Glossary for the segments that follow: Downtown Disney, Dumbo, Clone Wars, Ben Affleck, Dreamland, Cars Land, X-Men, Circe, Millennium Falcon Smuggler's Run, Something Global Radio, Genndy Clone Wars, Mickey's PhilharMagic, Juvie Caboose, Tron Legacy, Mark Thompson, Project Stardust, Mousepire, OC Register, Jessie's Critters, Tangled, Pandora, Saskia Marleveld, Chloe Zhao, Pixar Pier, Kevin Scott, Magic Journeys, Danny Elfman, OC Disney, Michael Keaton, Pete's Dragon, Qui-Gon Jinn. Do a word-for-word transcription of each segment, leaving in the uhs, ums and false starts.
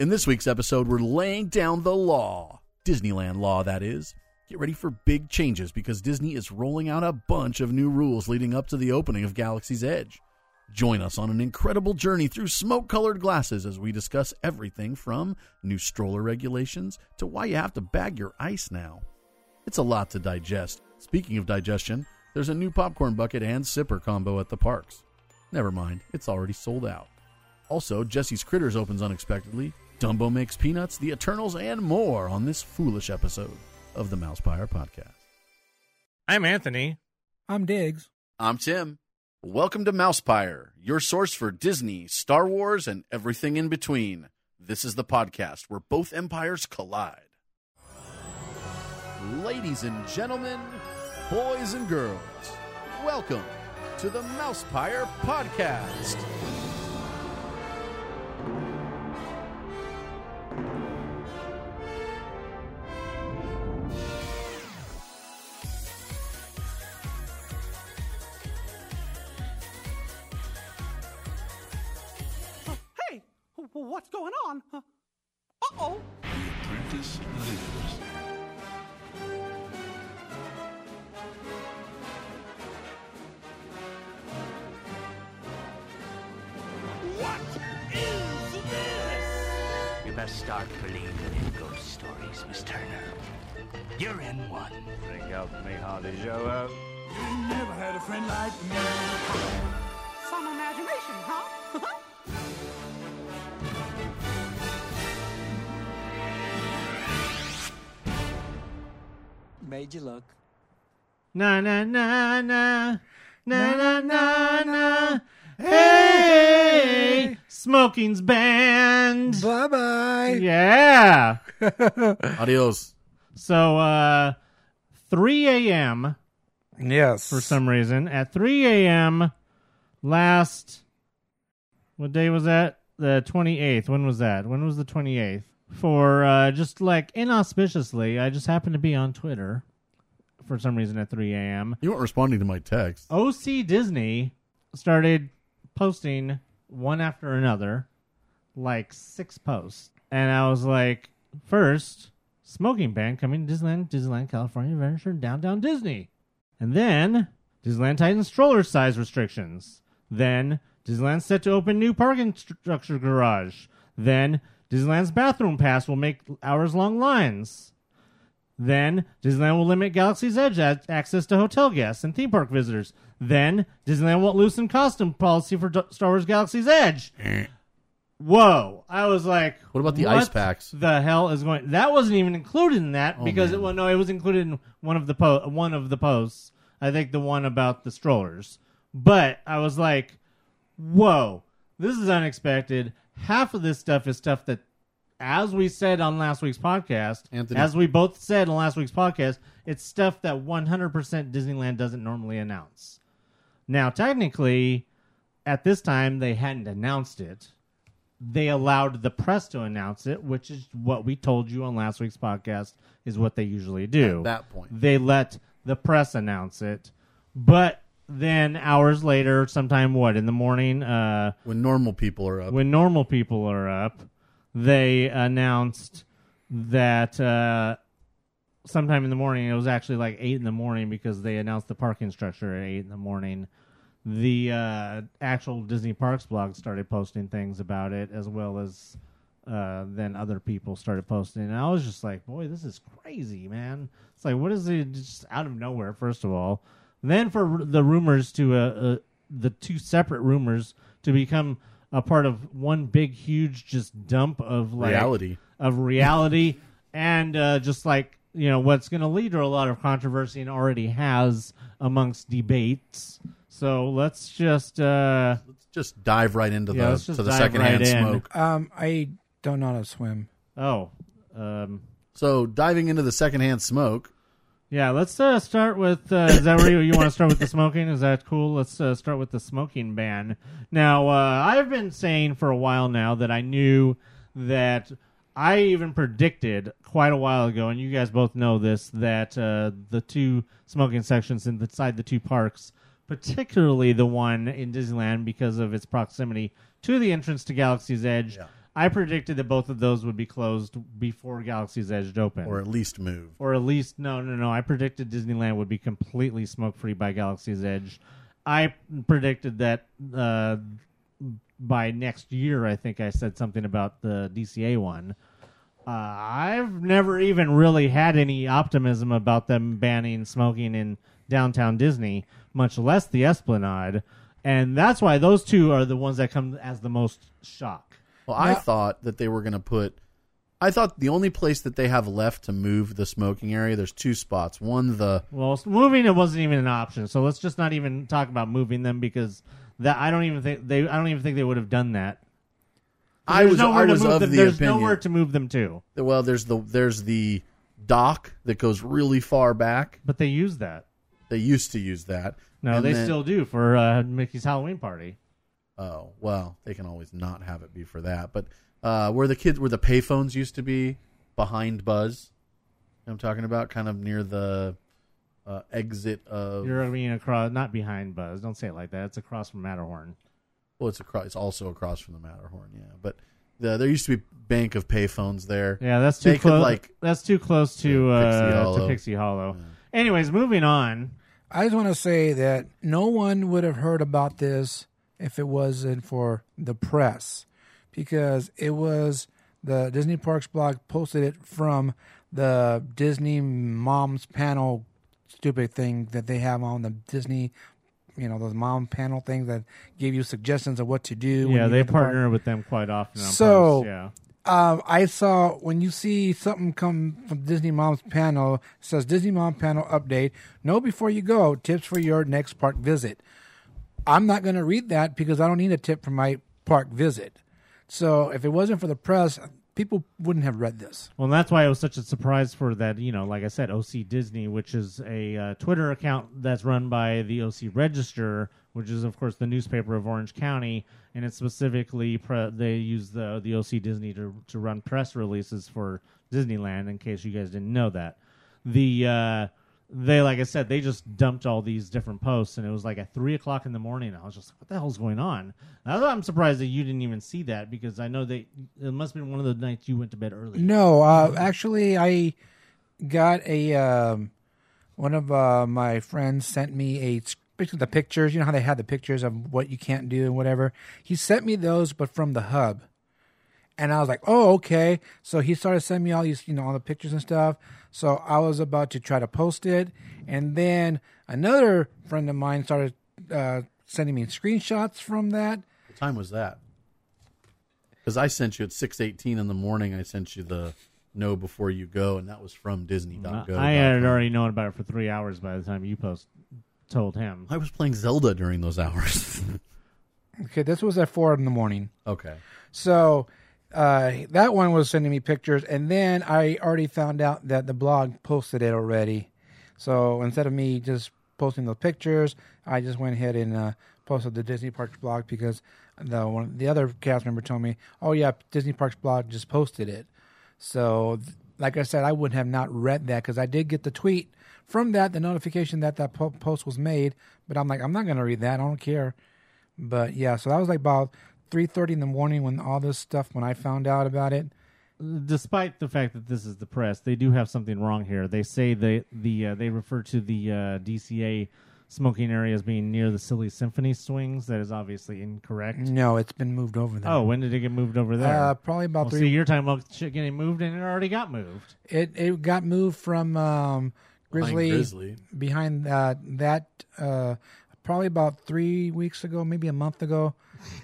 In this week's episode, we're laying down the law. Disneyland law, that is. Get ready for big changes because Disney is rolling out a bunch of new rules leading up to the opening of Galaxy's Edge. Join us on an incredible journey through smoke-colored glasses as we discuss everything from new stroller regulations to why you have to bag your ice now. It's a lot to digest. Speaking of digestion, there's a new popcorn bucket and sipper combo at the parks. Never mind, it's already sold out. Also, Jessie's Critters opens unexpectedly, Dumbo makes peanuts, The Eternals, and more on this foolish episode of the Mousepire Podcast. I'm Anthony. I'm Diggs. I'm Tim. Welcome to Mousepire, your source for Disney, Star Wars, and everything in between. This is the podcast where both empires collide. Ladies and gentlemen, boys and girls, welcome to the Mousepire Podcast. What's going on? Uh oh. The apprentice lives. What is this? You best start believing in ghost stories, Miss Turner. You're in one. Bring up me, Hardy Joe. You never had a friend like me. Some imagination, huh? Made you look. Na na na na na na na na. Hey, smoking's banned. Bye bye. Yeah. Adios. So, uh, three a.m. Yes. For some reason, at three a.m. last. What day was that? The twenty-eighth. When was that? When was the twenty-eighth? For uh, just like inauspiciously, I just happened to be on Twitter for some reason at three a.m. You weren't responding to my text. O C Disney started posting one after another, like six posts. And I was like, first, smoking ban coming to Disneyland, Disneyland California Adventure, Downtown Disney. And then Disneyland tightens stroller size restrictions. Then Disneyland set to open new parking structure garage. Then Disneyland's bathroom pass will make hours-long lines. Then, Disneyland will limit Galaxy's Edge access to hotel guests and theme park visitors. Then, Disneyland won't loosen costume policy for Star Wars Galaxy's Edge. Whoa. I was like, what about the what ice packs? The hell is going... That wasn't even included in that oh, because man. it well, no, it was included in one of the po- one of the posts. I think the one about the strollers. But I was like, whoa. This is unexpected. Half of this stuff is stuff that, as we said on last week's podcast, Anthony, as we both said on last week's podcast, it's stuff that one hundred percent Disneyland doesn't normally announce. Now, technically, at this time, they hadn't announced it. They allowed the press to announce it, which is what we told you on last week's podcast is what they usually do. At that point. They let the press announce it, but... Then hours later, sometime what in the morning, uh, when normal people are up, when normal people are up, they announced that uh, sometime in the morning. It was actually like eight in the morning because they announced the parking structure at eight in the morning. The uh, actual Disney Parks blog started posting things about it, as well as uh, then other people started posting. And I was just like, boy, this is crazy, man. It's like, what is it? Just out of nowhere, first of all. Then for the rumors to, uh, uh, the two separate rumors to become a part of one big, huge, just dump of like, reality, of reality, and uh, just like, you know, what's going to lead to a lot of controversy and already has amongst debates. So let's just uh, let's just dive right into yeah, the to the secondhand right smoke. Um, I don't know how to swim. Oh, um, so diving into the secondhand smoke. Yeah, let's uh, start with, uh, is that where you, you want to start with the smoking? Is that cool? Let's uh, start with the smoking ban. Now, uh, I've been saying for a while now that I knew that I even predicted quite a while ago, and you guys both know this, that uh, the two smoking sections inside the two parks, particularly the one in Disneyland because of its proximity to the entrance to Galaxy's Edge, yeah. I predicted that both of those would be closed before Galaxy's Edge opened. Or at least moved. Or at least, no, no, no. I predicted Disneyland would be completely smoke-free by Galaxy's Edge. I predicted that uh, by next year, I think I said something about the D C A one. Uh, I've never even really had any optimism about them banning smoking in Downtown Disney, much less the Esplanade. And that's why those two are the ones that come as the most shock. Well, I now, thought that they were going to put... I thought the only place that they have left to move the smoking area, there's two spots. One, the... Well, moving it wasn't even an option, so let's just not even talk about moving them, because that I don't even think they I don't even think they would have done that. I was, I was of them. the there's opinion. There's nowhere to move them to. Well, there's the there's the dock that goes really far back. But they use that. They used to use that. No, and they then, still do for uh, Mickey's Halloween party. Oh, well, they can always not have it be for that. But uh, where the kids, where the payphones used to be, behind Buzz, you know I'm talking about, kind of near the uh, exit of. You're I mean across, not behind Buzz. Don't say it like that. It's across from Matterhorn. Well, it's across. It's also across from the Matterhorn. Yeah, but the, there used to be bank of payphones there. Yeah, that's too close. Like, that's too close to yeah, Pixie uh, to Pixie Hollow. Yeah. Anyways, moving on. I just want to say that no one would have heard about this if it wasn't for the press, because it was the Disney Parks blog posted it from the Disney Moms panel stupid thing that they have on the Disney, you know, those mom panel things that give you suggestions of what to do. Yeah, they partner with them quite often. So yeah. Uh, I saw when you see something come from Disney Mom's panel, it says Disney Mom panel update. Know before you go, tips for your next park visit. I'm not going to read that because I don't need a tip for my park visit. So if it wasn't for the press, people wouldn't have read this. Well, that's why it was such a surprise for that, you know, like I said, O C Disney, which is a uh, Twitter account that's run by the O C Register, which is, of course, the newspaper of Orange County, and it's specifically pre- they use the the O C Disney to to run press releases for Disneyland. In case you guys didn't know that, the uh, they like I said, they just dumped all these different posts, and it was like at three o'clock in the morning. And I was just like, "What the hell's going on?" Now, I'm surprised that you didn't even see that because I know they it must have been one of the nights you went to bed early. No, uh, actually, I got a um, one of uh, my friends sent me a. Basically the pictures, you know how they had the pictures of what you can't do and whatever. He sent me those, but from the hub. And I was like, oh, okay. So he started sending me all these, you know, all the pictures and stuff. So I was about to try to post it. And then another friend of mine started uh, sending me screenshots from that. What time was that? Because I sent you at six eighteen in the morning. I sent you the... know before you go, and that was from Disney dot gov. I had already known about it for three hours by the time you post told him. I was playing Zelda during those hours. Okay, this was at four in the morning. Okay. So uh, that one was sending me pictures, and then I already found out that the blog posted it already. So instead of me just posting the pictures, I just went ahead and uh, posted the Disney Parks blog because the one, the other cast member told me, oh yeah, Disney Parks blog just posted it. So, like I said, I would have not read that because I did get the tweet from that, the notification that that po- post was made. But I'm like, I'm not going to read that. I don't care. But, yeah, so that was like about three thirty in the morning when all this stuff, when I found out about it. Despite the fact that this is the press, they do have something wrong here. They say they, the uh, they refer to the uh, D C A smoking area as being near the Silly Symphony swings. That is obviously incorrect. No, it's been moved over there. Oh, when did it get moved over there? Uh, probably about well, three. See, your time about shit getting moved, and it already got moved. It it got moved from um, Grizzly, Grizzly behind uh, that uh, probably about three weeks ago, maybe a month ago.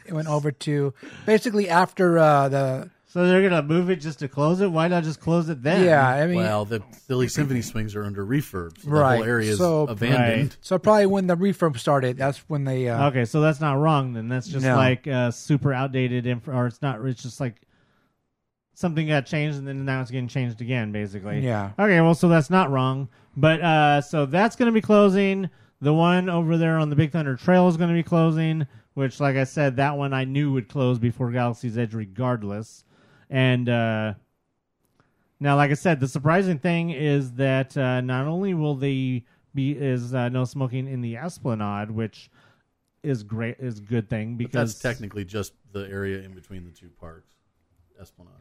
It went over to basically after uh, the. So they're going to move it just to close it? Why not just close it then? Yeah, I mean... Well, the Silly Symphony swings are under refurb. So right. The whole area is so, abandoned. Right. So probably when the refurb started, that's when they... Uh, okay, so that's not wrong then. That's just no. like uh, super outdated... Inf- or it's not... It's just like something got changed and then now it's getting changed again, basically. Yeah. Okay, well, so that's not wrong. But uh, so that's going to be closing. The one over there on the Big Thunder Trail is going to be closing, which, like I said, that one I knew would close before Galaxy's Edge regardless. And uh, now, like I said, the surprising thing is that uh, not only will they be is uh, no smoking in the Esplanade, which is great, is a good thing because but that's technically just the area in between the two parks. Esplanade.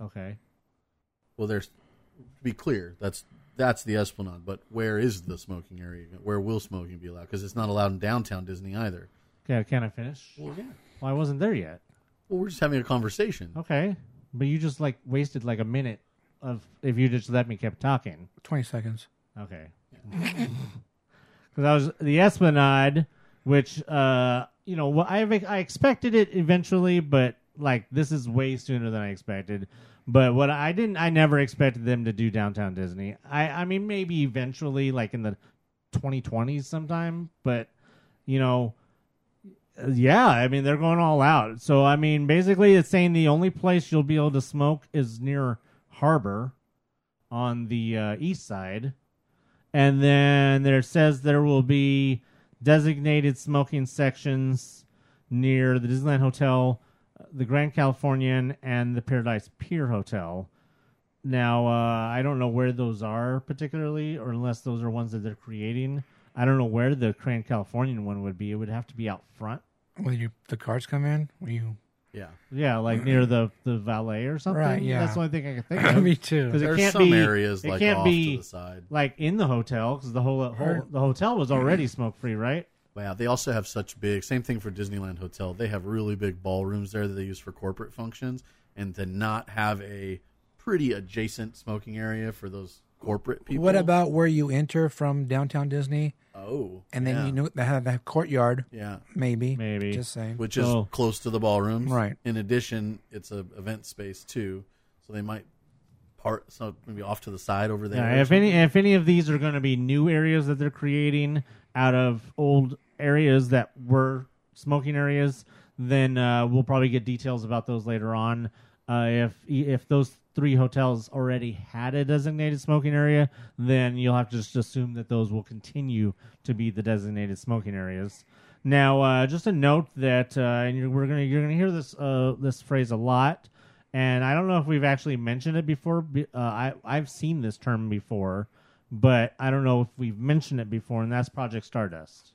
Okay. Well, there's, to be clear, that's that's the Esplanade, but where is the smoking area? Where will smoking be allowed? Because it's not allowed in Downtown Disney either. Okay, can I finish? Well, yeah. Well, I wasn't there yet. Well, we're just having a conversation. Okay. But you just, like, wasted, like, a minute of, if you just let me kept talking. twenty seconds. Okay. Because yeah. I was, the Esplanade, which, uh, you know, I, I expected it eventually, but, like, this is way sooner than I expected. But what I didn't, I never expected them to do Downtown Disney. I, I mean, maybe eventually, like, in the twenty twenties sometime, but, you know... Yeah, I mean, they're going all out. So, I mean, basically it's saying the only place you'll be able to smoke is near Harbor on the uh, east side. And then there says there will be designated smoking sections near the Disneyland Hotel, the Grand Californian, and the Paradise Pier Hotel. Now, uh, I don't know where those are particularly, or unless those are ones that they're creating. I don't know where the Grand Californian one would be. It would have to be out front. Will you the cars come in? Will you? Yeah, yeah, like near the, the valet or something. Right, yeah, that's the only thing I can think of. Me too. Because it can't some be areas it like can't off be, to the side, like in the hotel, because the whole, whole the hotel was already smoke free, right? Wow, they also have such big. Same thing for Disneyland Hotel. They have really big ballrooms there that they use for corporate functions, and to not have a pretty adjacent smoking area for those corporate people. What about where you enter from Downtown Disney? Oh, and then yeah. you know they have that courtyard. Yeah, maybe, maybe. Just saying, which is oh. close to the ballrooms, right? In addition, it's an event space too, so they might part so maybe off to the side over there. Yeah, if any, if any of these are going to be new areas that they're creating out of old areas that were smoking areas, then uh, we'll probably get details about those later on. Uh, if if those three hotels already had a designated smoking area, then you'll have to just assume that those will continue to be the designated smoking areas. Now, uh, just a note that, uh, and you're, we're gonna you're gonna hear this uh, this phrase a lot, and I don't know if we've actually mentioned it before. Uh, I I've seen this term before, but I don't know if we've mentioned it before, and that's Project Stardust.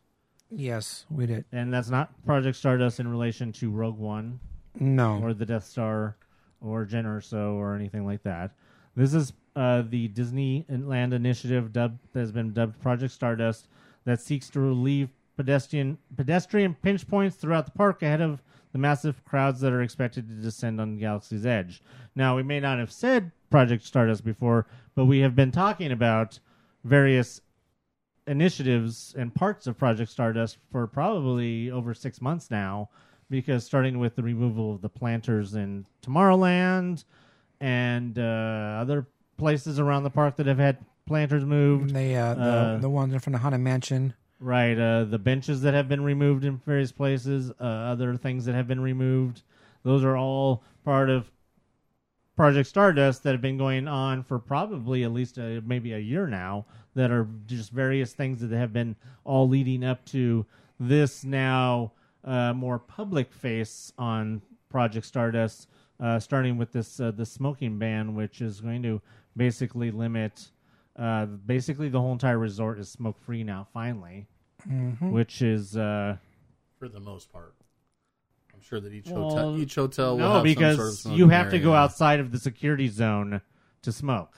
Yes, we did, and that's not Project Stardust in relation to Rogue One, no, or the Death Star. Or Jen Erso or anything like that. This is uh, the Disneyland initiative dubbed, that has been dubbed Project Stardust, that seeks to relieve pedestrian pedestrian pinch points throughout the park ahead of the massive crowds that are expected to descend on Galaxy's Edge. Now, we may not have said Project Stardust before, but we have been talking about various initiatives and parts of Project Stardust for probably over six months now, because starting with the removal of the planters in Tomorrowland and uh, other places around the park that have had planters moved. They, uh, uh, the, the ones in front of Haunted Mansion. Right. Uh, the benches that have been removed in various places, uh, other things that have been removed. Those are all part of Project Stardust that have been going on for probably at least a, maybe a year now, that are just various things that have been all leading up to this now... Uh, more public face on Project Stardust, uh, starting with this uh, the smoking ban, which is going to basically limit, uh, basically the whole entire resort is smoke free now. Finally, mm-hmm. which is uh, for the most part, I'm sure that each well, hotel, each hotel will no, have because some sort of smoking you have area. To go outside of the security zone to smoke,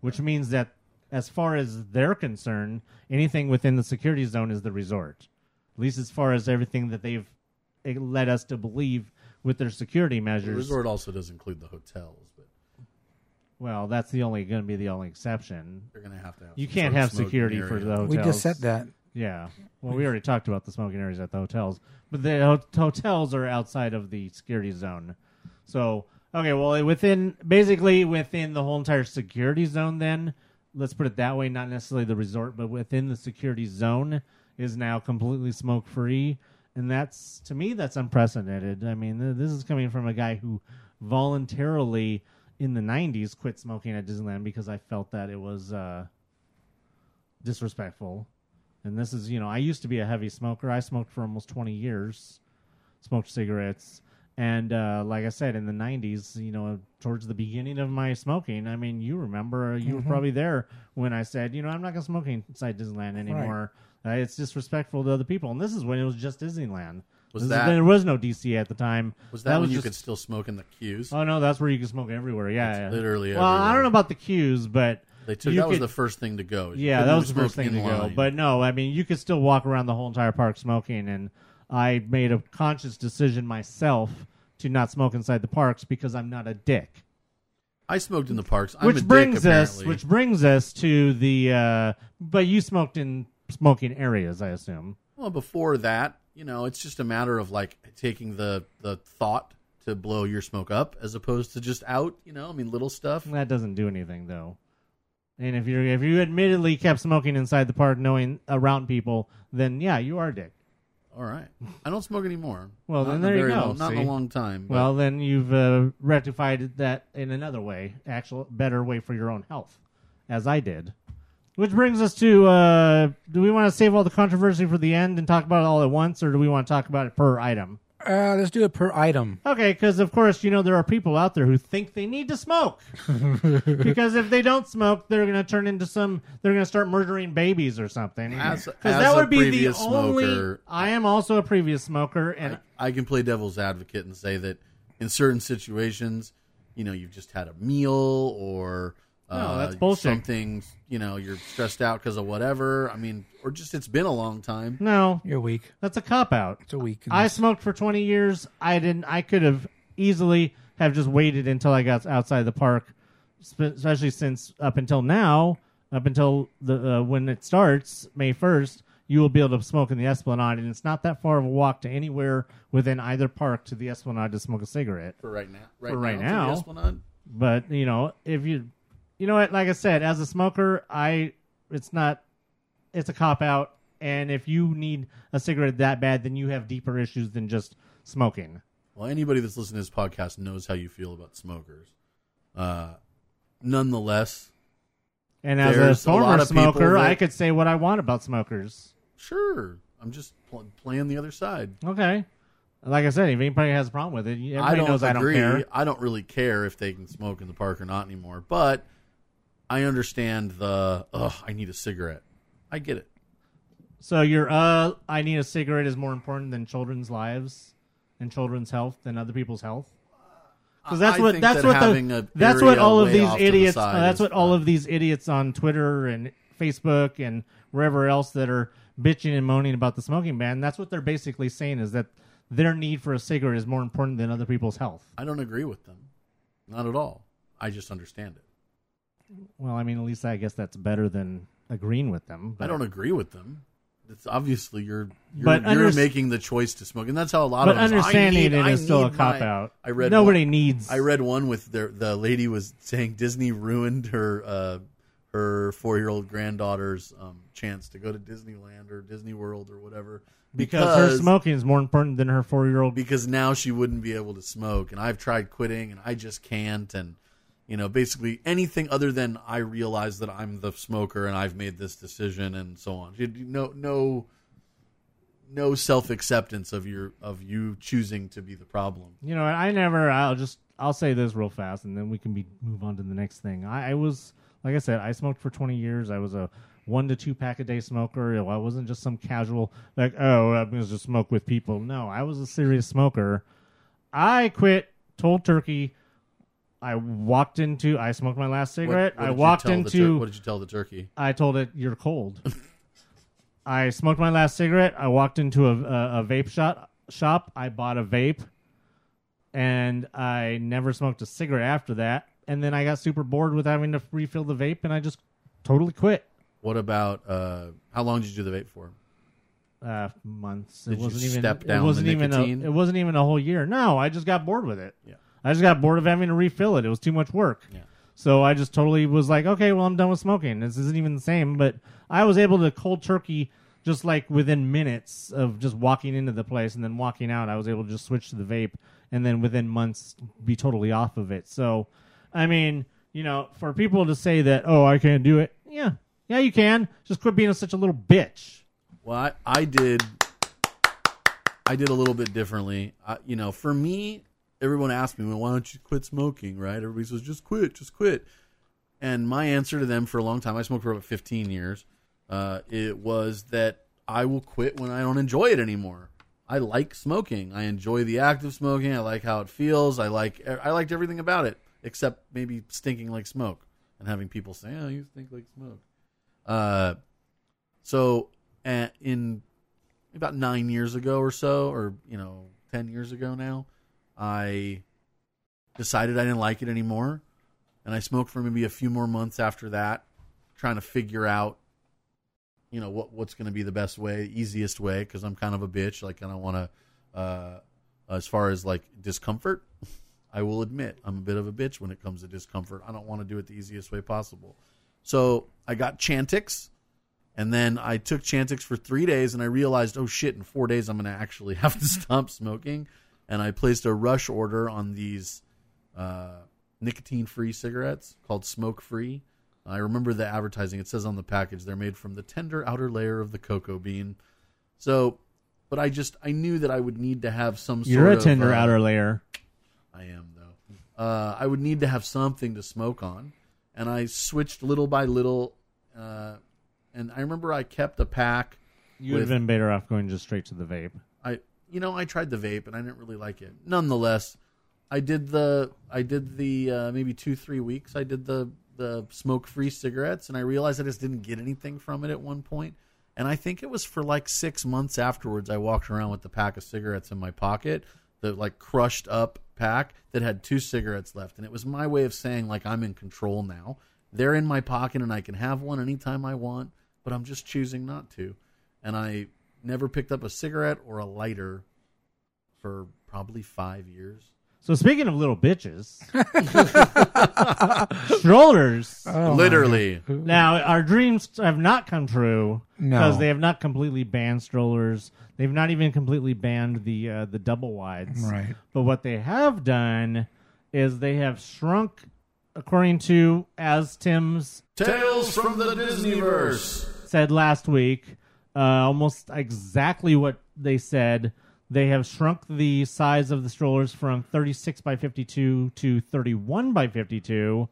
which means that as far as they're concerned, anything within the security zone is the resort. At least as far as everything that they've led us to believe with their security measures. The resort also does include the hotels, but well, that's the only going to be the only exception. They're going to have to. Have you can't have security for the hotels. We just said that. Yeah. Well, we already talked about the smoking areas at the hotels, but the ho- hotels are outside of the security zone. So okay, well, within basically within the whole entire security zone, then let's put it that way. Not necessarily the resort, but within the security zone. Is now completely smoke-free, and that's, to me, that's unprecedented. I mean, th- this is coming from a guy who voluntarily, in the nineties, quit smoking at Disneyland because I felt that it was uh, disrespectful. And this is, you know, I used to be a heavy smoker. I smoked for almost twenty years, smoked cigarettes. And uh, like I said, in the nineties, you know, towards the beginning of my smoking, I mean, you remember, you mm-hmm. were probably there when I said, you know, I'm not going to smoke inside Disneyland anymore. Right. Uh, it's disrespectful to other people. And this is when it was just Disneyland. Was that, there was no D C at the time. Was that, that when was you just, could still smoke in the queues? Oh, no, that's where you can smoke everywhere. Yeah, that's yeah. literally well, everywhere. Well, I don't know about the queues, but... They took, that could, was the first thing to go. Yeah, that was the first thing to go. But no, I mean, you could still walk around the whole entire park smoking, and I made a conscious decision myself to not smoke inside the parks because I'm not a dick. I smoked in the parks. I'm which a brings dick, us, which brings us to the. Uh, but you smoked in smoking areas, I assume. Well, before that, you know, it's just a matter of like taking the the thought to blow your smoke up as opposed to just out. You know, I mean, little stuff that doesn't do anything though. And if you if you admittedly kept smoking inside the park, knowing around people, then yeah, you are a dick. All right, I don't smoke anymore. Well, not then there you go. Long, not in a long time. But. Well, then you've uh, rectified that in another way, actual better way for your own health, as I did. Which brings us to: uh, do we want to save all the controversy for the end and talk about it all at once, or do we want to talk about it per item? Uh, let's do it per item. Okay, because of course, you know, there are people out there who think they need to smoke. Because if they don't smoke, they're going to turn into some, they're going to start murdering babies or something. Because that would be the only, smoker, I am also a previous smoker. And I, I can play devil's advocate and say that in certain situations, you know, you've just had a meal or uh, no, that's bullshit. Something, you know, you're stressed out because of whatever. I mean, or just it's been a long time. No. You're weak. That's a cop-out. It's a weak. I smoked for twenty years. I didn't. I could have easily have just waited until I got outside the park, especially since up until now, up until the uh, when it starts, May first, you will be able to smoke in the Esplanade, and it's not that far of a walk to anywhere within either park to the Esplanade to smoke a cigarette. For right now. Right for right now. now. To the Esplanade? But, you know, if you... You know what? Like I said, as a smoker, I it's not... It's a cop-out, and if you need a cigarette that bad, then you have deeper issues than just smoking. Well, anybody that's listening to this podcast knows how you feel about smokers. Uh, nonetheless, and as a former smoker, that... I could say what I want about smokers. Sure. I'm just pl- playing the other side. Okay. Like I said, if anybody has a problem with it, everybody I don't knows agree. I don't care. I don't really care if they can smoke in the park or not anymore, but I understand the, ugh, I need a cigarette. I get it. So your uh, I need a cigarette is more important than children's lives and children's health than other people's health. Because that's I what that's that what the, that's what all of these idiots the uh, that's what fun. all of these idiots on Twitter and Facebook and wherever else that are bitching and moaning about the smoking ban. That's what they're basically saying is that their need for a cigarette is more important than other people's health. I don't agree with them, not at all. I just understand it. Well, I mean, at least I guess that's better than. Agreeing with them. But I don't agree with them. It's obviously you're you're, but you're under, making the choice to smoke, and that's how a lot but of us. Understanding I need, it I is still a cop my, out. I read nobody one, needs. I read one with their, the lady was saying Disney ruined her uh, her four year old granddaughter's um, chance to go to Disneyland or Disney World or whatever because, because her smoking is more important than her four year old. Because now she wouldn't be able to smoke, and I've tried quitting, and I just can't, and. You know, basically anything other than I realize that I'm the smoker and I've made this decision and so on. No, no, no self-acceptance of your of you choosing to be the problem. You know, I never. I'll just I'll say this real fast and then we can be move on to the next thing. I, I was like I said, I smoked for twenty years. I was a one to two pack a day smoker. I wasn't just some casual like oh I'm gonna just smoke with people. No, I was a serious smoker. I quit cold turkey. I walked into... I smoked my last cigarette. What, what I walked into... Tur- what did you tell the turkey? I told it, you're cold. I smoked my last cigarette. I walked into a, a, a vape shop, shop. I bought a vape. And I never smoked a cigarette after that. And then I got super bored with having to refill the vape, and I just totally quit. What about... Uh, how long did you do the vape for? Uh, months. Did it wasn't you even, step down it wasn't the even nicotine? A, it wasn't even a whole year. No, I just got bored with it. Yeah. I just got bored of having to refill it. It was too much work. Yeah. So I just totally was like, okay, well, I'm done with smoking. This isn't even the same. But I was able to cold turkey just like within minutes of just walking into the place and then walking out. I was able to just switch to the vape and then within months be totally off of it. So, I mean, you know, for people to say that, oh, I can't do it. Yeah. Yeah, you can. Just quit being such a little bitch. Well, I, I did. I did a little bit differently. I, you know, for me... Everyone asked me, well, why don't you quit smoking, right? Everybody says, just quit, just quit. And my answer to them for a long time, I smoked for about fifteen years, uh, it was that I will quit when I don't enjoy it anymore. I like smoking. I enjoy the act of smoking. I like how it feels. I like I liked everything about it, except maybe stinking like smoke and having people say, "Oh, you stink like smoke." Uh, so at, in about nine years ago or so, or you know, ten years ago now, I decided I didn't like it anymore, and I smoked for maybe a few more months after that, trying to figure out, you know, what what's going to be the best way, easiest way, because I'm kind of a bitch. Like, I don't want to, uh, as far as like discomfort, I will admit I'm a bit of a bitch when it comes to discomfort. I don't want to do it the easiest way possible. So I got Chantix, and then I took Chantix for three days, and I realized, oh shit, in four days I'm going to actually have to stop smoking. And I placed a rush order on these uh, nicotine-free cigarettes called Smoke Free. I remember the advertising. It says on the package they're made from the tender outer layer of the cocoa bean. So, but I just, I knew that I would need to have some sort of... You're a tender uh, outer layer. I am, though. Uh, I would need to have something to smoke on. And I switched little by little. Uh, and I remember I kept a pack. You would have been better off going just straight to the vape. I, you know, I tried the vape and I didn't really like it. Nonetheless, I did the, I did the, uh, maybe two, three weeks. I did the, the smoke-free cigarettes. And I realized I just didn't get anything from it at one point. And I think it was for like six months afterwards, I walked around with the pack of cigarettes in my pocket, the like crushed up pack that had two cigarettes left. And it was my way of saying, like, I'm in control now. They're in my pocket and I can have one anytime I want, but I'm just choosing not to. And I never picked up a cigarette or a lighter for probably five years. So speaking of little bitches, strollers, oh, literally. Now our dreams have not come true because no. They have not completely banned strollers. They've not even completely banned the uh, the double wides. Right. But what they have done is they have shrunk, according to as Tim's Tales from the Disneyverse said last week, uh, almost exactly what they said. They have shrunk the size of the strollers from thirty-six by fifty-two to thirty-one by fifty-two.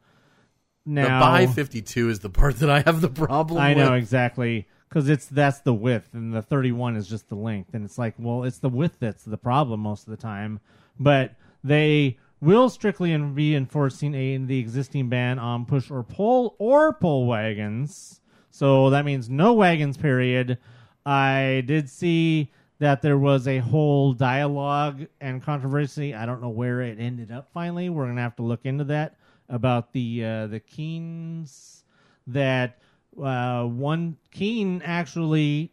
Now, the by fifty-two is the part that I have the problem I with. I know, exactly. Because it's that's the width, and the thirty-one is just the length. And it's like, well, it's the width that's the problem most of the time. But they will strictly be enforcing a, the existing ban on push or pull or pull wagons. So that means no wagons, period. I did see that there was a whole dialogue and controversy. I don't know where it ended up finally. We're going to have to look into that about the uh, the Keens. That uh, one Keen actually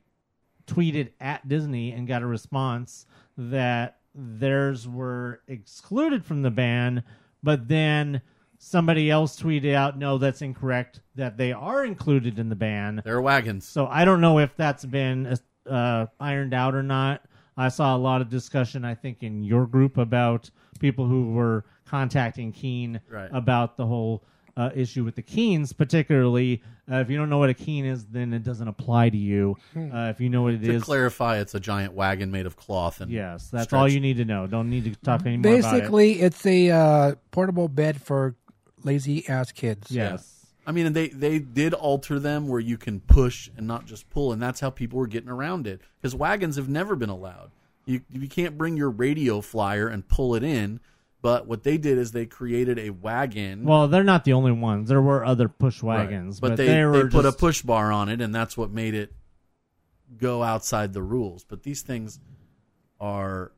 tweeted at Disney and got a response that theirs were excluded from the ban, but then somebody else tweeted out, no, that's incorrect, that they are included in the ban. They're wagons. So I don't know if that's been... A, Uh, ironed out or not. I saw a lot of discussion, I think, in your group about people who were contacting Keen right. about the whole uh, issue with the Keens, particularly. Uh, if you don't know what a Keen is, then it doesn't apply to you. Uh, if you know what it to is... To clarify, it's a giant wagon made of cloth. And yes, that's stretch. All you need to know. Don't need to talk anymore Basically, about it. Basically, it's a uh, portable bed for lazy-ass kids. Yes. Yeah. I mean, and they, they did alter them where you can push and not just pull, and that's how people were getting around it because wagons have never been allowed. You you can't bring your radio flyer and pull it in, but what they did is they created a wagon. Well, they're not the only ones. There were other push wagons. Right. But, but they, they, were they just... put a push bar on it, and that's what made it go outside the rules. But these things are,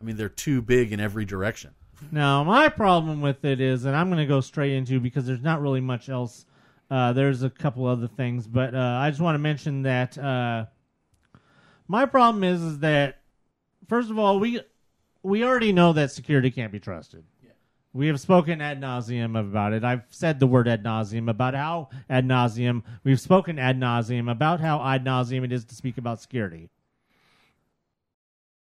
I mean, they're too big in every direction. Now, my problem with it is, and I'm going to go straight into because there's not really much else. Uh, there's a couple other things, but uh, I just want to mention that uh, my problem is, is that, first of all, we we already know that security can't be trusted. Yeah. We have spoken ad nauseum about it. I've said the word ad nauseum about how ad nauseum. We've spoken ad nauseum about how ad nauseum it is to speak about security.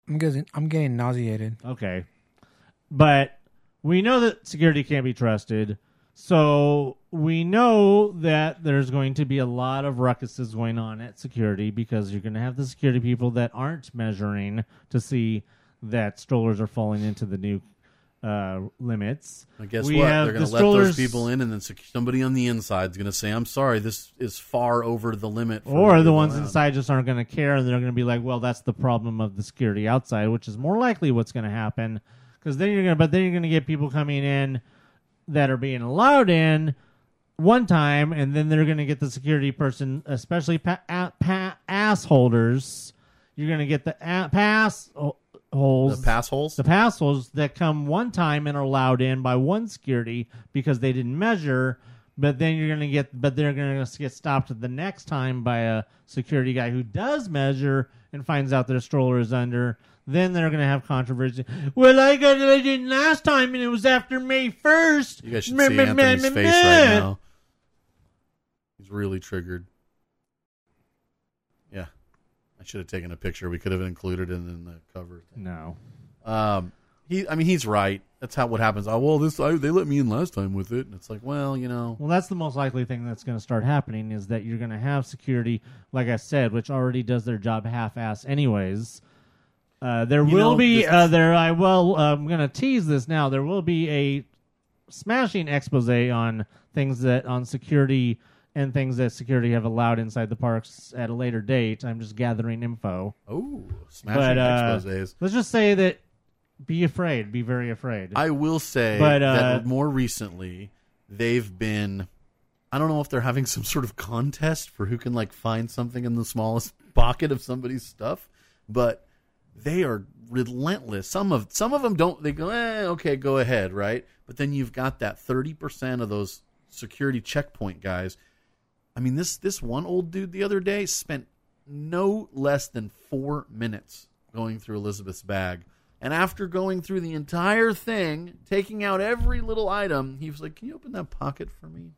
I'm getting, I'm getting nauseated. Okay. But we know that security can't be trusted, so we know that there's going to be a lot of ruckuses going on at security because you're going to have the security people that aren't measuring to see that strollers are falling into the new uh, limits. I guess we what? They're going to the let strollers... those people in, and then somebody on the inside is going to say, I'm sorry, this is far over the limit. For or the ones allowed. Inside just aren't going to care, and they're going to be like, well, that's the problem of the security outside, which is more likely what's going to happen. Because then you're going to, but then you're going to get people coming in that are being allowed in one time, and then they're going to get the security person, especially pa- a- pa- ass holders. You're going to get the a- pass oh, holes, the pass holes, the pass holes that come one time and are allowed in by one security because they didn't measure. But then you're going to get, but they're going to get stopped the next time by a security guy who does measure and finds out their stroller is under. Then they're going to have controversy. Well, I got it in last time, and it was after May first. You guys should see Anthony's face right now. He's really triggered. Yeah. I should have taken a picture. We could have included it in the cover. No. Um, he. I mean, he's right. That's how what happens. Oh, well, this I, they let me in last time with it. And it's like, well, you know. Well, that's the most likely thing that's going to start happening is that you're going to have security, like I said, which already does their job half-ass anyways. Uh, there you will know, be this, uh, there. I well, uh, I'm going to tease this now. There will be a smashing expose on things that on security and things that security have allowed inside the parks at a later date. I'm just gathering info. Oh, smashing but, uh, exposés. Let's just say that be afraid, be very afraid. I will say but, uh, that more recently they've been. I don't know if they're having some sort of contest for who can like find something in the smallest pocket of somebody's stuff, but. They are relentless. Some of some of them don't. They go, eh, okay, go ahead, right? But then you've got that thirty percent of those security checkpoint guys. I mean, this this one old dude the other day spent no less than four minutes going through Elizabeth's bag. And after going through the entire thing, taking out every little item, he was like, can you open that pocket for me?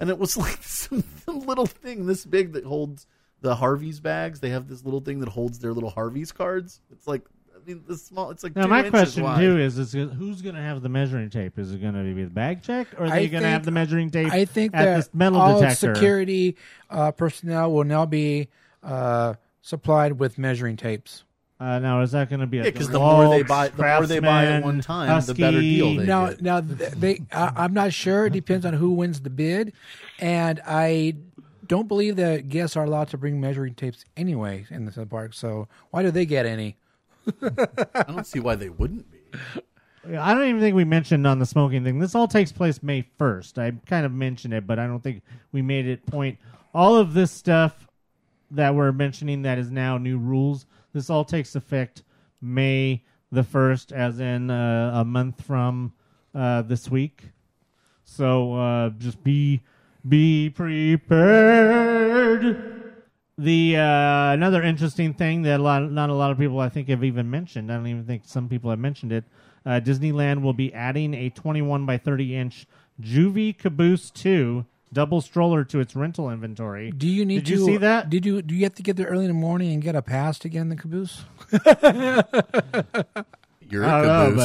And it was like some little thing this big that holds... The Harvey's bags, they have this little thing that holds their little Harvey's cards. It's like, I mean, the small, it's like now, two my question, wide. Too, is, is who's going to have the measuring tape? Is it going to be the bag check, or are they going to have the measuring tape I think at that this metal all detector? Security uh, personnel will now be uh, supplied with measuring tapes. Uh, now, is that going to be a... Yeah, because the more they buy the more they buy at one time, Husky. The better deal they now, get. Now, they, I, I'm not sure. It depends on who wins the bid, and I... don't believe that guests are allowed to bring measuring tapes anyway in the park, so why do they get any? I don't see why they wouldn't be. I don't even think we mentioned on the smoking thing. This all takes place May first. I kind of mentioned it, but I don't think we made it point. All of this stuff that we're mentioning that is now new rules, this all takes effect May the first, as in uh, a month from uh, this week. So uh, just be... Be prepared. The uh, another interesting thing that a lot, not a lot of people I think have even mentioned. I don't even think some people have mentioned it. Uh, Disneyland will be adding a twenty-one by thirty inch Juvie Caboose two double stroller to its rental inventory. Do you need? Did to, you see that? Did you do you have to get there early in the morning and get a pass to get in the caboose? You're a caboose.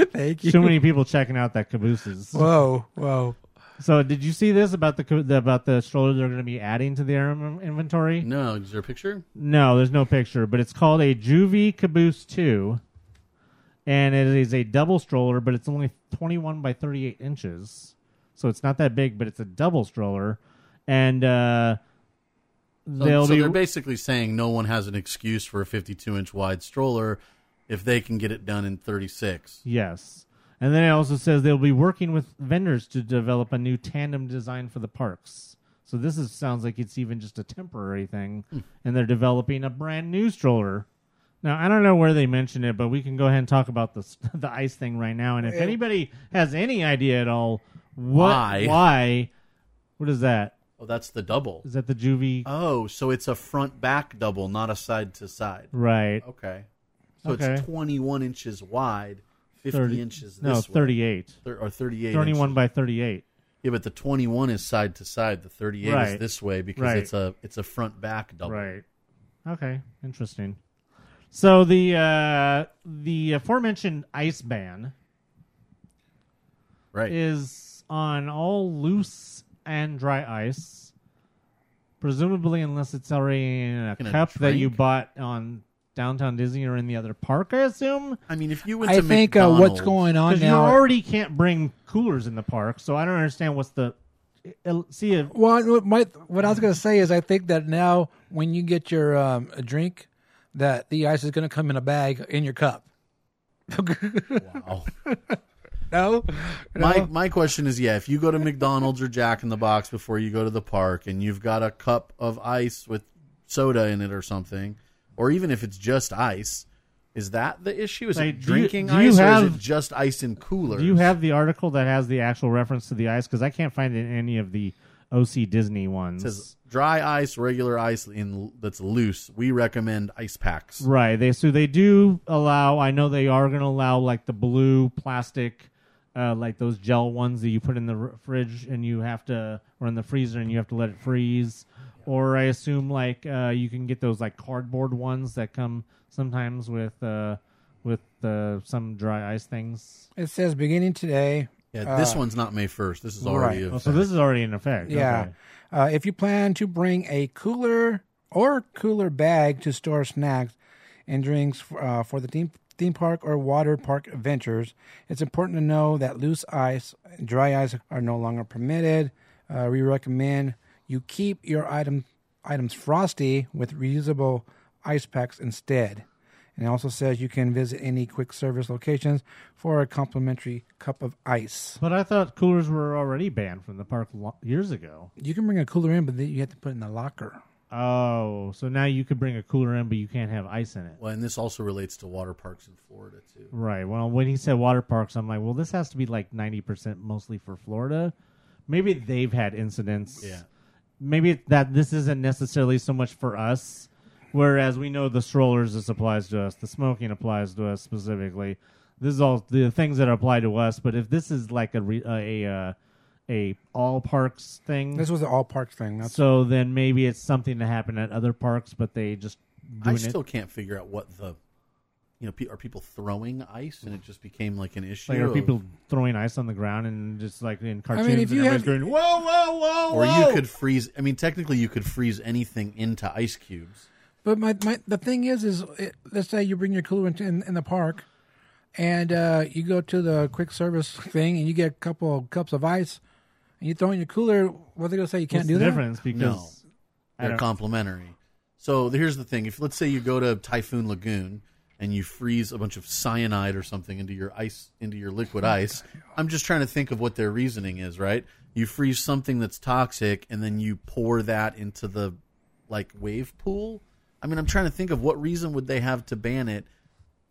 Know, thank you. Too many people checking out that cabooses. Whoa, whoa. So, did you see this about the about the stroller they're going to be adding to their inventory? No, is there a picture? No, there's no picture, but it's called a Juvie Caboose two, and it is a double stroller, but it's only twenty-one by thirty-eight inches, so it's not that big, but it's a double stroller, and uh, they'll so, so be... they're basically saying no one has an excuse for a fifty-two inch wide stroller if they can get it done in thirty-six. Yes. And then it also says they'll be working with vendors to develop a new tandem design for the parks. So this is, sounds like it's even just a temporary thing, mm. and they're developing a brand new stroller. Now, I don't know where they mentioned it, but we can go ahead and talk about the the ice thing right now. And if anybody has any idea at all, what, why? Why? What is that? Oh, that's the double. Is that the Juvie? Oh, so it's a front-back double, not a side-to-side. Right. Okay. So okay. It's twenty-one inches wide. fifty thirty, inches this No, thirty-eight. Way. Or thirty-eight thirty-one inches. By thirty-eight. Yeah, but the twenty-one is side to side. The thirty-eight right. is this way because right. it's a it's a front-back double. Right. Okay, interesting. So the uh, the aforementioned ice ban right. is on all loose and dry ice, presumably unless it's already in a in cup a that you bought on Downtown Disney or in the other park, I assume. I mean, if you went to I think uh, what's going on now... you already can't bring coolers in the park, so I don't understand what's the... See if... Well, my, what I was going to say is I think that now when you get your um, a drink, that the ice is going to come in a bag in your cup. Wow. No? no? My my question is, yeah, if you go to McDonald's or Jack in the Box before you go to the park and you've got a cup of ice with soda in it or something... Or even if it's just ice, is that the issue? Is like, it drinking do you, do ice have, or is it just ice in coolers? Do you have the article that has the actual reference to the ice? Because I can't find it in any of the O C Disney ones. It says dry ice, regular ice in that's loose. We recommend ice packs. Right. They So they do allow, I know they are going to allow like the blue plastic, uh, like those gel ones that you put in the fridge and you have to, or in the freezer and you have to let it freeze. Or I assume like uh, you can get those like cardboard ones that come sometimes with uh, with uh, some dry ice things. It says beginning today. Yeah, this uh, one's not May first. This is already right. oh, so this is already in effect. Yeah. Okay. Uh, if you plan to bring a cooler or cooler bag to store snacks and drinks for, uh, for the theme theme park or water park adventures, it's important to know that loose ice, dry ice are no longer permitted. Uh, we recommend. You keep your item, items frosty with reusable ice packs instead. And it also says you can visit any quick service locations for a complimentary cup of ice. But I thought coolers were already banned from the park lo- years ago. You can bring a cooler in, but then you have to put it in the locker. Oh, so now you could bring a cooler in, but you can't have ice in it. Well, and this also relates to water parks in Florida, too. Right. Well, when he said water parks, I'm like, well, this has to be like ninety percent mostly for Florida. Maybe they've had incidents. Yeah. Maybe that this isn't necessarily so much for us, whereas we know the strollers, this applies to us. The smoking applies to us specifically. This is all the things that apply to us. But if this is like a re, a, a a all parks thing, this was an all parks thing. That's so then maybe it's something that happened at other parks, but they just doing I still it. can't figure out what the you know pe- are people throwing ice and it just became like an issue. Like, are of... people throwing ice on the ground and just like in cartoons? I mean, if you and everybody's had... going whoa whoa whoa or whoa. You could freeze. I mean, technically, you could freeze anything into ice cubes. But my, my the thing is, is it, let's say you bring your cooler in, in, in the park, and uh, you go to the quick service thing and you get a couple of cups of ice, and you throw in your cooler. What are they gonna say? You can't What's do the that? Difference because no, they're complimentary. So here's the thing: if let's say you go to Typhoon Lagoon. And you freeze a bunch of cyanide or something into your ice, into your liquid ice. I'm just trying to think of what their reasoning is, right? You freeze something that's toxic, and then you pour that into the like wave pool. I mean, I'm trying to think of what reason would they have to ban it.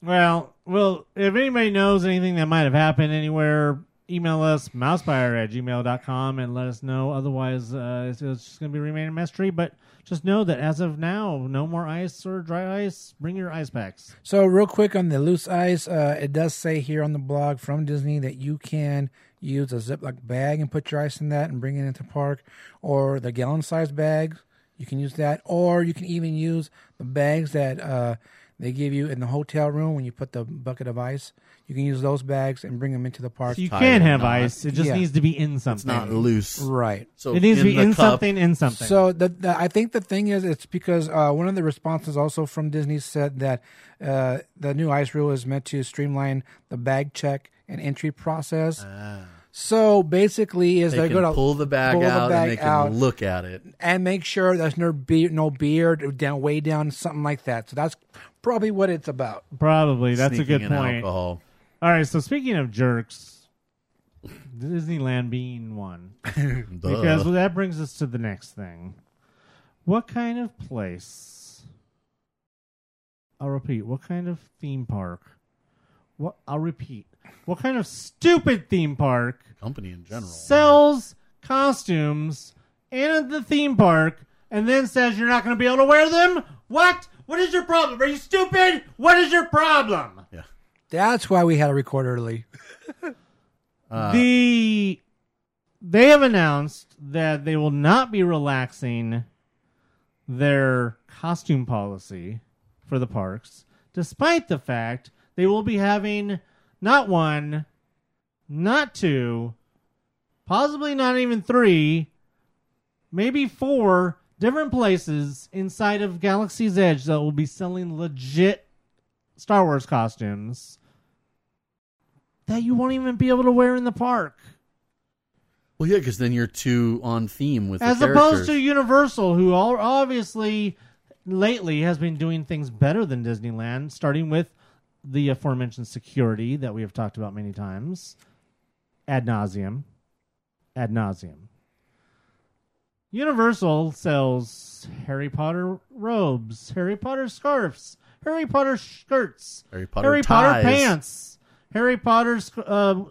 Well, well, if anybody knows anything that might have happened anywhere, email us mousepire at gmail dot com and let us know. Otherwise, uh, it's, it's just going to be remain a mystery. But just know that as of now, no more ice or dry ice. Bring your ice packs. So real quick on the loose ice, uh, it does say here on the blog from Disney that you can use a Ziploc bag and put your ice in that and bring it into the park, or the gallon-sized bags. You can use that, or you can even use the bags that uh, they give you in the hotel room when you put the bucket of ice. You can use those bags and bring them into the park. So you can have not. ice. It just yeah. needs to be in something. It's not loose. Right. So it needs to be in cup. something, in something. So the, the, I think the thing is, it's because uh, one of the responses also from Disney said that uh, the new ice rule is meant to streamline the bag check and entry process. Ah. So basically, is they they're going to pull the bag pull out the bag and they can out look at it and make sure there's no beard, no beard down, way down, something like that. So that's probably what it's about. Probably that's Sneaking a good point. Alcohol. All right. So speaking of jerks, Disneyland being one, because well, that brings us to the next thing. What kind of place? I'll repeat. What kind of theme park? What I'll repeat. What kind of stupid theme park company in general sells costumes in the theme park and then says you're not going to be able to wear them? What? What is your problem? Are you stupid? What is your problem? Yeah, that's why we had to record early. uh, the they have announced that they will not be relaxing their costume policy for the parks, despite the fact they will be having. Not one, not two, possibly not even three, maybe four different places inside of Galaxy's Edge that will be selling legit Star Wars costumes that you won't even be able to wear in the park. Well, yeah, because then you're too on theme with as the characters. As opposed to Universal, who all obviously lately has been doing things better than Disneyland, starting with the aforementioned security that we have talked about many times. Ad nauseum. Ad nauseum. Universal sells Harry Potter robes, Harry Potter scarves, Harry Potter skirts, Harry Potter, Harry Potter pants, Harry Potter uh,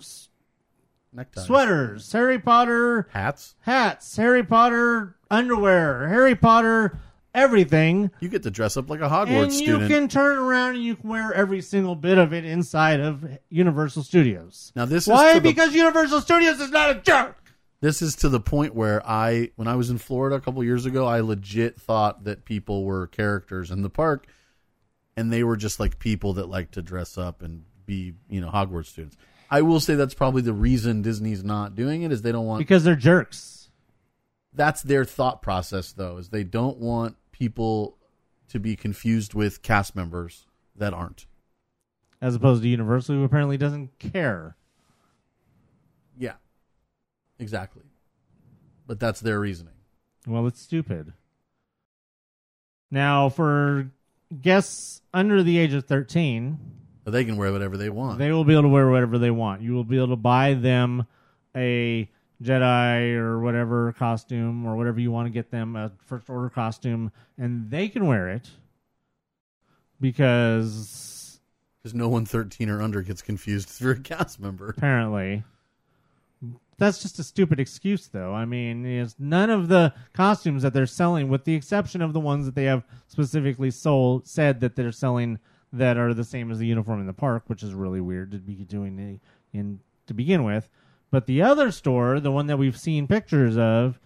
neckties, sweaters, Harry Potter hats, hats, Harry Potter underwear, Harry Potter everything. You get to dress up like a Hogwarts and student. And you can turn around and you can wear every single bit of it inside of Universal Studios. Now this why? Is why? Because the... Universal Studios is not a jerk. This is to the point where I, when I was in Florida a couple years ago, I legit thought that people were characters in the park, and they were just like people that like to dress up and be, you know, Hogwarts students. I will say that's probably the reason Disney's not doing it is they don't want... Because they're jerks. That's their thought process, though, is they don't want people to be confused with cast members that aren't. As opposed to Universal, who apparently doesn't care. Yeah. Exactly. But that's their reasoning. Well, it's stupid. Now, for guests under the age of thirteen... They can wear whatever they want. They will be able to wear whatever they want. You will be able to buy them a Jedi or whatever costume or whatever you want to get them, a First Order costume, and they can wear it because... Because no one thirteen or under gets confused for a cast member. Apparently. That's just a stupid excuse, though. I mean, it's none of the costumes that they're selling, with the exception of the ones that they have specifically sold, said that they're selling that are the same as the uniform in the park, which is really weird to be doing in to begin with. But the other store, the one that we've seen pictures of,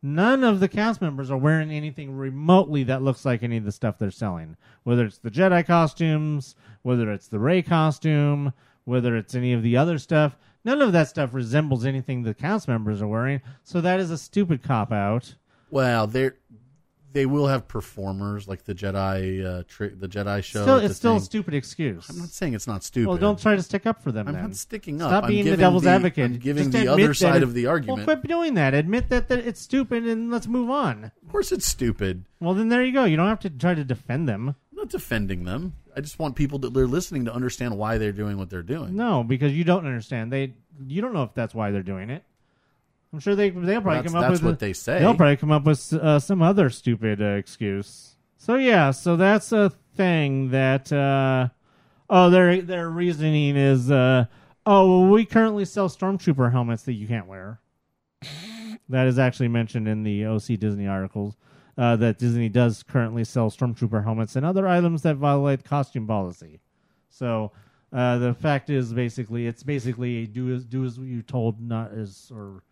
none of the cast members are wearing anything remotely that looks like any of the stuff they're selling, whether it's the Jedi costumes, whether it's the Rey costume, whether it's any of the other stuff. None of that stuff resembles anything the cast members are wearing, so that is a stupid cop-out. Well, they they will have performers like the Jedi uh, tri- the Jedi show. Still, it's still thing. A stupid excuse. I'm not saying it's not stupid. Well, don't try to stick up for them, I'm then. Not sticking up. Stop I'm being the devil's the, advocate. I'm giving Just the other side it, of the argument. Well, quit doing that. Admit that, that it's stupid, and let's move on. Of course it's stupid. Well, then there you go. You don't have to try to defend them. Not defending them. I just want people that are listening to understand why they're doing what they're doing. No, because you don't understand. They, you don't know if that's why they're doing it. I'm sure they they'll probably well, come up with that's what they say. They'll probably come up with uh, some other stupid uh, excuse. So yeah, so that's a thing that. Uh, oh, their their reasoning is, uh, oh, well, we currently sell Stormtrooper helmets that you can't wear. That is actually mentioned in the O C Disney articles. Uh, that Disney does currently sell Stormtrooper helmets and other items that violate costume policy. So uh, the fact is, basically, it's basically a do as do as you told, not as or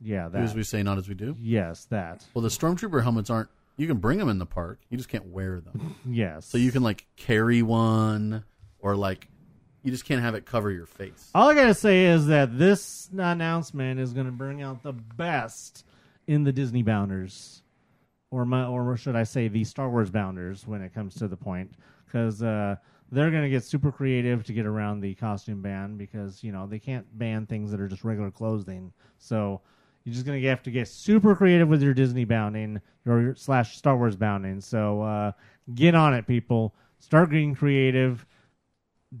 yeah, that. Do as we say, not as we do. Yes, that. Well, the Stormtrooper helmets aren't. You can bring them in the park. You just can't wear them. Yes. So you can like carry one, or like you just can't have it cover your face. All I gotta say is that this announcement is going to bring out the best in the Disney bounders. Or my, or should I say the Star Wars bounders when it comes to the point, because uh, they're going to get super creative to get around the costume ban because, you know, they can't ban things that are just regular clothing. So you're just going to have to get super creative with your Disney bounding or slash Star Wars bounding. So uh, get on it, people. Start getting creative.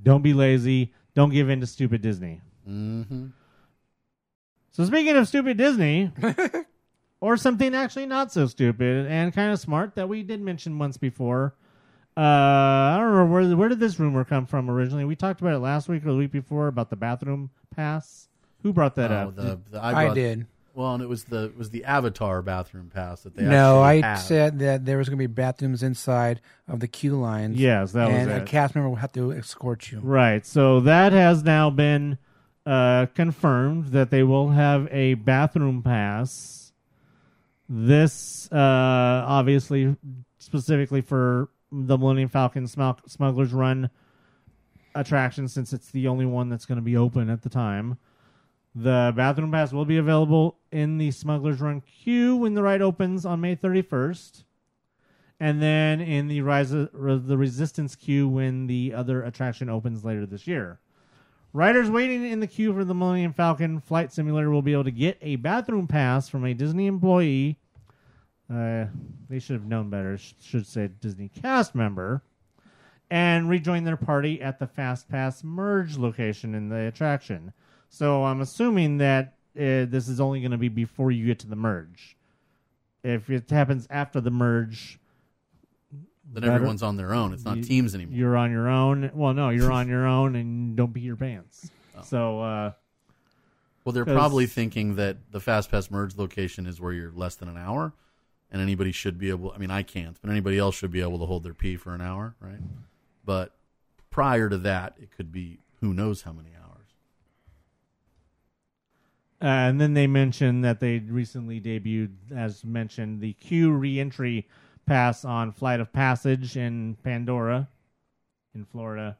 Don't be lazy. Don't give in to stupid Disney. Mm-hmm. So speaking of stupid Disney... Or something actually not so stupid and kind of smart that we did mention once before. Uh, I don't remember where, where did this rumor come from originally. We talked about it last week or the week before about the bathroom pass. Who brought that oh, up? The, the, I, brought, I did. Well, and it was the it was the Avatar bathroom pass that they. No, I have. Said that there was going to be bathrooms inside of the queue lines. Yes, that was it. And a cast member will have to escort you. Right. So that has now been uh, confirmed that they will have a bathroom pass. This, uh, obviously, specifically for the Millennium Falcon Smuggler's Run attraction, since it's the only one that's going to be open at the time. The bathroom pass will be available in the Smuggler's Run queue when the ride opens on May thirty-first. And then in the Rise of the Resistance queue when the other attraction opens later this year. Riders waiting in the queue for the Millennium Falcon Flight Simulator will be able to get a bathroom pass from a Disney employee. Uh, they should have known better. Sh- should say Disney cast member. And rejoin their party at the Fast Pass merge location in the attraction. So I'm assuming that uh, this is only going to be before you get to the merge. If it happens after the merge... Then better. Everyone's on their own. It's not you, teams anymore. You're on your own. Well, no, you're on your own and don't pee your pants. Oh. So, uh... Well, they're probably thinking that the Fast Pass merge location is where you're less than an hour, and anybody should be able... I mean, I can't, but anybody else should be able to hold their pee for an hour, right? But prior to that, it could be who knows how many hours. Uh, and then they mentioned that they recently debuted, as mentioned, the queue re-entry pass on Flight of Passage in Pandora in Florida.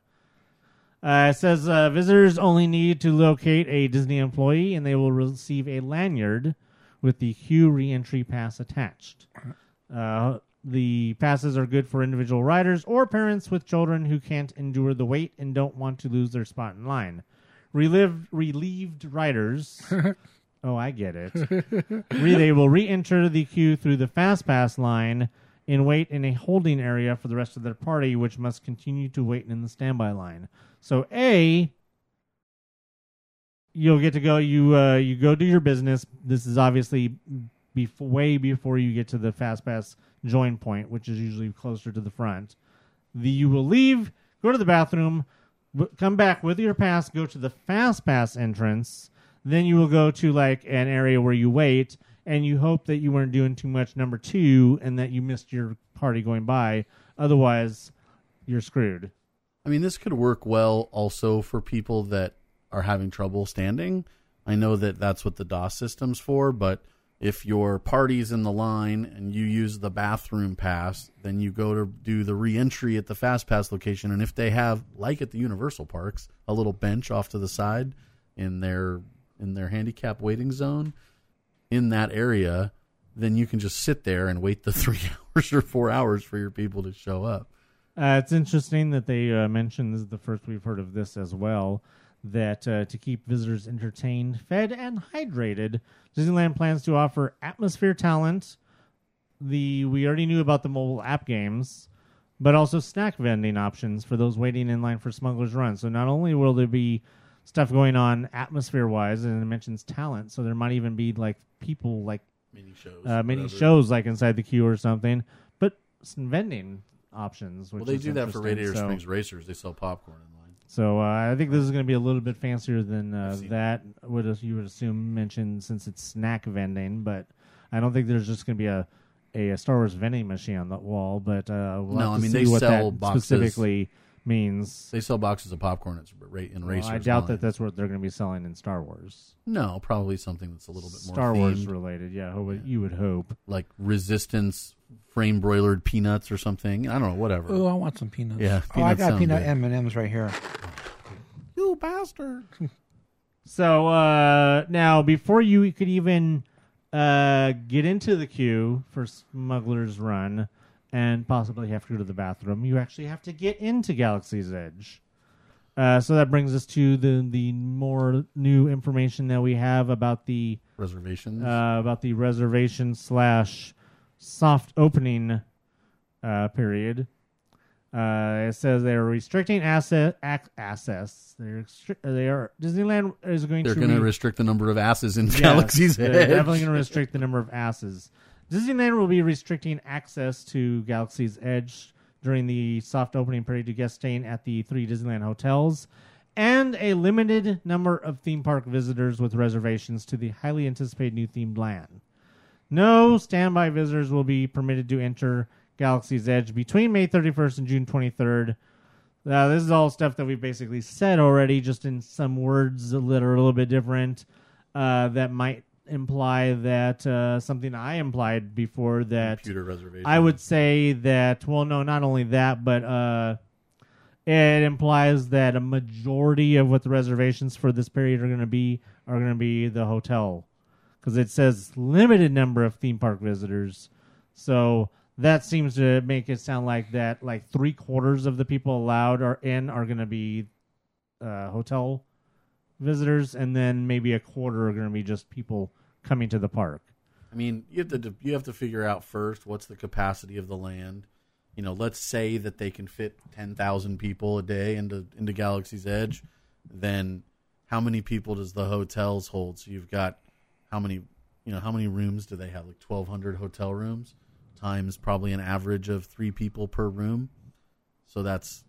Uh, it says uh, visitors only need to locate a Disney employee and they will receive a lanyard with the queue re-entry pass attached. Uh, the passes are good for individual riders or parents with children who can't endure the wait and don't want to lose their spot in line. Relived, relieved riders... oh, I get it. They will re-enter the queue through the Fast Pass line and wait in a holding area for the rest of their party, which must continue to wait in the standby line. So, A, you'll get to go. You uh, you go do your business. This is obviously bef- way before you get to the Fast Pass join point, which is usually closer to the front. The, you will leave, go to the bathroom, w- come back with your pass, go to the Fast Pass entrance. Then you will go to like an area where you wait, and you hope that you weren't doing too much number two and that you missed your party going by. Otherwise, you're screwed. I mean, this could work well also for people that are having trouble standing. I know that that's what the DOS system's for, but if your party's in the line and you use the bathroom pass, then you go to do the re-entry at the Fast Pass location. And if they have, like at the Universal Parks, a little bench off to the side in their... in their handicap waiting zone in that area, then you can just sit there and wait the three hours or four hours for your people to show up. Uh, it's interesting that they uh, mentioned, this is the first we've heard of this as well, that uh, to keep visitors entertained, fed, and hydrated, Disneyland plans to offer Atmosphere Talent. The we already knew about the mobile app games, but also snack vending options for those waiting in line for Smuggler's Run. So not only will there be stuff going on atmosphere-wise, and it mentions talent, so there might even be like people like mini shows, uh, mini shows like inside the queue or something. But some vending options. Which well, they do that for Radiator so. Springs Racers. They sell popcorn in line. So uh, I think this is going to be a little bit fancier than uh, that. Would you would assume mentioned since it's snack vending, but I don't think there's just going to be a, a Star Wars vending machine on the wall. But uh, we'll no, have to I mean see they what sell that boxes. Specifically. Means they sell boxes of popcorn in Racers. Well, I doubt that that's what they're going to be selling in Star Wars. No, probably something that's a little bit more Star themed. Wars related. Yeah, ho- yeah, you would hope like Resistance frame broilered peanuts or something. I don't know, whatever. Oh, I want some peanuts. Yeah, peanuts oh, I got peanut M and M's right here. You bastard! So uh, now, before you could even uh, get into the queue for Smuggler's Run. And possibly have to go to the bathroom. You actually have to get into Galaxy's Edge. Uh, so that brings us to the the more new information that we have about the reservations, uh, about the reservation slash soft opening uh, period. Uh, it says they are restricting asset, ac- access. They are they are Disneyland is going They're to. They're going to re- restrict the number of asses in yes, Galaxy's Edge. They're definitely going to restrict the number of asses. Disneyland will be restricting access to Galaxy's Edge during the soft opening period to guests staying at the three Disneyland hotels and a limited number of theme park visitors with reservations to the highly anticipated new themed land. No standby visitors will be permitted to enter Galaxy's Edge between May thirty-first and June twenty-third. Now, this is all stuff that we basically said already, just in some words that are a little bit different uh, that might imply that uh, something I implied before that computer reservation. I would say that well, no, not only that, but uh, it implies that a majority of what the reservations for this period are going to be are going to be the hotel, because it says limited number of theme park visitors. So that seems to make it sound like that, like three quarters of the people allowed are in are going to be uh, hotel visitors, and then maybe a quarter are going to be just people coming to the park. I mean, you have to you have to figure out first what's the capacity of the land. You know, let's say that they can fit ten thousand people a day into into Galaxy's Edge. Then how many people does the hotels hold? So you've got how many, you know, how many rooms do they have? Like twelve hundred hotel rooms times probably an average of three people per room. So that's,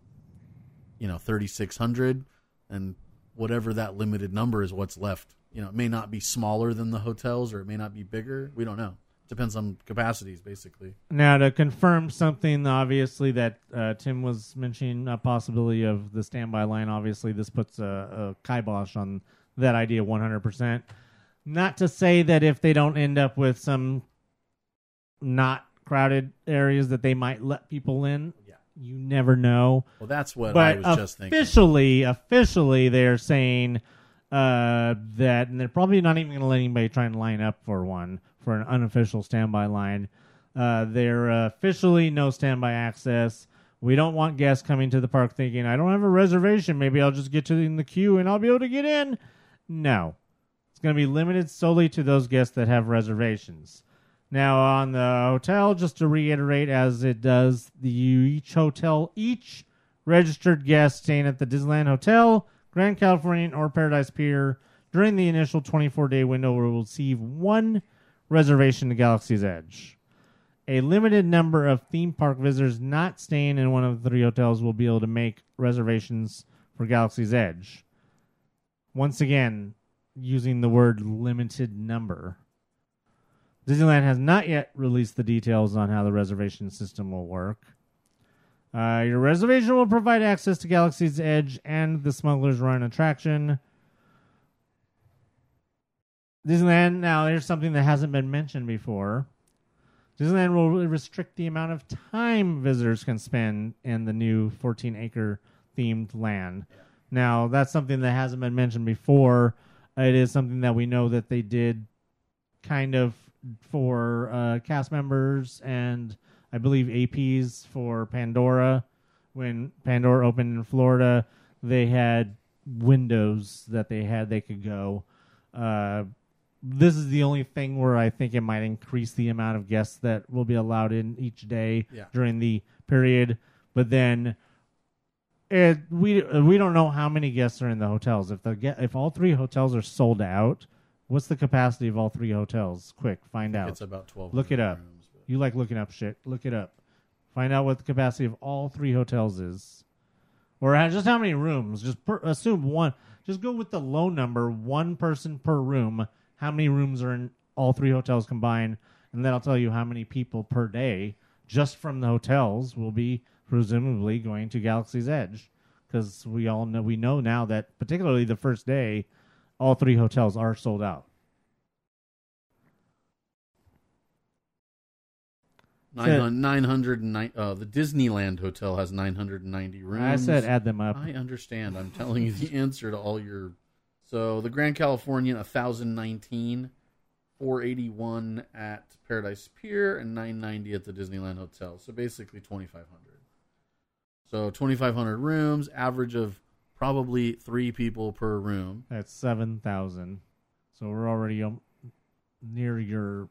you know, thirty-six hundred, and whatever that limited number is what's left. You know, it may not be smaller than the hotels, or it may not be bigger. We don't know. Depends on capacities, basically. Now, to confirm something, obviously, that uh, Tim was mentioning a possibility of the standby line, obviously, this puts a, a kibosh on that idea one hundred percent. Not to say that if they don't end up with some not crowded areas that they might let people in. Yeah. You never know. Well, that's what but I was just thinking. Officially, officially, they're saying uh, that, and they're probably not even going to let anybody try and line up for one. For an unofficial standby line. Uh, there uh, officially no standby access. We don't want guests coming to the park thinking, I don't have a reservation. Maybe I'll just get to the, in the queue and I'll be able to get in. No. It's going to be limited solely to those guests that have reservations. Now, on the hotel, just to reiterate, as it does, the each hotel, each registered guest staying at the Disneyland Hotel, Grand Californian, or Paradise Pier during the initial twenty-four day window will receive one reservation to Galaxy's Edge. A limited number of theme park visitors not staying in one of the three hotels will be able to make reservations for Galaxy's Edge. Once again, using the word limited number. Disneyland has not yet released the details on how the reservation system will work. Uh, your reservation will provide access to Galaxy's Edge and the Smuggler's Run attraction. Disneyland, now here's something that hasn't been mentioned before. Disneyland will restrict the amount of time visitors can spend in the new fourteen acre themed land. Now, that's something that hasn't been mentioned before. It is something that we know that they did kind of for uh, cast members and I believe A Ps for Pandora. When Pandora opened in Florida, they had windows that they had they could go. Uh, This is the only thing where I think it might increase the amount of guests that will be allowed in each day yeah. during the period. But then it, we we don't know how many guests are in the hotels. If the if all three hotels are sold out, what's the capacity of all three hotels? Quick, find out. It's about twelve. Look it up. Rooms, but... You like looking up shit. Look it up. Find out what the capacity of all three hotels is. Or just how many rooms. Just per, assume one. Just go with the low number, one person per room. How many rooms are in all three hotels combined, and then I'll tell you how many people per day just from the hotels will be presumably going to Galaxy's Edge, because we all know we know now that particularly the first day, all three hotels are sold out. nine hundred nine uh, the Disneyland Hotel has nine hundred ninety rooms. I said add them up. I understand. I'm telling you the answer to all your... So the Grand Californian, one thousand nineteen, four eighty-one at Paradise Pier, and nine ninety at the Disneyland Hotel. So basically twenty-five hundred. So twenty-five hundred rooms, average of probably three people per room. That's seven thousand. So we're already near your...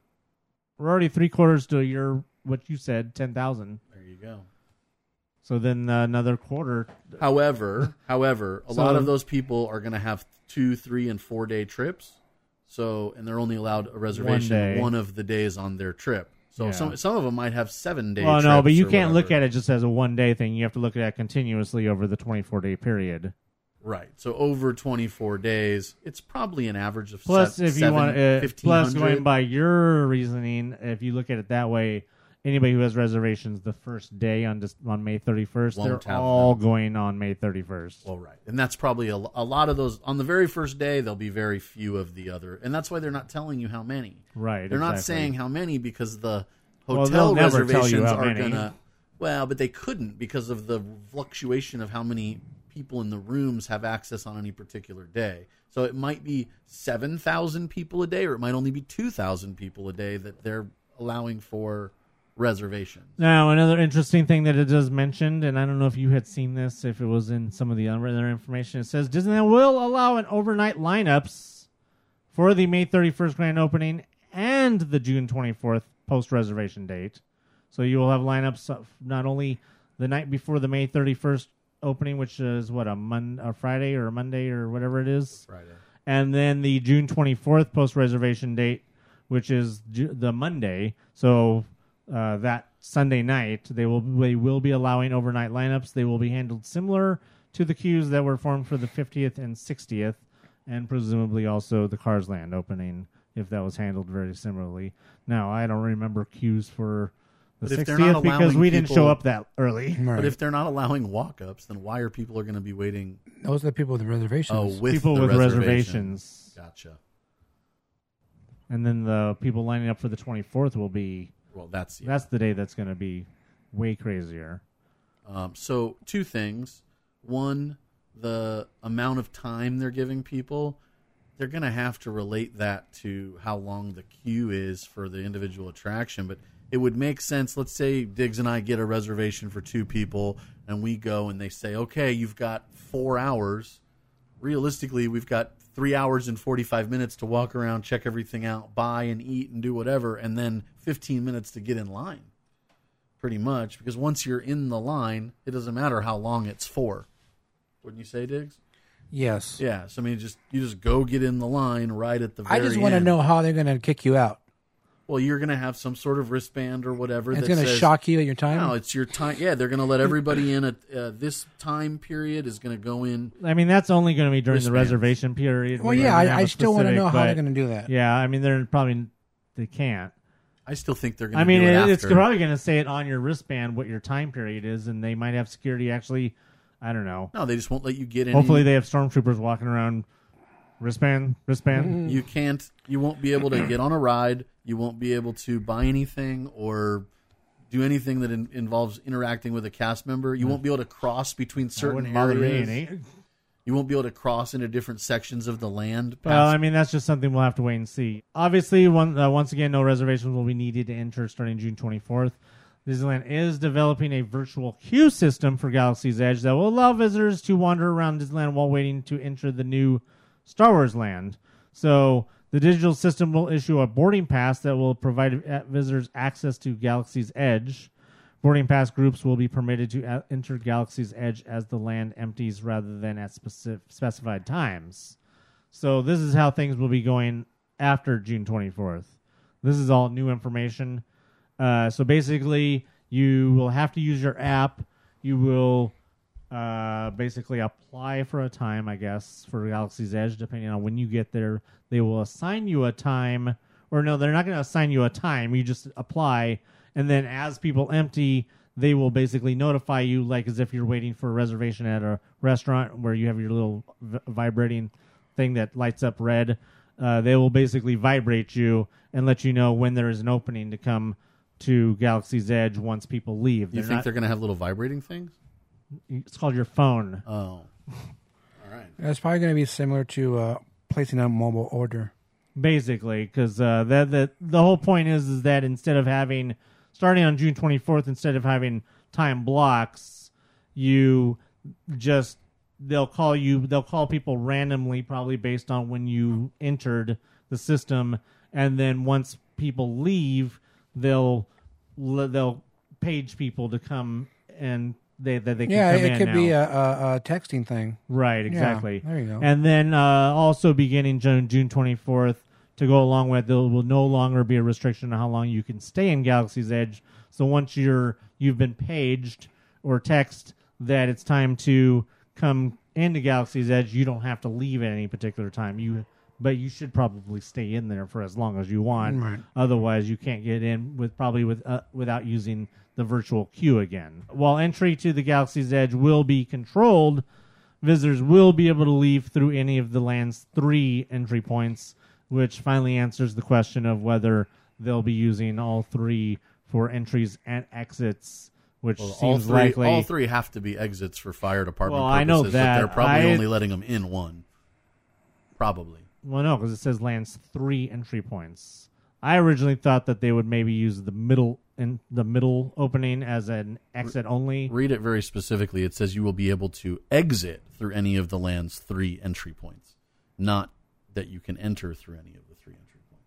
We're already three quarters to your, what you said, ten thousand. There you go. So then uh, another quarter. However, however, a so, lot of those people are going to have two, three, and four day trips. So, and they're only allowed a reservation one, one of the days on their trip. So yeah. some some of them might have seven days. Well, no, but you can't whatever. Look at it just as a one day thing. You have to look at it continuously over the twenty-four day period. Right. So over twenty-four days, it's probably an average of plus se- if seven, you want uh, plus going by your reasoning, if you look at it that way. Anybody who has reservations the first day on just, on May thirty-first, Long they're all them. Going on May thirty-first. Well, right. And that's probably a, a lot of those. On the very first day, there'll be very few of the other. And that's why they're not telling you how many. Right. They're exactly. not saying how many because the hotel well, reservations are going to Well, but they couldn't because of the fluctuation of how many people in the rooms have access on any particular day. So it might be seven thousand people a day, or it might only be two thousand people a day that they're allowing for reservations. Now, another interesting thing that it does mention, and I don't know if you had seen this, if it was in some of the other information, it says Disneyland will allow an overnight lineups for the May thirty-first grand opening and the June twenty-fourth post-reservation date. So you will have lineups of not only the night before the May thirty-first opening, which is what, a, Mon- a Friday or a Monday or whatever it is, Friday, and then the June twenty-fourth post-reservation date, which is Ju- the Monday. So uh, that Sunday night, they will they will be allowing overnight lineups. They will be handled similar to the queues that were formed for the fiftieth and sixtieth, and presumably also the Cars Land opening, if that was handled very similarly. Now, I don't remember queues for... But if they're not allowing because we people, didn't show up that early. Right. But if they're not allowing walk-ups, then why are people are going to be waiting? Those are the people with the reservations. Oh, with people with reservations. reservations. Gotcha. And then the people lining up for the twenty-fourth will be. Well, that's yeah. that's the day that's going to be way crazier. Um, so two things: one, the amount of time they're giving people. They're going to have to relate that to how long the queue is for the individual attraction, but. It would make sense. Let's say Diggs and I get a reservation for two people, and we go and they say, okay, you've got four hours. Realistically, we've got three hours and forty-five minutes to walk around, check everything out, buy and eat and do whatever, and then fifteen minutes to get in line, pretty much. Because once you're in the line, it doesn't matter how long it's for. Wouldn't you say, Diggs? Yes. Yeah. So, I mean, just you just go get in the line right at the very end. I just want to know how they're going to kick you out. Well, you're going to have some sort of wristband or whatever. And it's going to shock you at your time? No, it's your time. Yeah, they're going to let everybody in at uh, this time period is going to go in. I mean, that's only going to be during wristbands. The reservation period. Well, yeah, I, I still want to know how they're going to do that. Yeah, I mean, they're probably, they can't. I still think they're going to I mean, do it, it after. It's probably going to say it on your wristband what your time period is, and they might have security actually, I don't know. No, they just won't let you get in. Hopefully they have stormtroopers walking around. Wristband, wristband. Mm. You can't, you won't be able to get on a ride. You won't be able to buy anything or do anything that in, involves interacting with a cast member. You won't be able to cross between certain areas. Any. You won't be able to cross into different sections of the land. Well, I mean, that's just something we'll have to wait and see. Obviously, one, uh, once again, no reservations will be needed to enter starting June twenty-fourth. Disneyland is developing a virtual queue system for Galaxy's Edge that will allow visitors to wander around Disneyland while waiting to enter the new Star Wars Land. So... The digital system will issue a boarding pass that will provide visitors access to Galaxy's Edge. Boarding pass groups will be permitted to enter Galaxy's Edge as the land empties rather than at specific, specified times. So this is how things will be going after June twenty-fourth. This is all new information. Uh, so basically, you will have to use your app. You will uh, basically apply for a time, I guess, for Galaxy's Edge, depending on when you get there. They will assign you a time, or no, they're not going to assign you a time. You just apply, and then as people empty, they will basically notify you, like as if you're waiting for a reservation at a restaurant where you have your little v- vibrating thing that lights up red. Uh, they will basically vibrate you and let you know when there is an opening to come to Galaxy's Edge once people leave. You they're think not, they're going to have little vibrating things? It's called your phone. Oh. All right. It's probably going to be similar to... Uh, placing a mobile order, basically, because uh, that the, the whole point is is that instead of having starting on June twenty-fourth, instead of having time blocks, you just they'll call you they'll call people randomly, probably based on when you entered the system, and then once people leave, they'll they'll page people to come and. They, they, they can yeah, come it in could now. Be a, a, a texting thing. Right, exactly. Yeah, there you go. And then uh, also beginning June twenty-fourth, to go along with, there will no longer be a restriction on how long you can stay in Galaxy's Edge. So once you're, you've been paged or text that it's time to come into Galaxy's Edge, you don't have to leave at any particular time. You, But you should probably stay in there for as long as you want. Right. Otherwise, you can't get in with probably with uh, without using... the virtual queue again. While entry to the Galaxy's Edge will be controlled, visitors will be able to leave through any of the land's three entry points, which finally answers the question of whether they'll be using all three for entries and exits which well, seems all three, likely. All three have to be exits for fire department well, purposes. I know that. But they're probably I... only letting them in one. Probably. Well, no, because it says lands three entry points. I originally thought that they would maybe use the middle in the middle opening as an exit only. Read it very specifically. It says you will be able to exit through any of the land's three entry points, not that you can enter through any of the three entry points.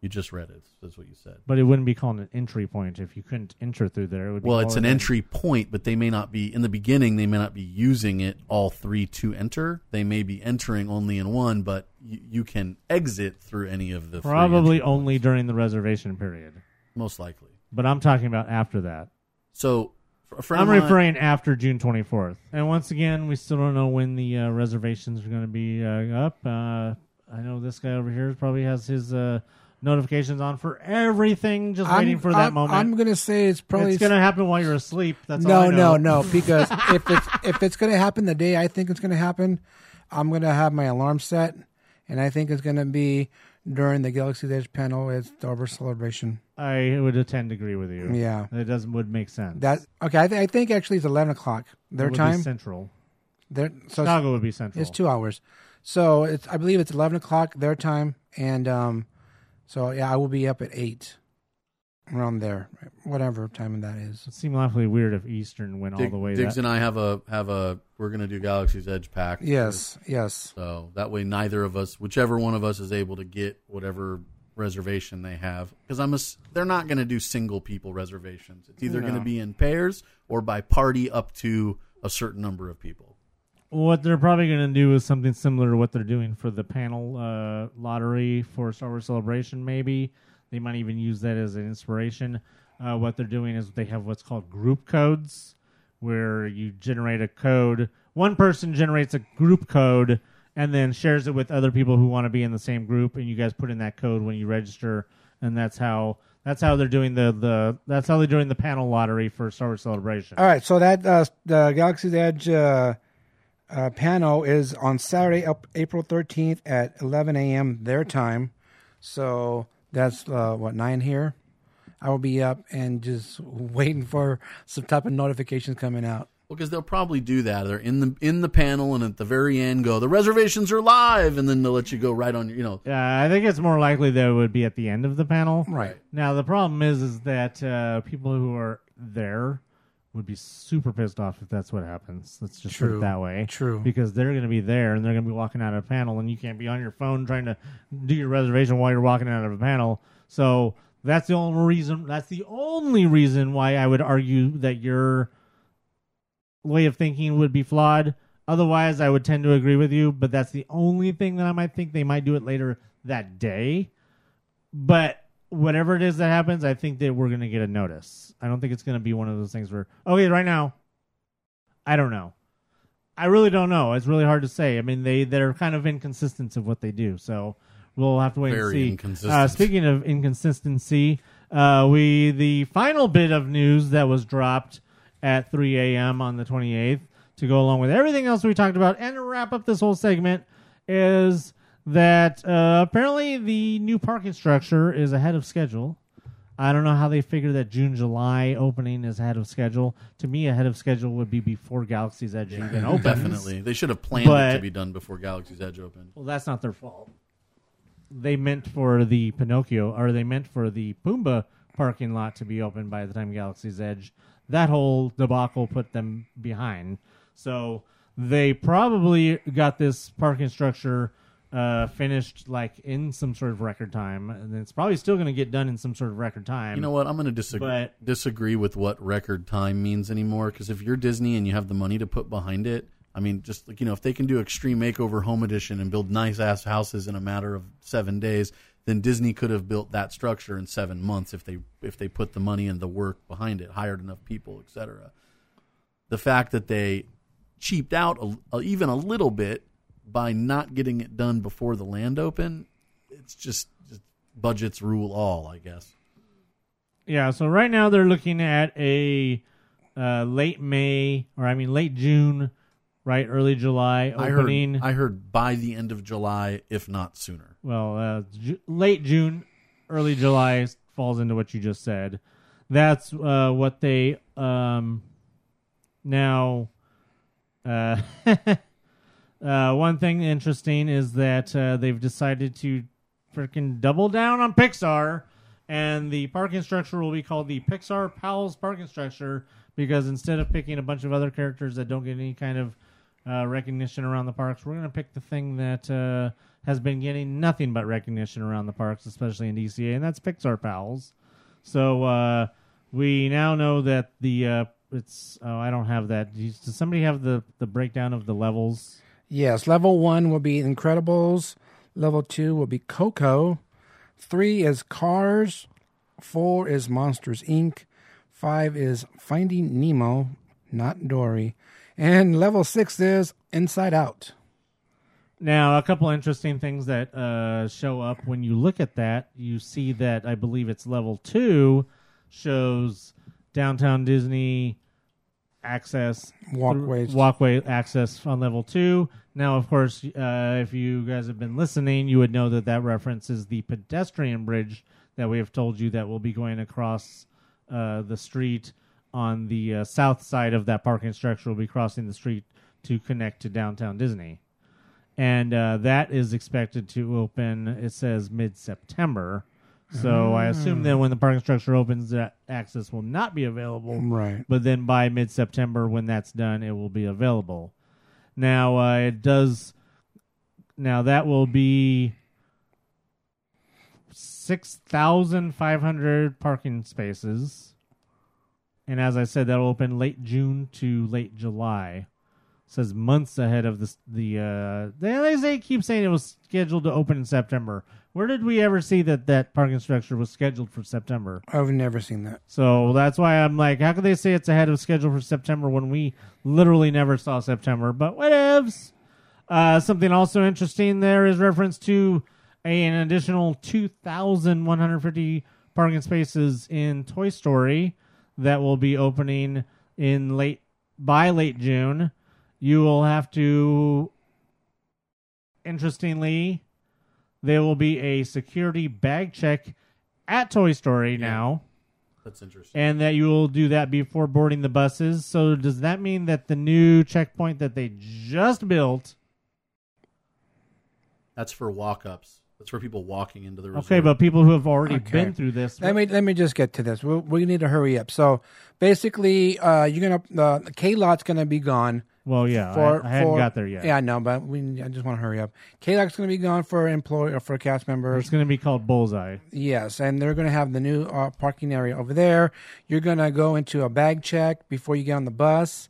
You just read it. That's what you said. But it wouldn't be called an entry point if you couldn't enter through there. It would be well, it's an entry point, but they may not be, in the beginning, they may not be using it all three to enter. They may be entering only in one, but you, you can exit through any of the probably only points. During the reservation period. Most likely. But I'm talking about after that. So I'm referring mine, after June twenty-fourth. And once again, we still don't know when the uh, reservations are going to be uh, up. Uh, I know this guy over here probably has his uh, notifications on for everything, just I'm, waiting for that I'm, moment. I'm going to say it's probably... It's going to happen while you're asleep. That's no, all I know. No, no, no. Because if it's, if it's going to happen the day I think it's going to happen, I'm going to have my alarm set. And I think it's going to be during the Galaxy's Edge panel at Star Wars Celebration. I would attend to agree with you. Yeah. It does, would make sense. That Okay, I, th- I think actually it's eleven o'clock their it time. It would be central. Their, so Chicago would be central. It's two hours. So it's, I believe it's eleven o'clock their time. And um, so, yeah, I will be up at eight around there, whatever time that is. It seemed awfully weird if Eastern went Dig, all the way. Diggs that. and I have a have a we're going to do Galaxy's Edge pack. Yes, yes. So that way, neither of us, whichever one of us, is able to get whatever reservation they have, because I'm a, they're not going to do single people reservations. It's either no. going to be in pairs or by party up to a certain number of people. What they're probably going to do is something similar to what they're doing for the panel uh, lottery for Star Wars Celebration, maybe. They might even use that as an inspiration. Uh, what they're doing is they have what's called group codes, where you generate a code. One person generates a group code and then shares it with other people who want to be in the same group, and you guys put in that code when you register, and that's how that's how they're doing the, the that's how they're doing the panel lottery for Star Wars Celebration. All right, so that uh, the Galaxy's Edge uh, uh, panel is on Saturday, April thirteenth at eleven a.m. their time. So. That's, uh, what, nine here? I will be up and just waiting for some type of notifications coming out. Well, because they'll probably do that. They're in the in the panel, and at the very end go, the reservations are live, and then they'll let you go right on, you know. Yeah, uh, I think it's more likely that it would be at the end of the panel. Right. Now, the problem is, is that uh, people who are there would be super pissed off if that's what happens. Let's just put it that way. True. Because they're going to be there, and they're going to be walking out of a panel, and you can't be on your phone trying to do your reservation while you're walking out of a panel. So that's the only reason. That's the only reason why I would argue that your way of thinking would be flawed. Otherwise, I would tend to agree with you. But that's the only thing that I might think. They might do it later that day. But whatever it is that happens, I think that we're going to get a notice. I don't think it's going to be one of those things where, okay, right now, I don't know. I really don't know. It's really hard to say. I mean, they, they're kind of inconsistent of what they do, so we'll have to wait Very and see. Inconsistent. Uh, speaking of inconsistency, uh, we the final bit of news that was dropped at three a.m. on the twenty-eighth, to go along with everything else we talked about and to wrap up this whole segment, is that uh, apparently the new parking structure is ahead of schedule. I don't know how they figure that June-July opening is ahead of schedule. To me, ahead of schedule would be before Galaxy's Edge yeah, even opens. Definitely. They should have planned but, it to be done before Galaxy's Edge opened. Well, that's not their fault. They meant for the Pinocchio, or they meant for the Pumbaa parking lot to be open by the time Galaxy's Edge. That whole debacle put them behind. So they probably got this parking structure Uh, finished like in some sort of record time, and it's probably still going to get done in some sort of record time. You know what? I'm going to disagree. But... disagree with what record time means anymore. Because if you're Disney and you have the money to put behind it, I mean, just like you know, if they can do Extreme Makeover Home Edition and build nice ass houses in a matter of seven days, then Disney could have built that structure in seven months if they if they put the money and the work behind it, hired enough people, et cetera. The fact that they cheaped out a, a, even a little bit by not getting it done before the land open, it's just, just budgets rule all, I guess. Yeah, so right now they're looking at a uh, late May, or I mean late June, right, early July opening. I heard, I heard by the end of July, if not sooner. Well, uh, ju- late June, early July falls into what you just said. That's uh, what they Um, now, uh, uh, one thing interesting is that uh, they've decided to freaking double down on Pixar, and the parking structure will be called the Pixar Pals parking structure, because instead of picking a bunch of other characters that don't get any kind of uh, recognition around the parks, we're going to pick the thing that uh, has been getting nothing but recognition around the parks, especially in D C A, and that's Pixar Pals. So uh, we now know that the uh, it's oh I don't have that. Does somebody have the, the breakdown of the levels? Yes, level one will be Incredibles. Level two will be Coco. Three is Cars. Four is Monsters, Incorporated. Five is Finding Nemo, not Dory. And level six is Inside Out. Now, a couple interesting things that uh, show up when you look at that. You see that I believe it's level two shows Downtown Disney access, walkways, walkway access on level two. Now, of course, uh, if you guys have been listening, you would know that that reference is the pedestrian bridge that we have told you that will be going across uh, the street on the uh, south side of that parking structure. Will be crossing the street to connect to Downtown Disney. And uh, that is expected to open, it says, mid-September. So oh. I assume that when the parking structure opens, that access will not be available. Right. But then by mid-September, when that's done, it will be available. Now, uh, it does... Now, that will be six thousand five hundred parking spaces. And as I said, that will open late June to late July. Says months ahead of the the uh, they they keep saying it was scheduled to open in September. Where did we ever see that that parking structure was scheduled for September? I've never seen that. So that's why I'm like, how could they say it's ahead of schedule for September when we literally never saw September? But whatevs. Uh, something also interesting there is reference to a, an additional two thousand one hundred fifty parking spaces in Toy Story that will be opening in late by late June. You will have to, interestingly, there will be a security bag check at Toy Story yeah. now. That's interesting. And that you will do that before boarding the buses. So does that mean that the new checkpoint that they just built... That's for walk-ups. That's for people walking into the resort. Okay, but people who have already okay. been through this. Let me let me just get to this. We we'll, we need to hurry up. So basically, uh, you're gonna uh, K Lot's gonna be gone. Well, yeah, for, I, I haven't for, got there yet. Yeah, I know, but we I just want to hurry up. K Lot's gonna be gone for employee or for cast members. It's gonna be called Bullseye. Yes, and they're gonna have the new uh, parking area over there. You're gonna go into a bag check before you get on the bus.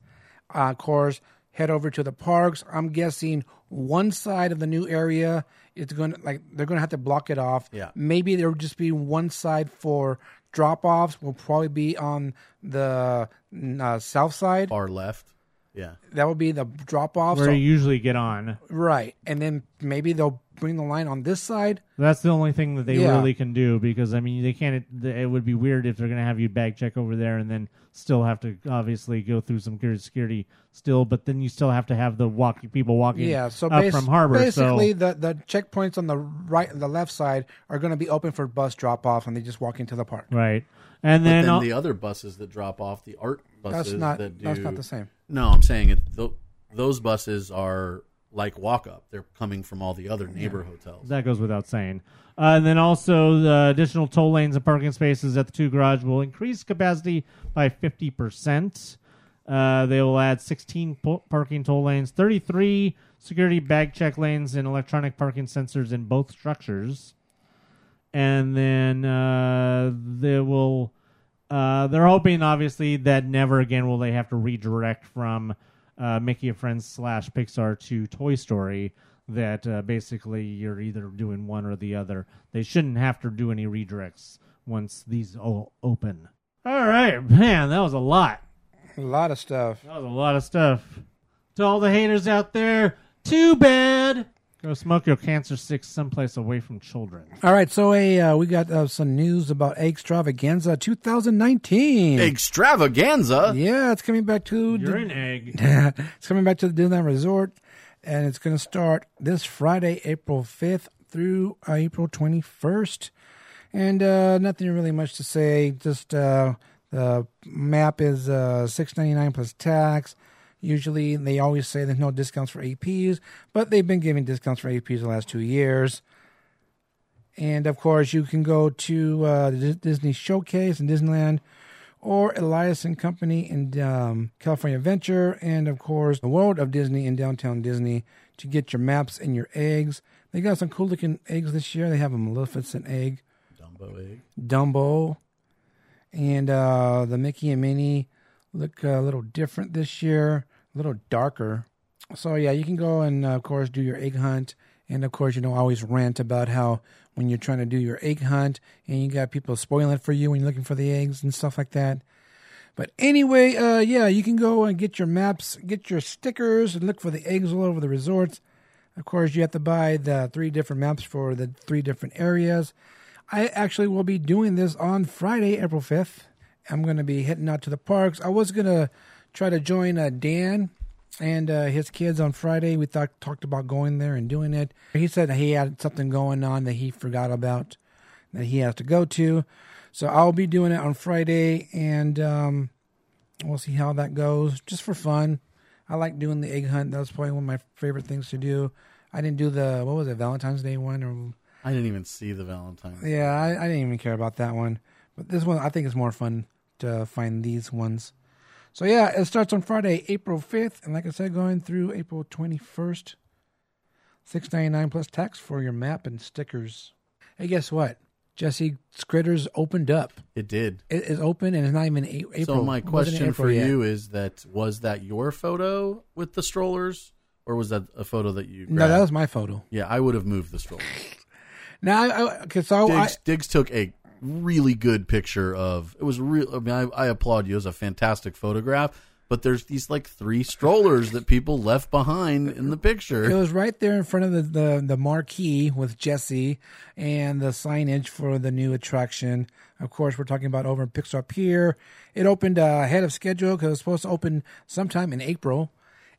Uh, of course, head over to the parks. I'm guessing one side of the new area. It's going to, like, they're going to have to block it off. Yeah. Maybe there will just be one side for drop-offs. Will probably be on the uh, south side, far left. Yeah, that would be the drop-offs where so, you usually get on. Right, and then maybe they'll bring the line on this side. That's the only thing that they yeah. really can do, because I mean they can't. It would be weird if they're going to have you bag check over there and then still have to obviously go through some security still, but then you still have to have the walking people walking yeah, so up bas- from Harbor. Basically, so. the the checkpoints on the right, the left side are going to be open for bus drop off, and they just walk into the park. Right, and then, then the other buses that drop off, the art buses. That's not that do, that's not the same. No, I'm saying it. Th- those buses are like walk up. They're coming from all the other neighbor yeah. hotels. That goes without saying. Uh, and then also the additional toll lanes and parking spaces at the two garage will increase capacity by fifty percent. Uh, they will add sixteen po- parking toll lanes, thirty-three security bag check lanes, and electronic parking sensors in both structures. And then uh, they will... Uh, they're hoping, obviously, that never again will they have to redirect from uh, Mickey and Friends slash Pixar to Toy Story, that uh, basically you're either doing one or the other. They shouldn't have to do any redirects once these all open. All right, man, that was a lot. A lot of stuff. That was a lot of stuff. To all the haters out there, too bad. Go smoke your cancer sticks someplace away from children. All right, so a, uh, we got uh, some news about Eggstravaganza twenty nineteen. Eggstravaganza? Yeah, it's coming back to... You're the, an egg. It's coming back to the Disneyland Resort, and it's going to start this Friday, April fifth through uh, April twenty-first. And uh, nothing really much to say, just... Uh, The map is uh, six ninety-nine plus tax. Usually, they always say there's no discounts for A Ps, but they've been giving discounts for A Ps the last two years. And, of course, you can go to uh, the Disney Showcase in Disneyland or Elias and Company in um, California Adventure and, of course, the World of Disney in Downtown Disney to get your maps and your eggs. They got some cool-looking eggs this year. They have a Maleficent egg. Dumbo egg. Dumbo. And uh, the Mickey and Minnie look a little different this year, a little darker. So, yeah, you can go and, uh, of course, do your egg hunt. And, of course, you know, always rant about how when you're trying to do your egg hunt and you got people spoiling it for you when you're looking for the eggs and stuff like that. But anyway, uh, yeah, you can go and get your maps, get your stickers, and look for the eggs all over the resorts. Of course, you have to buy the three different maps for the three different areas. I actually will be doing this on Friday, April fifth. I'm going to be heading out to the parks. I was going to try to join uh, Dan and uh, his kids on Friday. We thought, talked about going there and doing it. He said he had something going on that he forgot about that he has to go to. So I'll be doing it on Friday, and um, we'll see how that goes, just for fun. I like doing the egg hunt. That was probably one of my favorite things to do. I didn't do the, what was it, Valentine's Day one? Or I didn't even see the Valentine's Day. Yeah, I, I didn't even care about that one. But this one, I think it's more fun to find these ones. So, yeah, it starts on Friday, April fifth. And like I said, going through April twenty-first, six ninety-nine plus tax for your map and stickers. Hey, guess what? Jessie's Critters opened up. It did. It is open, and it's not even April. So my question for you is that, was that your photo with the strollers, or was that a photo that you grabbed? No, that was my photo. Yeah, I would have moved the strollers. Now, I, I, so Diggs, I, Diggs took a really good picture of, it was real. I mean, I, I applaud you. It was a fantastic photograph. But there's these like three strollers that people left behind in the picture. It was right there in front of the, the, the marquee with Jessie and the signage for the new attraction. Of course, we're talking about over at Pixar Pier. It opened uh, ahead of schedule because it was supposed to open sometime in April.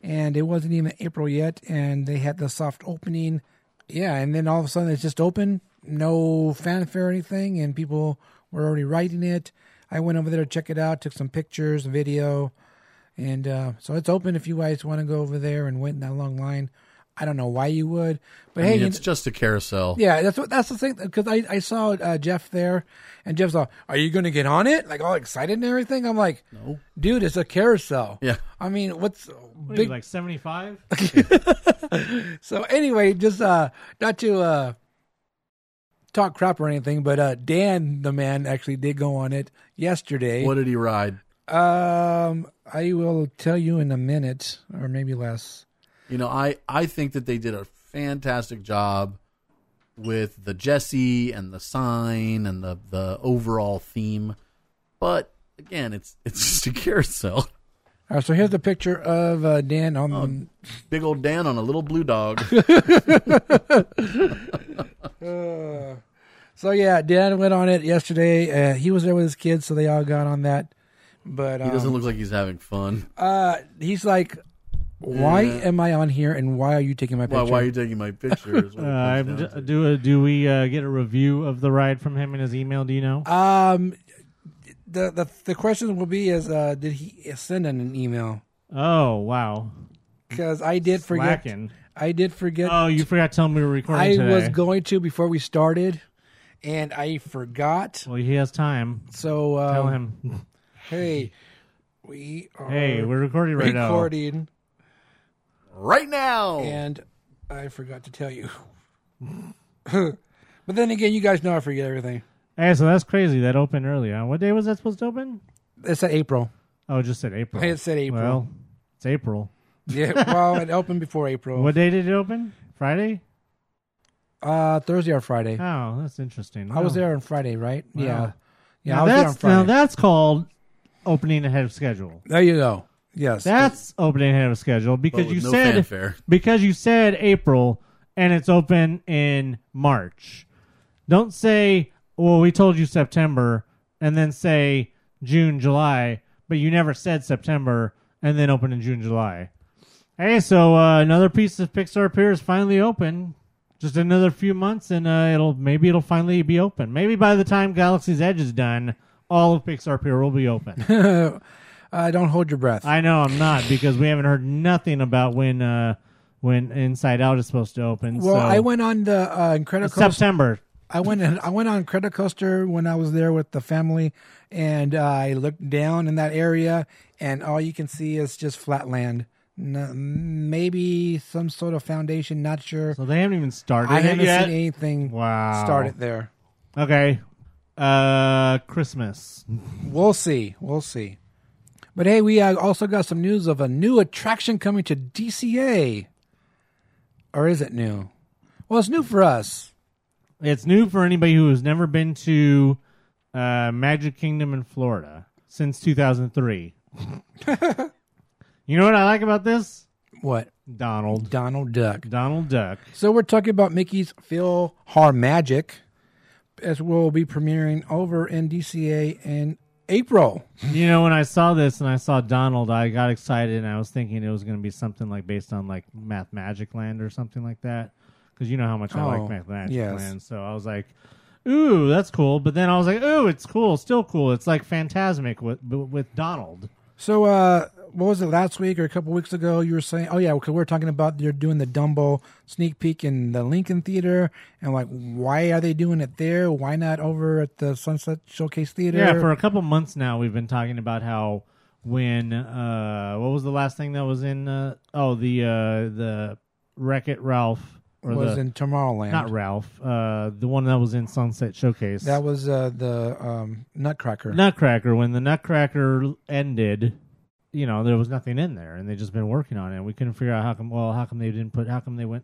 And it wasn't even April yet. And they had the soft opening. Yeah, and then all of a sudden it's just open. No fanfare or anything. And people were already writing it. I went over there to check it out, took some pictures, video. And uh, so it's open if you guys want to go over there and wait in that long line. I don't know why you would, but I hey, mean, it's you know, just a carousel. Yeah, that's what that's the thing. Because I I saw uh, Jeff there, and Jeff's all, "Are you going to get on it?" Like all excited and everything. I'm like, "No, dude, it's a carousel." Yeah, I mean, what's what big are you, like seventy-five? So anyway, just uh, not to uh, talk crap or anything, but uh, Dan, the man, actually did go on it yesterday. What did he ride? Um, I will tell you in a minute, or maybe less. You know, I, I think that they did a fantastic job with the Jessie and the sign and the, the overall theme. But, again, it's it's just a carousel. All right, so here's the picture of uh, Dan on um, the... Big old Dan on a little blue dog. uh, so, yeah, Dan went on it yesterday. Uh, he was there with his kids, so they all got on that. But um, he doesn't look like he's having fun. Uh, he's like, why yeah. am I on here, and why are you taking my picture? Why, why are you taking my picture? uh, I'm d- do a, do we uh, get a review of the ride from him in his email? Do you know? Um, the the the question will be is uh, did he send in an email? Oh wow! Because I did forget. Slacking. I did forget. Oh, you forgot to tell me we were recording. I today. was going to before we started, and I forgot. Well, he has time, so uh, tell him. Hey, we are Hey, we're recording right now. Recording right now. And I forgot to tell you. But then again, you guys know I forget everything. Hey, so that's crazy. That opened early. Huh? What day was that supposed to open? It said April. Oh, it just said April. It said April. Well, it's April. Yeah, well, it opened before April. What day did it open? Friday? Uh, Thursday or Friday. Oh, that's interesting. I oh. was there on Friday, right? Wow. Yeah. Yeah, now I was there on Friday. Now that's called opening ahead of schedule. There you go. Yes, that's opening ahead of schedule because you no said fanfare. Because you said April and it's open in March. Don't say, "Well, we told you September," and then say June, July, but you never said September and then open in June, July. Hey, so uh, another piece of Pixar Pier is finally open. Just another few months, and uh, it'll maybe it'll finally be open. Maybe by the time Galaxy's Edge is done, all of Pixar Pier will be open. Uh, don't hold your breath. I know I'm not, because we haven't heard nothing about when uh, when Inside Out is supposed to open. Well, so. I went on the uh, Incredicoaster. September. I went in, I went on Incredicoaster when I was there with the family, and uh, I looked down in that area, and all you can see is just flat land. No, maybe some sort of foundation, not sure. So they haven't even started. I haven't yet? seen anything wow. started there. Okay. Uh, Christmas. We'll see. We'll see. But hey, we uh, also got some news of a new attraction coming to D C A. Or is it new? Well, it's new for us. It's new for anybody who has never been to uh, Magic Kingdom in Florida since two thousand three. You know what I like about this? What? Donald. Donald Duck. Donald Duck. So we're talking about Mickey's PhilharMagic, as we'll be premiering over in D C A in April. You know, when I saw this and I saw Donald, I got excited, and I was thinking it was going to be something like based on like Math Magic Land or something like that, because you know how much I oh, like Math Magic yes. Land. So I was like, ooh, that's cool. But then I was like, ooh, it's cool. Still cool. It's like Fantasmic with with Donald. So uh, what was it last week or a couple weeks ago? You were saying, oh, yeah, because we we're talking about they're doing the Dumbo sneak peek in the Lincoln Theater. And, like, why are they doing it there? Why not over at the Sunset Showcase Theater? Yeah, for a couple months now we've been talking about how when uh, – what was the last thing that was in uh, – oh, the uh, the Wreck-It Ralph. Or was the, in Tomorrowland. Not Ralph. Uh, the one that was in Sunset Showcase. That was uh, the um, Nutcracker. Nutcracker. When the Nutcracker ended, you know, there was nothing in there, and they just been working on it. We couldn't figure out how come. Well, how come they didn't put? How come they went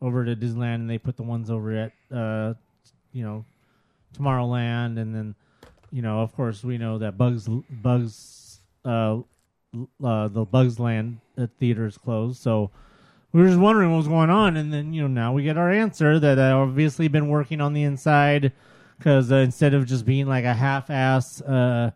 over to Disneyland and they put the ones over at, uh, you know, Tomorrowland, and then, you know, of course we know that Bugs Bugs uh, uh, the Bugs Land theater is closed, so. We were just wondering what was going on, and then, you know, now we get our answer that I've obviously been working on the inside, because uh, instead of just being like a half-ass uh,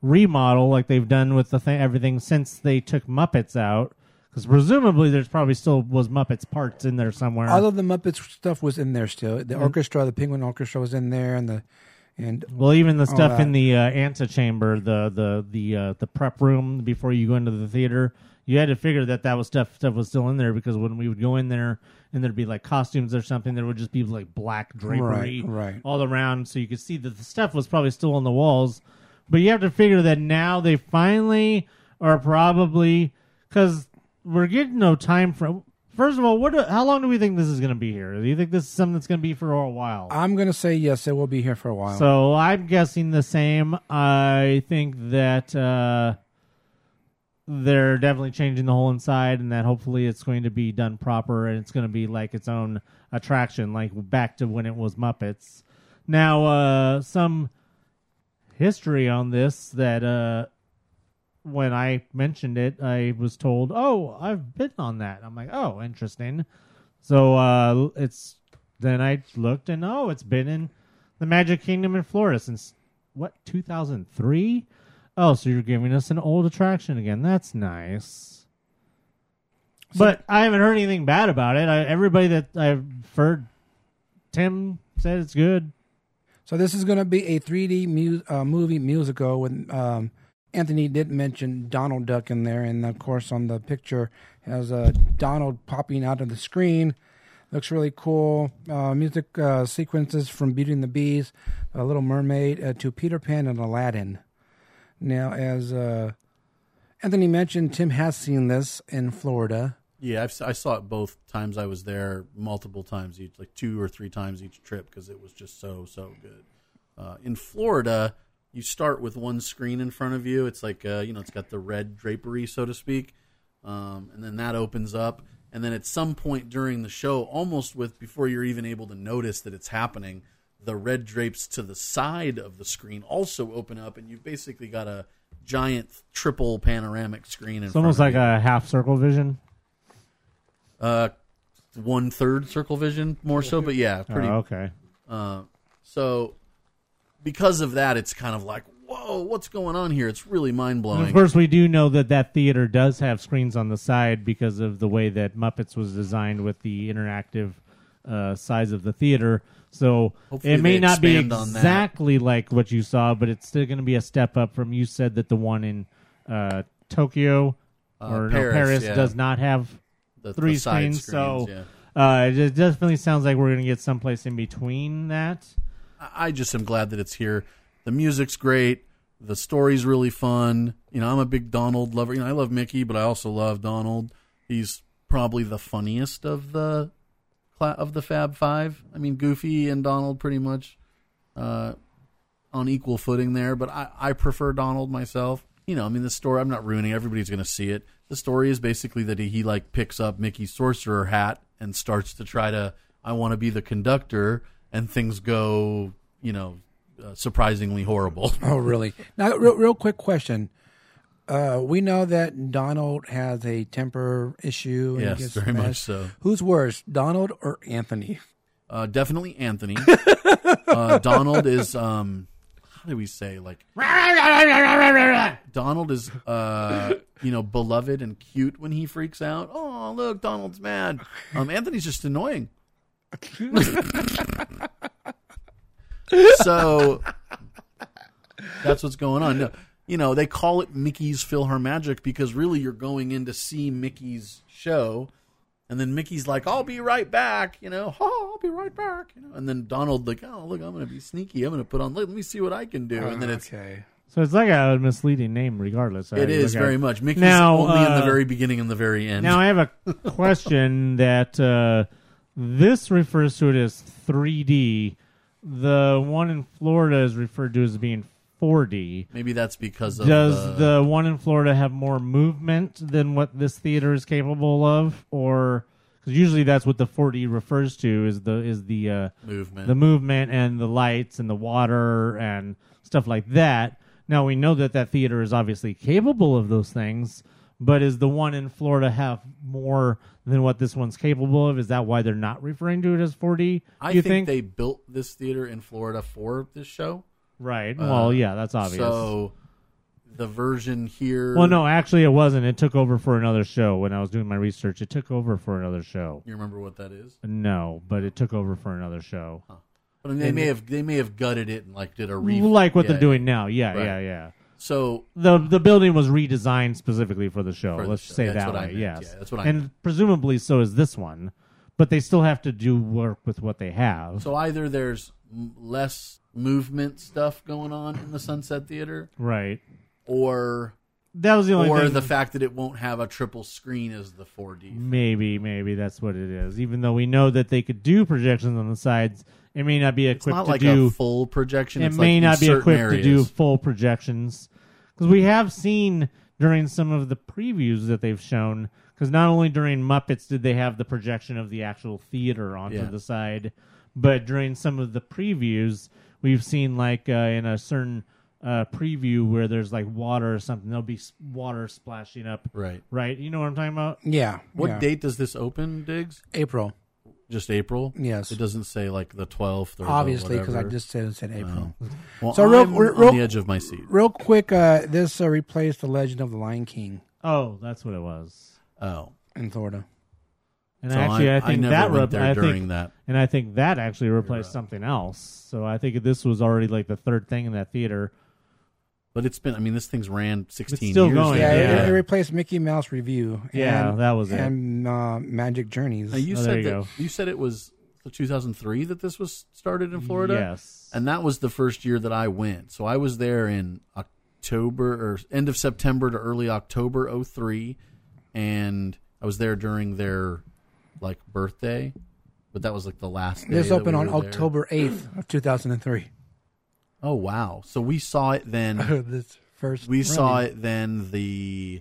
remodel like they've done with the th- everything since they took Muppets out, because presumably there's probably still was Muppets parts in there somewhere. All of the Muppets stuff was in there still. The orchestra, the Penguin Orchestra was in there, and the and well, even the stuff in the uh, antechamber, the the the uh, the prep room before you go into the theater. You had to figure that that was stuff stuff was still in there, because when we would go in there and there'd be like costumes or something, there would just be like black drapery right, right. all around, so you could see that the stuff was probably still on the walls. But you have to figure that now they finally are probably, because we're getting no time from. First of all, what? Do, how long do we think this is going to be here? Do you think this is something that's going to be for a while? I'm going to say yes, it will be here for a while. So I'm guessing the same. I think that. Uh, They're definitely changing the whole inside, and that hopefully it's going to be done proper, and it's going to be like its own attraction, like back to when it was Muppets. Now, uh, some history on this that uh, when I mentioned it, I was told, oh, I've been on that. I'm like, oh, interesting. So uh, it's then I looked, and oh, it's been in the Magic Kingdom in Florida since, what, two thousand three? Oh, so you're giving us an old attraction again. That's nice. So, but I haven't heard anything bad about it. I, everybody that I've heard, Tim said it's good. So this is going to be a three D mu- uh, movie musical with um, Anthony did mention Donald Duck in there. And, of course, on the picture has uh, Donald popping out of the screen. Looks really cool. Uh, music uh, sequences from Beauty and the Beast, uh, Little Mermaid, uh, to Peter Pan and Aladdin. Now, as uh, Anthony mentioned, Tim has seen this in Florida. Yeah, I've, I saw it both times I was there, multiple times each, like two or three times each trip, because it was just so, so good. Uh, in Florida, you start with one screen in front of you. It's like, uh, you know, it's got the red drapery, so to speak, um, and then that opens up. And then at some point during the show, almost with before you're even able to notice that it's happening, the red drapes to the side of the screen also open up, and you've basically got a giant triple panoramic screen. It's almost like a half circle vision. Uh, one third circle vision more so, but yeah, pretty oh, okay. Uh, so because of that, it's kind of like, whoa, what's going on here? It's really mind blowing. Of course, we do know that that theater does have screens on the side because of the way that Muppets was designed with the interactive uh, size of the theater. So hopefully it may not be exactly like what you saw, but it's still going to be a step up from, you said that the one in uh, Tokyo uh, or Paris, no, Paris yeah. does not have the, three the screens, screens. So yeah. uh, it definitely sounds like we're going to get someplace in between that. I just am glad that it's here. The music's great. The story's really fun. You know, I'm a big Donald lover. You know, I love Mickey, but I also love Donald. He's probably the funniest of the of the Fab Five. I mean, Goofy and Donald pretty much uh, on equal footing there, but I, I prefer Donald myself. You know, I mean, the story, I'm not ruining it. Everybody's going to see it. The story is basically that he, he, like, picks up Mickey's sorcerer hat and starts to try to, I want to be the conductor, and things go, you know, uh, surprisingly horrible. Oh, really? Now, real, real quick question. Uh, we know that Donald has a temper issue. And yes, he gets very smashed. Much so. Who's worse, Donald or Anthony? Uh, definitely Anthony. uh, Donald is, um, how do we say, like, Donald is, uh, you know, beloved and cute when he freaks out. Oh, look, Donald's mad. Um, Anthony's just annoying. So that's what's going on. No. You know, they call it Mickey's PhilharMagic because really you're going in to see Mickey's show, and then Mickey's like, I'll be right back, you know, oh, I'll be right back. You know? And then Donald like, oh, look, I'm going to be sneaky. I'm going to put on, let me see what I can do. And then it's... Okay. So it's like a misleading name regardless. It I is very at... much. Mickey's now, only uh, in the very beginning and the very end. Now I have a question that uh, this refers to it as three D. The one in Florida is referred to as being four D. Maybe that's because of... Does the... the one in Florida have more movement than what this theater is capable of? Or... Because usually that's what the four D refers to, is the is the uh, movement. The movement and the lights and the water and stuff like that. Now, we know that that theater is obviously capable of those things, but is the one in Florida have more than what this one's capable of? Is that why they're not referring to it as four D? I think, think they built this theater in Florida for this show. Right. Uh, well, yeah, that's obvious. So the version here... Well, no, actually it wasn't. It took over for another show. When I was doing my research, it took over for another show. You remember what that is? No, but it took over for another show. Huh. But I mean, they and may have they may have gutted it and like did a re... Like what yeah, they're doing now. Yeah, right. yeah, yeah. So the the building was redesigned specifically for the show. For Let's the show. say yeah, that way. Yes. Yeah, that's what I And meant. Presumably so is this one, but they still have to do work with what they have. So either there's less movement stuff going on in the Sunset Theater, right? Or that was the only, or thing. the fact that it won't have a triple screen as the four D thing. Maybe, maybe that's what it is. Even though we know that they could do projections on the sides, it may not be equipped it's to like do a full projection. It it's may like not be equipped areas. to do full projections, because we have seen during some of the previews that they've shown. Because not only during Muppets did they have the projection of the actual theater onto yeah. the side, but during some of the previews. We've seen, like, uh, in a certain uh, preview where there's, like, water or something. There'll be water splashing up. Right. Right? You know what I'm talking about? Yeah. What yeah. date does this open, Diggs? April. Just April? Yes. It doesn't say, like, the twelfth or obviously, because I just said it said April. No. Well, so real, I'm real, on the edge of my seat. Real quick, uh, this uh, replaced The Legend of the Lion King. Oh, that's what it was. Oh. In Florida. And so actually, I, I think I never that went there re- during I think, that, and I think that actually replaced right. something else. So I think this was already like the third thing in that theater. But it's been—I mean, this thing's ran sixteen it's still years. Going. Yeah, yeah. It, it replaced Mickey Mouse Review. Yeah, and, that was it. And uh, Magic Journeys. Now you oh, said you, that, you said it was two thousand three that this was started in Florida. Yes, and that was the first year that I went. So I was there in October or end of September to early October oh three, and I was there during their. Like birthday, but that was like the last day. This opened we on there. October eighth of two thousand three. Oh, wow. So we saw it then. this first we running. saw it then the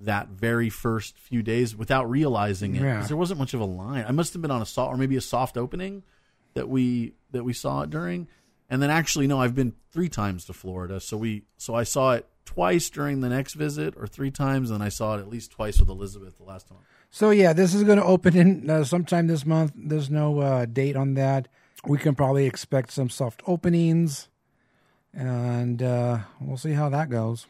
that very first few days without realizing it. Because yeah. there wasn't much of a line. I must have been on a soft or maybe a soft opening that we that we saw it during. And then actually no, I've been three times to Florida. So we so I saw it twice during the next visit or three times, and I saw it at least twice with Elizabeth the last time. So, yeah, this is going to open in uh, sometime this month. There's no uh, date on that. We can probably expect some soft openings, and uh, we'll see how that goes.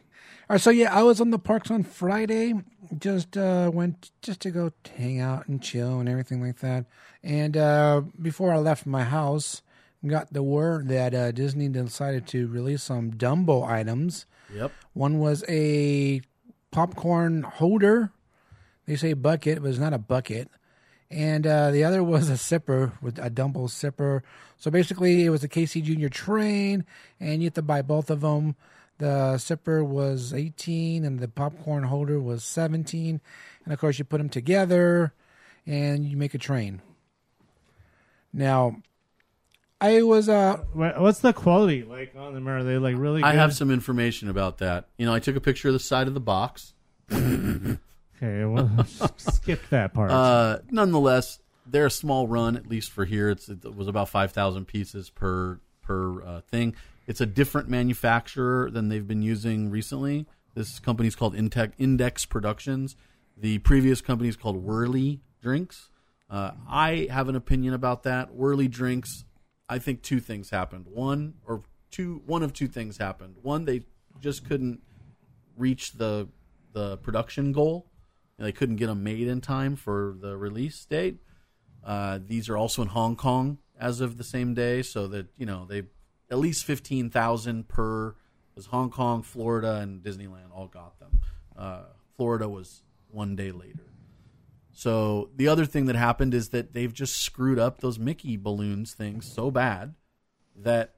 right, so yeah, I was on the parks on Friday. Just uh, went just to go hang out and chill and everything like that. And uh, before I left my house, got the word that uh, Disney decided to release some Dumbo items. Yep. One was a popcorn holder. They say bucket, but it's not a bucket. And uh, the other was a sipper, with a Dumbo sipper. So basically, it was a Casey Junior train, and you have to buy both of them. The sipper was eighteen, and the popcorn holder was seventeen. And, of course, you put them together, and you make a train. Now, I was... Uh, what's the quality like on them? Are they like really good? I have some information about that. You know, I took a picture of the side of the box. Okay, well, skip that part. Uh, nonetheless, they're a small run, at least for here. It's, it was about five thousand pieces per per uh, thing. It's a different manufacturer than they've been using recently. This company's called Intec- Index Productions. The previous company's called Whirly Drinks. Uh, I have an opinion about that. Whirly Drinks, I think two things happened. One or two, one of two things happened. One, they just couldn't reach the the production goal. They couldn't get them made in time for the release date. Uh, these are also in Hong Kong as of the same day, so that, you know, they at least fifteen thousand per, was Hong Kong, Florida, and Disneyland all got them. Uh, Florida was one day later. So the other thing that happened is that they've just screwed up those Mickey balloons things so bad that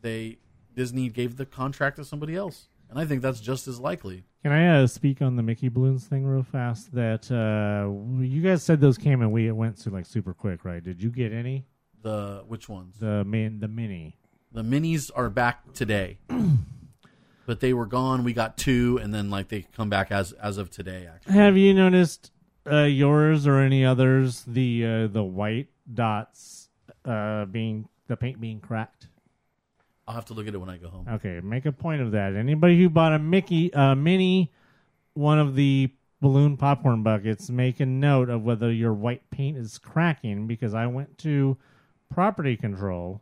they Disney gave the contract to somebody else. And I think that's just as likely. Can I uh, speak on the Mickey balloons thing real fast? That uh, you guys said those came and we it went to like super quick, right? Did you get any? The which ones? The man, the mini. The minis are back today, but they were gone. We got two, and then like they come back as as of today. Actually, have you noticed uh, yours or any others the uh, the white dots uh, being the paint being cracked? I'll have to look at it when I go home. Okay, make a point of that. Anybody who bought a Mickey, uh, mini, one of the balloon popcorn buckets, make a note of whether your white paint is cracking, because I went to property control.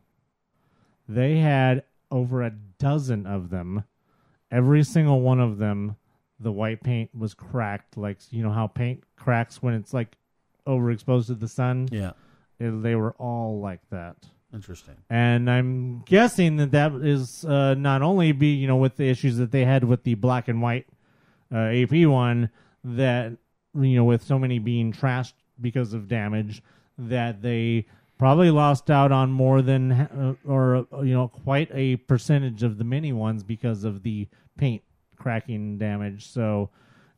They had over a dozen of them. Every single one of them, the white paint was cracked. Like, you know how paint cracks when it's like overexposed to the sun? Yeah. It, they were all like that. Interesting. And I'm guessing that that is uh, not only be, you know, with the issues that they had with the black and white uh, A P one, that, you know, with so many being trashed because of damage, that they probably lost out on more than uh, or, you know, quite a percentage of the mini ones because of the paint cracking damage. So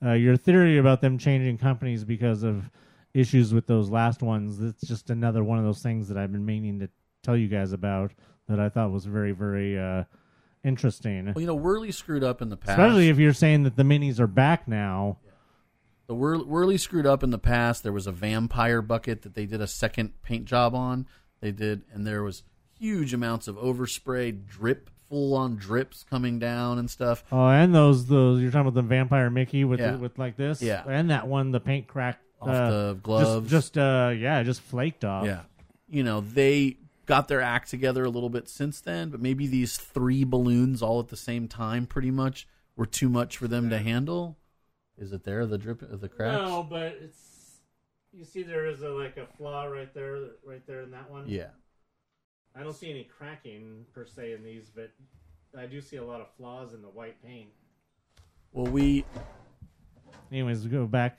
uh, your theory about them changing companies because of issues with those last ones, that's just another one of those things that I've been meaning to tell you guys about, that I thought was very, very uh, interesting. Well, you know, Whirly screwed up in the past. Especially if you're saying that the minis are back now. Yeah. The Whirly, Whirly screwed up in the past. There was a vampire bucket that they did a second paint job on. They did, and there was huge amounts of overspray, drip, full-on drips coming down and stuff. Oh, and those, those you're talking about the vampire Mickey with yeah. the, with like this? Yeah. And that one, the paint cracked. Off uh, the gloves. Just, just uh, yeah, just flaked off. Yeah. You know, they got their act together a little bit since then, but maybe these three balloons all at the same time pretty much were too much for them yeah. to handle. Is it there, the drip of the cracks? No, but it's, you see there is a, like a flaw right there, right there in that one. Yeah. I don't see any cracking per se in these, but I do see a lot of flaws in the white paint. Well, we... Anyways, we go back.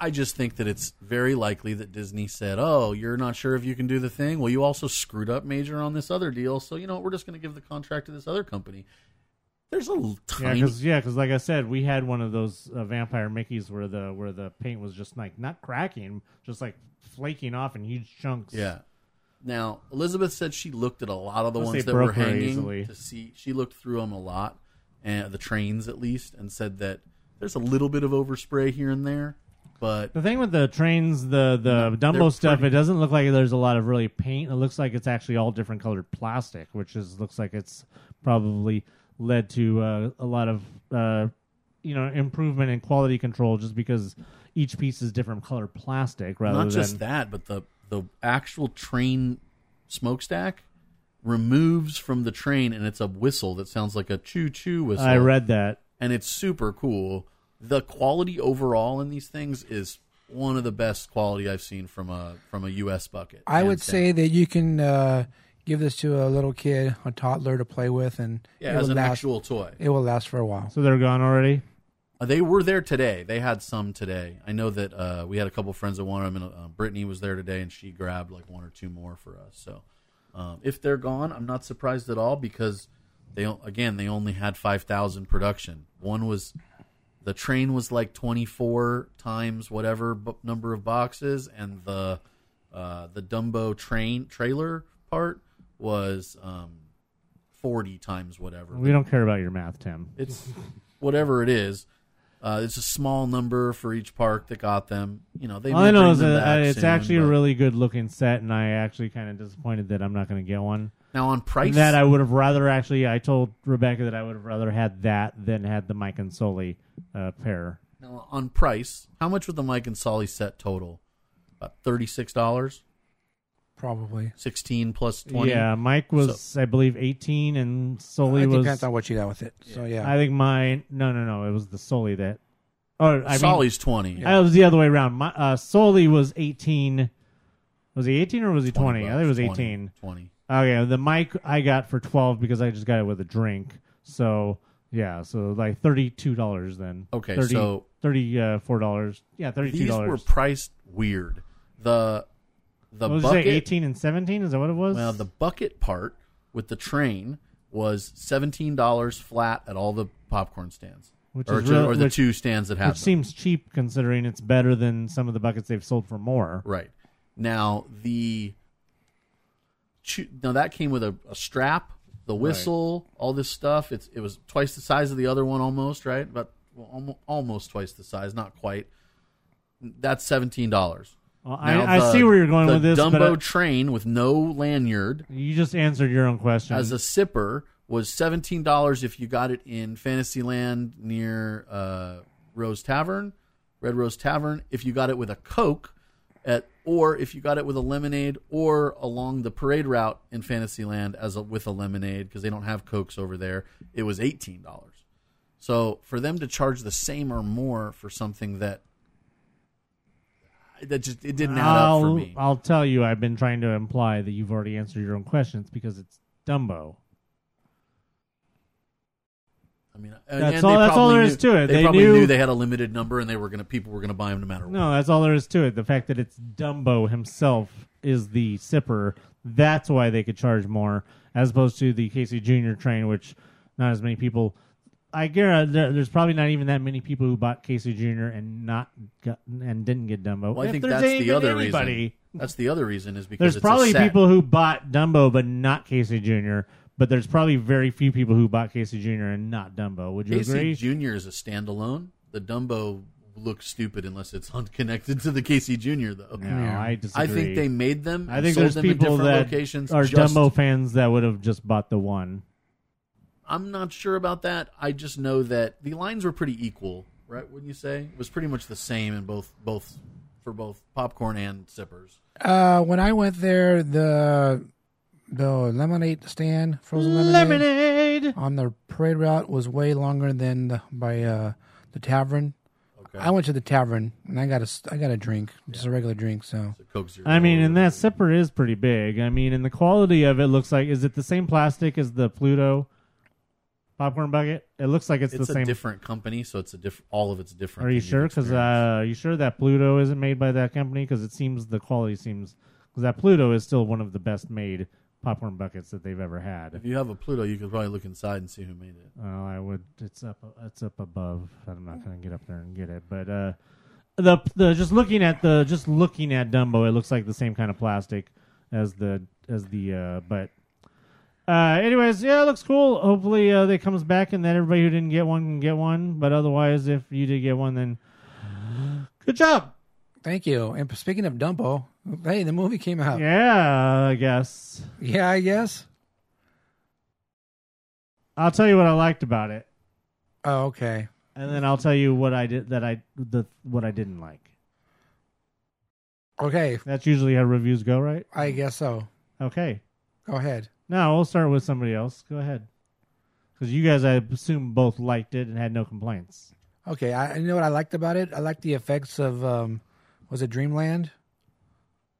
I just think that it's very likely that Disney said, oh, you're not sure if you can do the thing? Well, you also screwed up major on this other deal, so, you know, we're just going to give the contract to this other company. There's a little tiny... Yeah, because yeah, like I said, we had one of those uh, vampire Mickeys where the where the paint was just, like, not cracking, just, like, flaking off in huge chunks. Yeah. Now, Elizabeth said she looked at a lot of the ones that were hanging easily. To see. She looked through them a lot, and the trains at least, and said that there's a little bit of overspray here and there. But the thing with the trains, the, the Dumbo stuff, pretty. It doesn't look like there's a lot of really paint. It looks like it's actually all different colored plastic, which is looks like it's probably led to uh, a lot of uh, you know improvement in quality control, just because each piece is different colored plastic. Rather not than... just that, but the the actual train smokestack removes from the train, and it's a whistle that sounds like a choo choo whistle. I read that. and it's super cool. The quality overall in these things is one of the best quality I've seen from a from a U S bucket. I would say that you can uh, give this to a little kid, a toddler to play with, and yeah, as an actual toy, it will last for a while. So they're gone already. They were there today. They had some today. I know that uh, we had a couple friends that wanted them. And, uh, Brittany was there today, and she grabbed like one or two more for us. So um, if they're gone, I'm not surprised at all because, they again, they only had five thousand production. One was, the train was like twenty-four times whatever b- number of boxes, and the uh, the Dumbo train trailer part was um, forty times whatever. We don't care about your math, Tim. It's whatever it is. Uh, it's a small number for each park that got them. You know, they. All I know is that uh, it's soon, actually but... a really good looking set, and I actually kind of disappointed that I'm not going to get one. Now on price, and that I would have rather actually. I told Rebecca that I would have rather had that than had the Mike and Sully uh, pair. Now on price, how much was the Mike and Sully set total? About thirty-six dollars, probably sixteen plus twenty. Yeah, Mike was so, I believe eighteen, and Sully I think was. Depends on what you got with it. Yeah. So yeah, I think mine. No, no, no. It was the Sully that. Oh, I Sully's mean, twenty. Yeah. I was the other way around. My, uh, Sully was eighteen. Was he eighteen or was he twenty? I think it was eighteen. Twenty. Okay, the mic I got for twelve because I just got it with a drink. So yeah, so like thirty-two dollars then. Okay, thirty, so thirty-four dollars. Yeah, thirty-two dollars. These were priced weird. The the what bucket, did you say, eighteen and seventeen? Is that what it was? Well, the bucket part with the train was seventeen dollars flat at all the popcorn stands, which or, is real, or the which, two stands that have. Which them. Seems cheap considering it's better than some of the buckets they've sold for more. Right now the. Now that came with a, a strap, the whistle, right. All this stuff. It's it was twice the size of the other one, almost right, but well, almost, almost twice the size, not quite. That's seventeen dollars. Well, I, I see where you're going with this. The Dumbo train with no lanyard. You just answered your own question. As a sipper was seventeen dollars if you got it in Fantasyland near uh, Rose Tavern, Red Rose Tavern. If you got it with a Coke. At, or if you got it with a lemonade or along the parade route in Fantasyland as a, with a lemonade because they don't have Cokes over there, it was eighteen dollars. So for them to charge the same or more for something that that just it didn't add I'll, up for me. I'll tell you, I've been trying to imply that you've already answered your own questions because it's Dumbo. I mean, that's all. That's all there is to it. They, they probably knew, knew they had a limited number, and they were going to people were going to buy them no matter what. No, that's all there is to it. The fact that it's Dumbo himself is the sipper. That's why they could charge more, as opposed to the Casey Junior train, which not as many people. I guarantee there, there's probably not even that many people who bought Casey Junior and not got, and didn't get Dumbo. Well, I think that's the other anybody, reason. That's the other reason is because there's it's probably a set. People who bought Dumbo but not Casey Junior But there's probably very few people who bought Casey Junior and not Dumbo. Would you Casey agree? Casey Junior is a standalone. The Dumbo looks stupid unless it's unconnected to the Casey Junior, though. No, yeah. I disagree. I think they made them. I think there's them people that locations are just... Dumbo fans that would have just bought the one. I'm not sure about that. I just know that the lines were pretty equal, right? Wouldn't you say? It was pretty much the same in both both for both popcorn and sippers. Uh, when I went there, the. The lemonade stand, frozen lemonade, lemonade on the parade route was way longer than the, by uh, the tavern. Okay. I went to the tavern and I got a I got a drink, just yeah. a regular drink. So, so I mean, and that sipper is pretty big. I mean, and the quality of it looks like is it the same plastic as the Pluto popcorn bucket? It looks like it's, it's the same. It's a different company, so it's a diff- all of it's different. Are you sure? Because uh, you sure that Pluto isn't made by that company? Because it seems the quality seems because that Pluto is still one of the best made. Popcorn buckets that they've ever had. If you have a Pluto, you could probably look inside and see who made it. Oh, I would. It's up. It's up above. I'm not going to get up there and get it. But uh, the the just looking at the just looking at Dumbo, it looks like the same kind of plastic as the as the. Uh, but uh, anyways, yeah, it looks cool. Hopefully, uh, they comes back and that everybody who didn't get one can get one. But otherwise, if you did get one, then good job. Thank you. And speaking of Dumbo, hey, the movie came out. Yeah, I guess. Yeah, I guess. I'll tell you what I liked about it. Oh, okay. And then I'll tell you what I did that I the what I didn't like. Okay. That's usually how reviews go, right? I guess so. Okay. Go ahead. No, we'll start with somebody else. Go ahead. Because you guys, I assume, both liked it and had no complaints. Okay, I you know what I liked about it. I liked the effects of, um, was it Dreamland?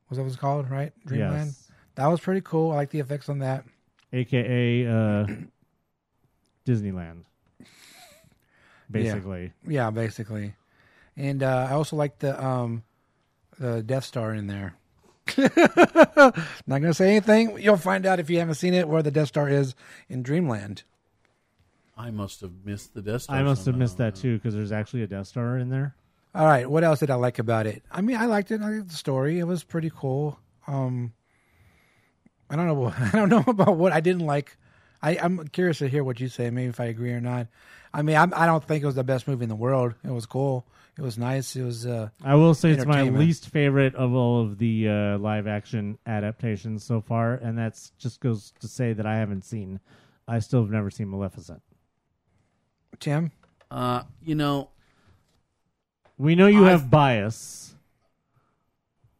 Was that what it's called, right? Dreamland? Yes. That was pretty cool. I liked the effects on that. A K A uh, Disneyland, basically. Yeah, yeah basically. And uh, I also liked the, um, the Death Star in there. Not going to say anything. You'll find out if you haven't seen it where the Death Star is in Dreamland. I must have missed the Death Star. I must somehow. have missed that, too, because there's actually a Death Star in there. All right. What else did I like about it? I mean, I liked it. I liked the story. It was pretty cool. Um, I don't know. I don't know about what I didn't like. I, I'm curious to hear what you say, maybe if I agree or not. I mean, I'm, I don't think it was the best movie in the world. It was cool. It was nice. It was. Uh, I will say it's my least favorite of all of the uh, live-action adaptations so far, and that's just goes to say that I haven't seen. I still have never seen Maleficent. Tim? Uh, you know... We know you I've... have bias.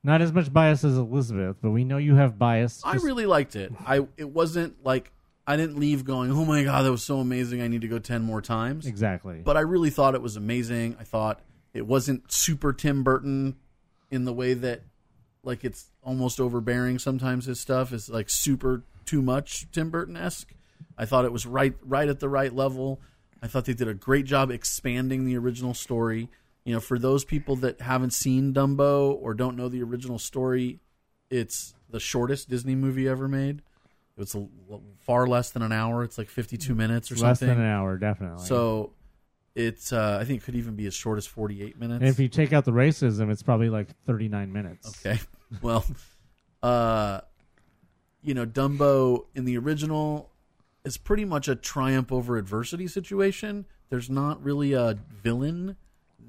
Not as much bias as Elizabeth, but we know you have bias. Just... I really liked it. I It wasn't like... I didn't leave going, oh my God, that was so amazing. I need to go ten more times. Exactly. But I really thought it was amazing. I thought it wasn't super Tim Burton in the way that, like, it's almost overbearing sometimes. His stuff is, like, super too much Tim Burton-esque. I thought it was right right at the right level. I thought they did a great job expanding the original story. You know, for those people that haven't seen Dumbo or don't know the original story, it's the shortest Disney movie ever made. It's a, far less than an hour. It's like fifty-two minutes or less something. Less than an hour, definitely. So it's, uh, I think it could even be as short as forty-eight minutes. And if you take out the racism, it's probably like thirty-nine minutes. Okay. Well, uh, you know, Dumbo in the original is pretty much a triumph over adversity situation. There's not really a villain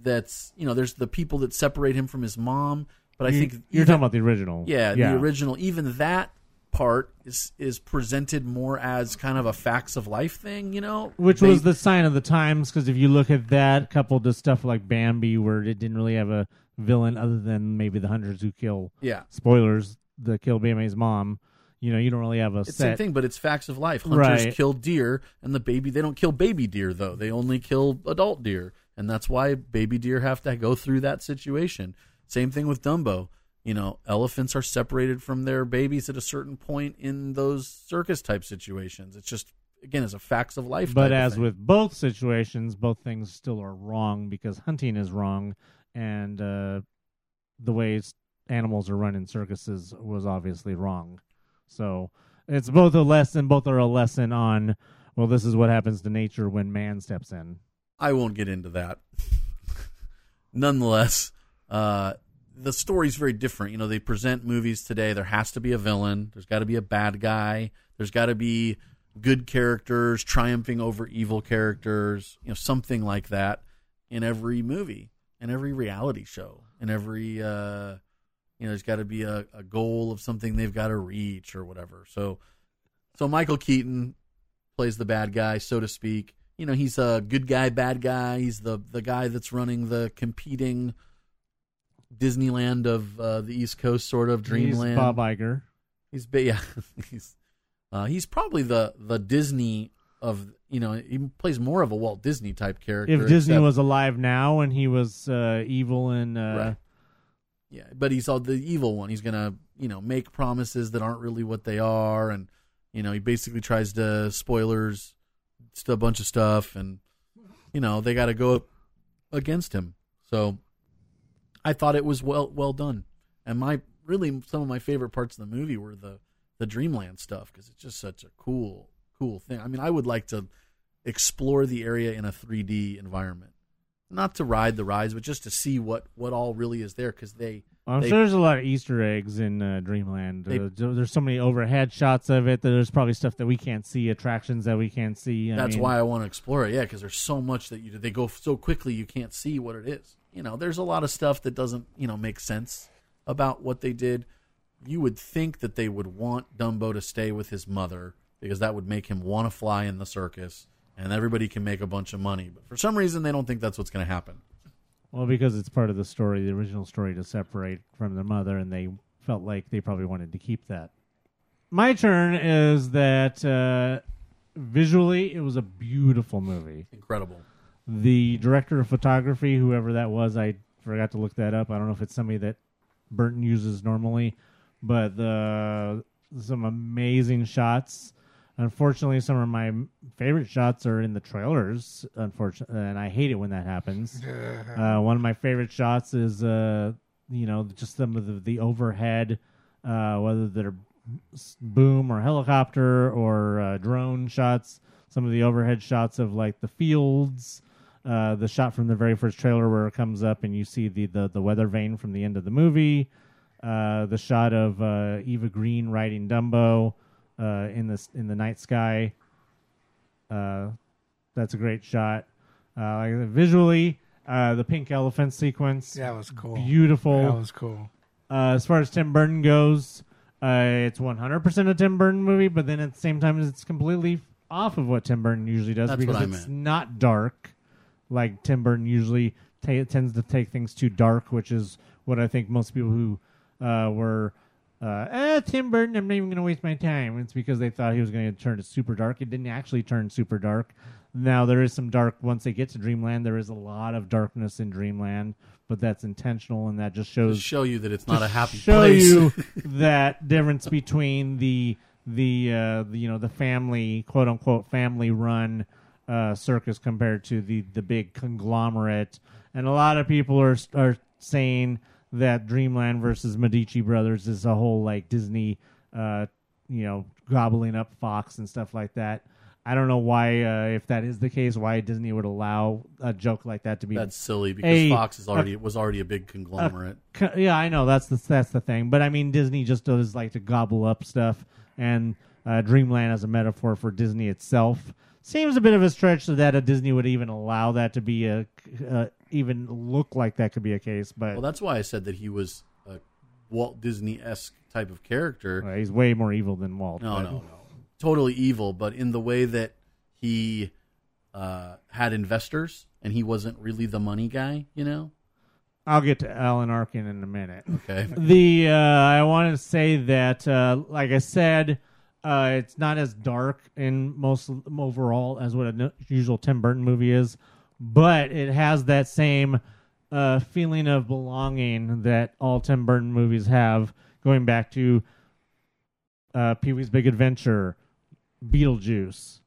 that's, you know, there's the people that separate him from his mom. But I you, think... You're even, talking about the original. Yeah, yeah, the original. Even that... part is is presented more as kind of a facts of life thing, you know? Which they, was the sign of the times, because if you look at that, coupled to stuff like Bambi, where it didn't really have a villain other than maybe the hunters who kill... Yeah. Spoilers, the kill Bambi's mom. You know, you don't really have a it's set... It's the same thing, but it's facts of life. Hunters right. kill deer, and the baby... They don't kill baby deer, though. They only kill adult deer, and that's why baby deer have to go through that situation. Same thing with Dumbo. You know, elephants are separated from their babies at a certain point in those circus-type situations. It's just, again, it's a facts of life. But as with both situations, both things still are wrong because hunting is wrong, and uh, the way animals are run in circuses was obviously wrong. So it's both a lesson, both are a lesson on, well, this is what happens to nature when man steps in. I won't get into that. Nonetheless, uh... the story's very different. You know, they present movies today. There has to be a villain. There's got to be a bad guy. There's got to be good characters triumphing over evil characters, you know, something like that in every movie, in every reality show, in every, uh, you know, there's got to be a, a goal of something they've got to reach or whatever. So, so Michael Keaton plays the bad guy, so to speak. You know, he's a good guy, bad guy. He's the, the guy that's running the competing Disneyland of uh, the East Coast, sort of Dreamland. He's Bob Iger. He's yeah. he's uh, he's probably the the Disney of, you know, he plays more of a Walt Disney type character. If Disney except, was alive now and he was uh, evil and uh, right. yeah, but he's all the evil one. He's gonna, you know, make promises that aren't really what they are, and you know he basically tries to spoilers a bunch of stuff, and you know they got to go up against him. So. I thought it was well well done, and my really some of my favorite parts of the movie were the, the Dreamland stuff because it's just such a cool cool thing. I mean, I would like to explore the area in a three D environment, not to ride the rides, but just to see what, what all really is there because they. I'm they, sure there's a lot of Easter eggs in uh, Dreamland. They, uh, there's so many overhead shots of it. That there's probably stuff that we can't see, attractions that we can't see. I that's mean, why I want to explore it, yeah, because there's so much that you they go so quickly you can't see what it is. You know, there's a lot of stuff that doesn't, you know, make sense about what they did. You would think that they would want Dumbo to stay with his mother because that would make him want to fly in the circus and everybody can make a bunch of money. But for some reason, they don't think that's what's going to happen. Well, because it's part of the story, the original story, to separate from their mother, and they felt like they probably wanted to keep that. My turn is that uh, visually, it was a beautiful movie. Incredible. The director of photography, whoever that was, I forgot to look that up. I don't know if it's somebody that Burton uses normally, but the some amazing shots. Unfortunately, some of my favorite shots are in the trailers, unfortunately, and I hate it when that happens. Uh, one of my favorite shots is, uh, you know, just some of the, the overhead, uh, whether they're boom or helicopter or uh, drone shots, some of the overhead shots of, like, the fields, uh, the shot from the very first trailer where it comes up and you see the, the, the weather vane from the end of the movie, uh, the shot of uh, Eva Green riding Dumbo uh, in the, in the night sky. Uh, that's a great shot. Uh, visually, uh, the pink elephant sequence. Yeah, that was cool. Beautiful. That was cool. Uh, as far as Tim Burton goes, uh, it's one hundred percent a Tim Burton movie, but then at the same time, it's completely off of what Tim Burton usually does. That's because it's meant. Not dark. Like Tim Burton usually t- tends to take things too dark, which is what I think most people who uh, were... Uh, eh, Tim Burton, I'm not even going to waste my time. It's because they thought he was going to turn it super dark. It didn't actually turn super dark. Now, there is some dark. Once they get to Dreamland, there is a lot of darkness in Dreamland, but that's intentional, and that just shows... To show you that it's not a happy show place. Show you that difference between the, the, uh, the, you know, the family, quote-unquote, family-run uh, circus compared to the, the big conglomerate. And a lot of people are are saying... that Dreamland versus Medici Brothers is a whole, like, Disney, uh, you know, gobbling up Fox and stuff like that. I don't know why, uh, if that is the case, why Disney would allow a joke like that to be. That's silly because a, Fox is already a, was already a big conglomerate. A, yeah, I know that's the that's the thing, but I mean Disney just does like to gobble up stuff, and uh, Dreamland as a metaphor for Disney itself seems a bit of a stretch that a Disney would even allow that to be a. a even look like that could be a case, but well, that's why I said that he was a Walt Disney-esque type of character. Well, he's way more evil than Walt. No, but. no, no, totally evil, but in the way that he uh, had investors and he wasn't really the money guy. You know, I'll get to Alan Arkin in a minute. Okay. The uh, I want to say that, uh, like I said, uh, it's not as dark in most overall as what a usual Tim Burton movie is. But it has that same uh, feeling of belonging that all Tim Burton movies have, going back to uh, Pee-wee's Big Adventure, Beetlejuice,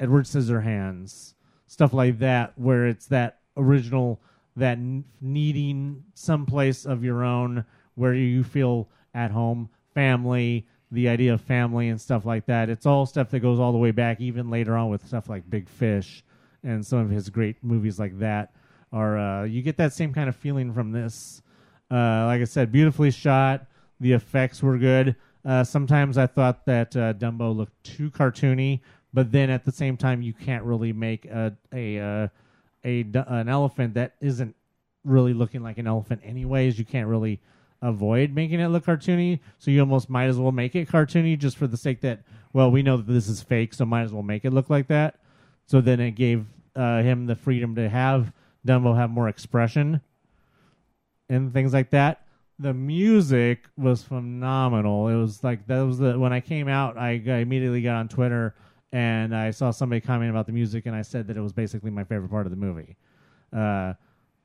Edward Scissorhands, stuff like that, where it's that original, that needing someplace of your own where you feel at home, family, the idea of family and stuff like that. It's all stuff that goes all the way back, even later on with stuff like Big Fish. And some of his great movies like that are, uh, you get that same kind of feeling from this. Uh, like I said, beautifully shot. The effects were good. Uh, sometimes I thought that uh, Dumbo looked too cartoony, but then at the same time, you can't really make a, a, a, a an elephant that isn't really looking like an elephant anyways. You can't really avoid making it look cartoony, so you almost might as well make it cartoony just for the sake that, well, we know that this is fake, so might as well make it look like that. So then it gave uh, him the freedom to have Dumbo have more expression and things like that. The music was phenomenal. It was like, that was the, when I came out, I, I immediately got on Twitter and I saw somebody comment about the music and I said that it was basically my favorite part of the movie. Uh,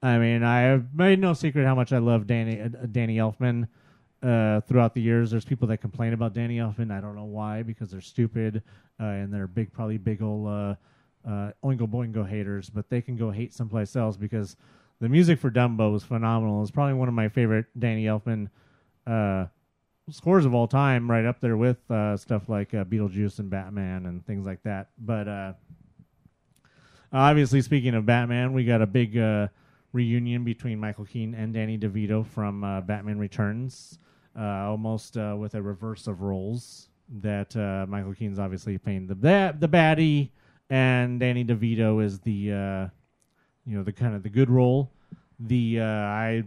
I mean, I have made no secret how much I love Danny, uh, Danny Elfman. Uh, throughout the years, there's people that complain about Danny Elfman. I don't know why, because they're stupid uh, and they're big, probably big old, uh, Uh, Oingo Boingo haters, but they can go hate someplace else because the music for Dumbo was phenomenal. It's probably one of my favorite Danny Elfman uh, scores of all time, right up there with uh, stuff like uh, Beetlejuice and Batman and things like that. But uh, obviously, speaking of Batman, we got a big uh, reunion between Michael Keaton and Danny DeVito from uh, Batman Returns, uh, almost uh, with a reverse of roles that uh, Michael Keaton's obviously playing the ba- the baddie. And Danny DeVito is the, uh, you know, the kind of the good role. The uh, I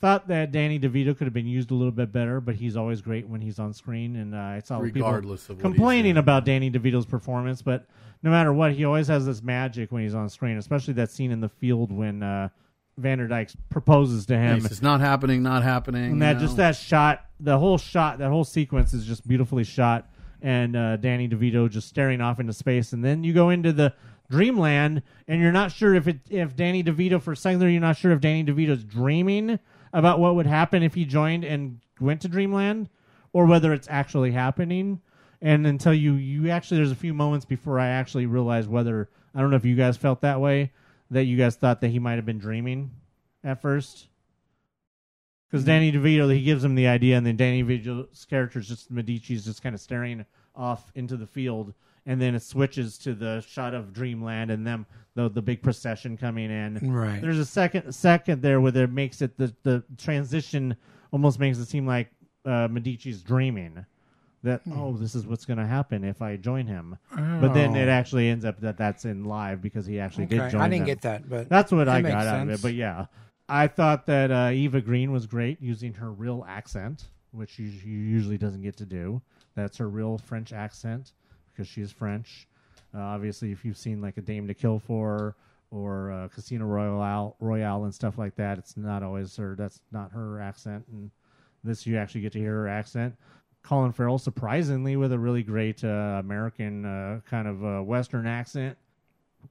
thought that Danny DeVito could have been used a little bit better, but he's always great when he's on screen. And uh, I saw Regardless people of complaining about Danny DeVito's performance, but no matter what, he always has this magic when he's on screen, especially that scene in the field when uh, Vander Dyke proposes to him. It's not happening, not happening. And that know? just that shot, the whole shot, that whole sequence is just beautifully shot. and uh, Danny DeVito just staring off into space. And then you go into the Dreamland, and you're not sure if it, if Danny DeVito, for a second there, you're not sure if Danny DeVito's dreaming about what would happen if he joined and went to Dreamland, or whether it's actually happening. And until you, you actually, there's a few moments before I actually realized whether, I don't know if you guys felt that way, that you guys thought that he might have been dreaming at first. Because Danny DeVito, he gives him the idea, and then Danny DeVito's character is just, Medici's just kind of staring off into the field, and then it switches to the shot of Dreamland and them, the, the big procession coming in. Right. There's a second second there where it makes it, the, the transition almost makes it seem like uh, Medici's dreaming. That, oh, this is what's going to happen if I join him. Oh. But then it actually ends up that that's in live because he actually okay. did join I didn't them. get that, but... That's what that I got sense. out of it, but yeah. I thought that uh, Eva Green was great using her real accent, which she usually doesn't get to do. That's her real French accent because she is French. Uh, obviously, if you've seen like A Dame to Kill For or uh, Casino Royale, Royale and stuff like that, it's not always her. That's not her accent. And this, you actually get to hear her accent. Colin Farrell, surprisingly, with a really great uh, American uh, kind of uh, Western accent.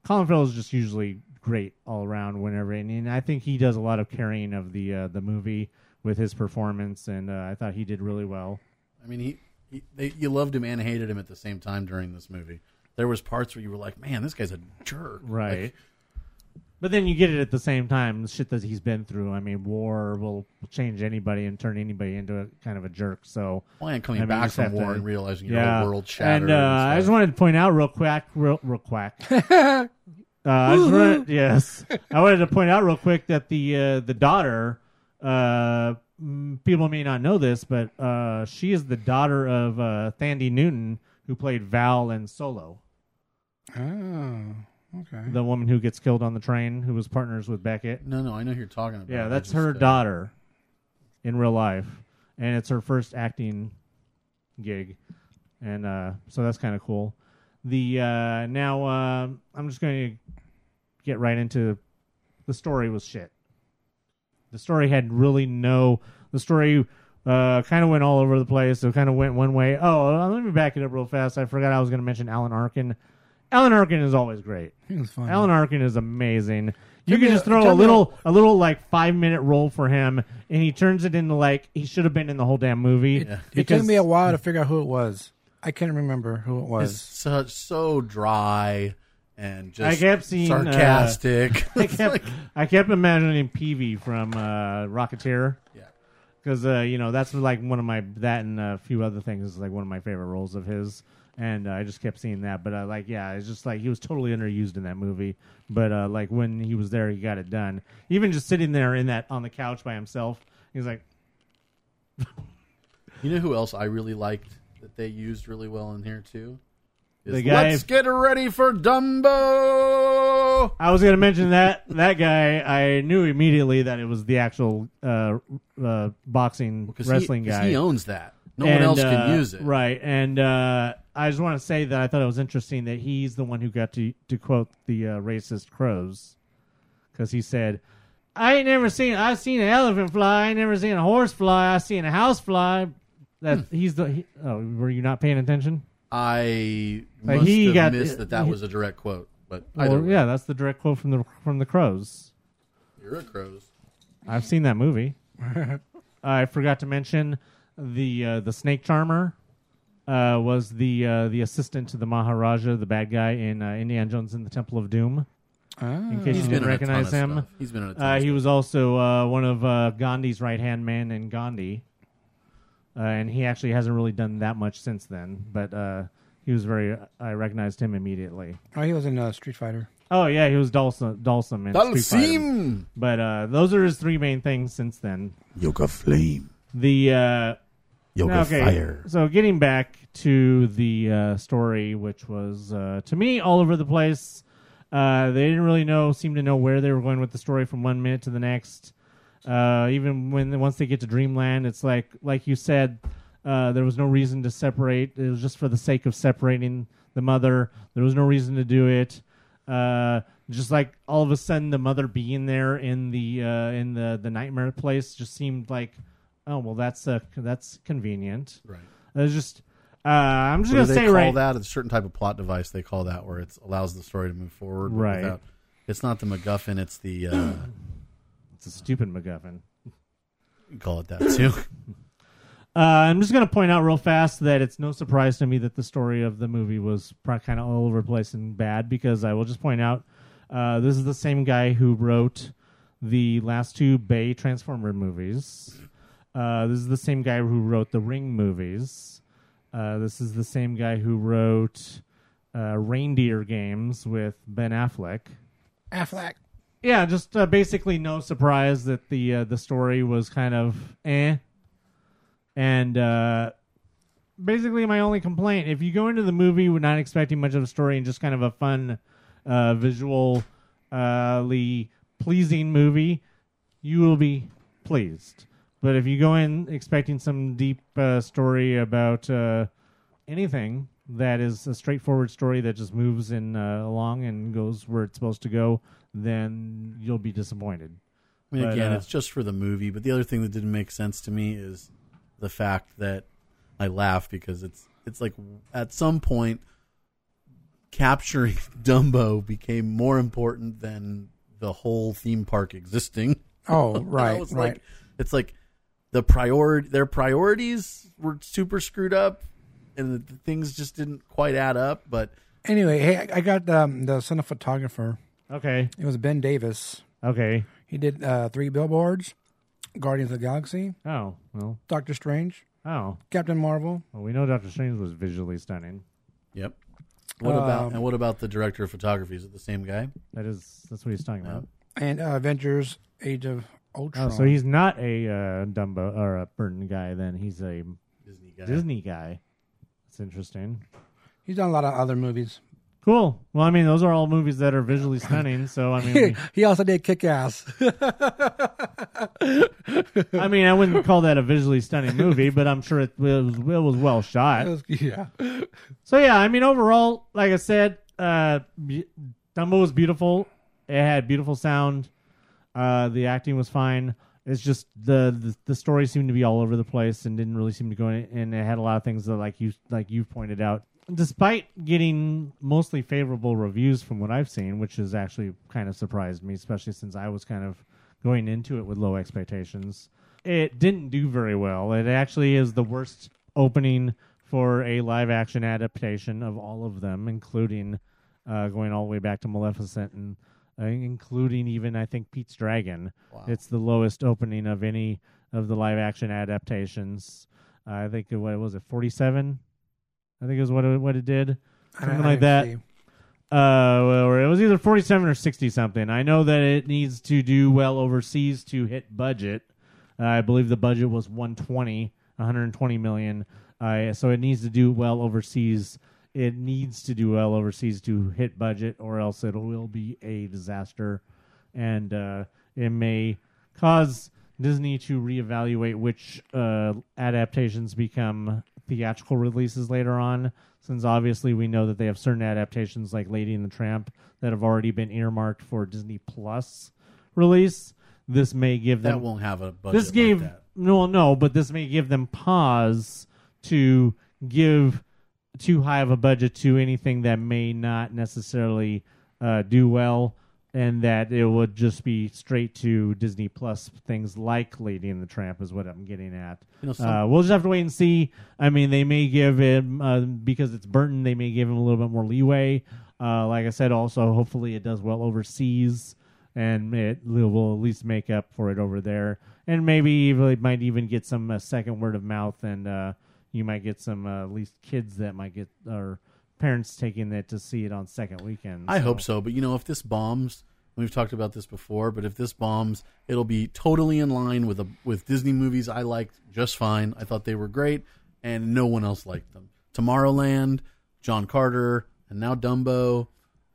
Colin Farrell is just usually great all around whenever. And, and I think he does a lot of carrying of the uh, the movie with his performance, and uh, I thought he did really well. I mean, he, he they, you loved him and hated him at the same time during this movie. There was parts where you were like, man, this guy's a jerk. Right. Like, but then you get it at the same time, the shit that he's been through. I mean, war will change anybody and turn anybody into a kind of a jerk. So, well, and coming I mean, back from war to, and realizing your yeah. whole world shattered. And, uh, and I just wanted to point out real quick, real, real quick. uh, I just wanted, yes, I wanted to point out real quick that the uh, the daughter, uh, people may not know this, but uh, she is the daughter of uh, Thandie Newton, who played Val in Solo. Oh. Okay. The woman who gets killed on the train, who was partners with Beckett. No, no, I know who you're talking about. Yeah, that's just, her uh... daughter in real life, and it's her first acting gig, and uh, so that's kind of cool. The uh, now uh, I'm just going to get right into the story was shit. The story had really no. The story uh, kind of went all over the place. It kind of went one way. Oh, let me back it up real fast. I forgot I was going to mention Alan Arkin. Alan Arkin is always great. He was fun. Alan Arkin is amazing. You can just throw a little, a little like five minute role for him, and he turns it into like he should have been in the whole damn movie. It, it took me a while to figure out who it was. I can't remember who it was. It's so, so dry and just I kept seeing, sarcastic. Uh, I kept, like... I kept imagining Peavy from uh, Rocketeer. Yeah, because uh, you know that's like one of my that and a few other things is like one of my favorite roles of his. And uh, I just kept seeing that. But, uh, like, yeah, it's just like he was totally underused in that movie. But, uh, like, when he was there, he got it done. Even just sitting there in that on the couch by himself, he's like... You know who else I really liked that they used really well in here, too? Is the guy, Let's get ready for Dumbo! I was going to mention that. That guy, I knew immediately that it was the actual uh, uh, boxing well, wrestling he, guy. He owns that. No and, one else uh, can use it. Right, and... Uh, I just want to say that I thought it was interesting that he's the one who got to, to quote the uh, racist crows, because he said, "I ain't never seen. I've seen an elephant fly. I ain't never seen a horse fly. I seen a house fly." That hmm. he's the. He, oh, were you not paying attention? I like must he have got, missed that. That he, was a direct quote, but well, way. yeah, that's the direct quote from the from the crows. You're a crows. I've seen that movie. I forgot to mention the uh, the snake charmer. Uh, was the uh, the assistant to the Maharaja, the bad guy in uh, Indiana Jones and the Temple of Doom. Oh. In case He's you didn't recognize him. He's been in a ton uh, of He stuff. was also uh, one of uh, Gandhi's right-hand men in Gandhi. Uh, and he actually hasn't really done that much since then. But uh, he was very... I recognized him immediately. Oh, he was in uh, Street Fighter. Oh, yeah, he was Dalsum, Dalsum in Dalsim. Street Fighter. But uh, those are his three main things since then. Yoga Flame. The... Uh, Yoga okay. fire. So getting back to the uh, story, which was, uh, to me, all over the place. Uh, they didn't really know, seem to know where they were going with the story from one minute to the next. Uh, even when once they get to Dreamland, it's like, like you said, uh, there was no reason to separate. It was just for the sake of separating the mother. There was no reason to do it. Uh, just like all of a sudden the mother being there in the uh, in the, the nightmare place just seemed like, oh well, that's uh, that's convenient. Right. It's just Uh, I'm just going to say right. That? It's a certain type of plot device they call that, where it allows the story to move forward. Right. Without, it's not the MacGuffin. It's the... Uh, it's a stupid MacGuffin. You call it that, too. uh, I'm just going to point out real fast that it's no surprise to me that the story of the movie was kind of all over the place and bad, because I will just point out uh, this is the same guy who wrote the last two Bay Transformer movies. Uh, this is the same guy who wrote the Ring movies. Uh, this is the same guy who wrote uh, Reindeer Games with Ben Affleck. Affleck. Yeah, just uh, basically no surprise that the uh, the story was kind of eh. And uh, basically my only complaint, if you go into the movie not expecting much of a story and just kind of a fun, uh, visually pleasing movie, you will be pleased. But if you go in expecting some deep uh, story about uh, anything that is a straightforward story that just moves in uh, along and goes where it's supposed to go, then you'll be disappointed. I mean, but, again, uh, it's just for the movie. But the other thing that didn't make sense to me is the fact that I laugh because it's it's like at some point capturing Dumbo became more important than the whole theme park existing. Oh, right, right. Like, it's like... The priority, their priorities were super screwed up, and the, the things just didn't quite add up. But anyway, hey, I, I got um, the son of a photographer. Okay, it was Ben Davis. Okay, he did uh, three billboards, Guardians of the Galaxy. Oh well, Doctor Strange. Oh, Captain Marvel. Well, we know Doctor Strange was visually stunning. Yep. What um, about and what about the director of photography? Is it the same guy? That is, that's what he's talking about. And uh, Avengers: Age of Ultron. Oh, so he's not a uh, Dumbo or a Burton guy. Then he's a Disney guy. Disney guy. That's interesting. He's done a lot of other movies. Cool. Well, I mean, those are all movies that are visually stunning. So I mean, we... he also did Kick-Ass. I mean, I wouldn't call that a visually stunning movie, but I'm sure it was, it was well shot. It was, yeah. So yeah, I mean, overall, like I said, uh, Dumbo was beautiful. It had beautiful sound. Uh, the acting was fine. It's just the, the the story seemed to be all over the place and didn't really seem to go in. And it had a lot of things that, like you like you've pointed out, despite getting mostly favorable reviews from what I've seen, which has actually kind of surprised me, especially since I was kind of going into it with low expectations. It didn't do very well. It actually is the worst opening for a live action adaptation of all of them, including uh, going all the way back to Maleficent and. Uh, including even, I think, Pete's Dragon. Wow. It's the lowest opening of any of the live-action adaptations. Uh, I think, it, what was it, forty-seven? I think it was what it, what it did. Something like that. Uh, or it was either forty-seven or sixty-something. I know that it needs to do well overseas to hit budget. Uh, I believe the budget was one hundred twenty million dollars. Uh, so it needs to do well overseas It needs to do well overseas to hit budget, or else it will be a disaster. And uh, it may cause Disney to reevaluate which uh, adaptations become theatrical releases later on, since obviously we know that they have certain adaptations like Lady and the Tramp that have already been earmarked for Disney Plus release. This may give them... That won't have a budget this gave, like that. No, no, but this may give them pause to give... too high of a budget to anything that may not necessarily uh, do well, and that it would just be straight to Disney Plus things like Lady and the Tramp is what I'm getting at. You know, some- uh, we'll just have to wait and see. I mean, they may give him, uh, because it's Burton, they may give him a little bit more leeway. Uh, like I said, also, hopefully it does well overseas, and it will at least make up for it over there. And maybe it might even get some uh, second word of mouth and... Uh, You might get some uh, at least kids that might get or parents taking it to see it on second weekends. So. I hope so. But, you know, if this bombs, we've talked about this before, but if this bombs, it'll be totally in line with a, with Disney movies I liked just fine. I thought they were great, and no one else liked them. Tomorrowland, John Carter, and now Dumbo,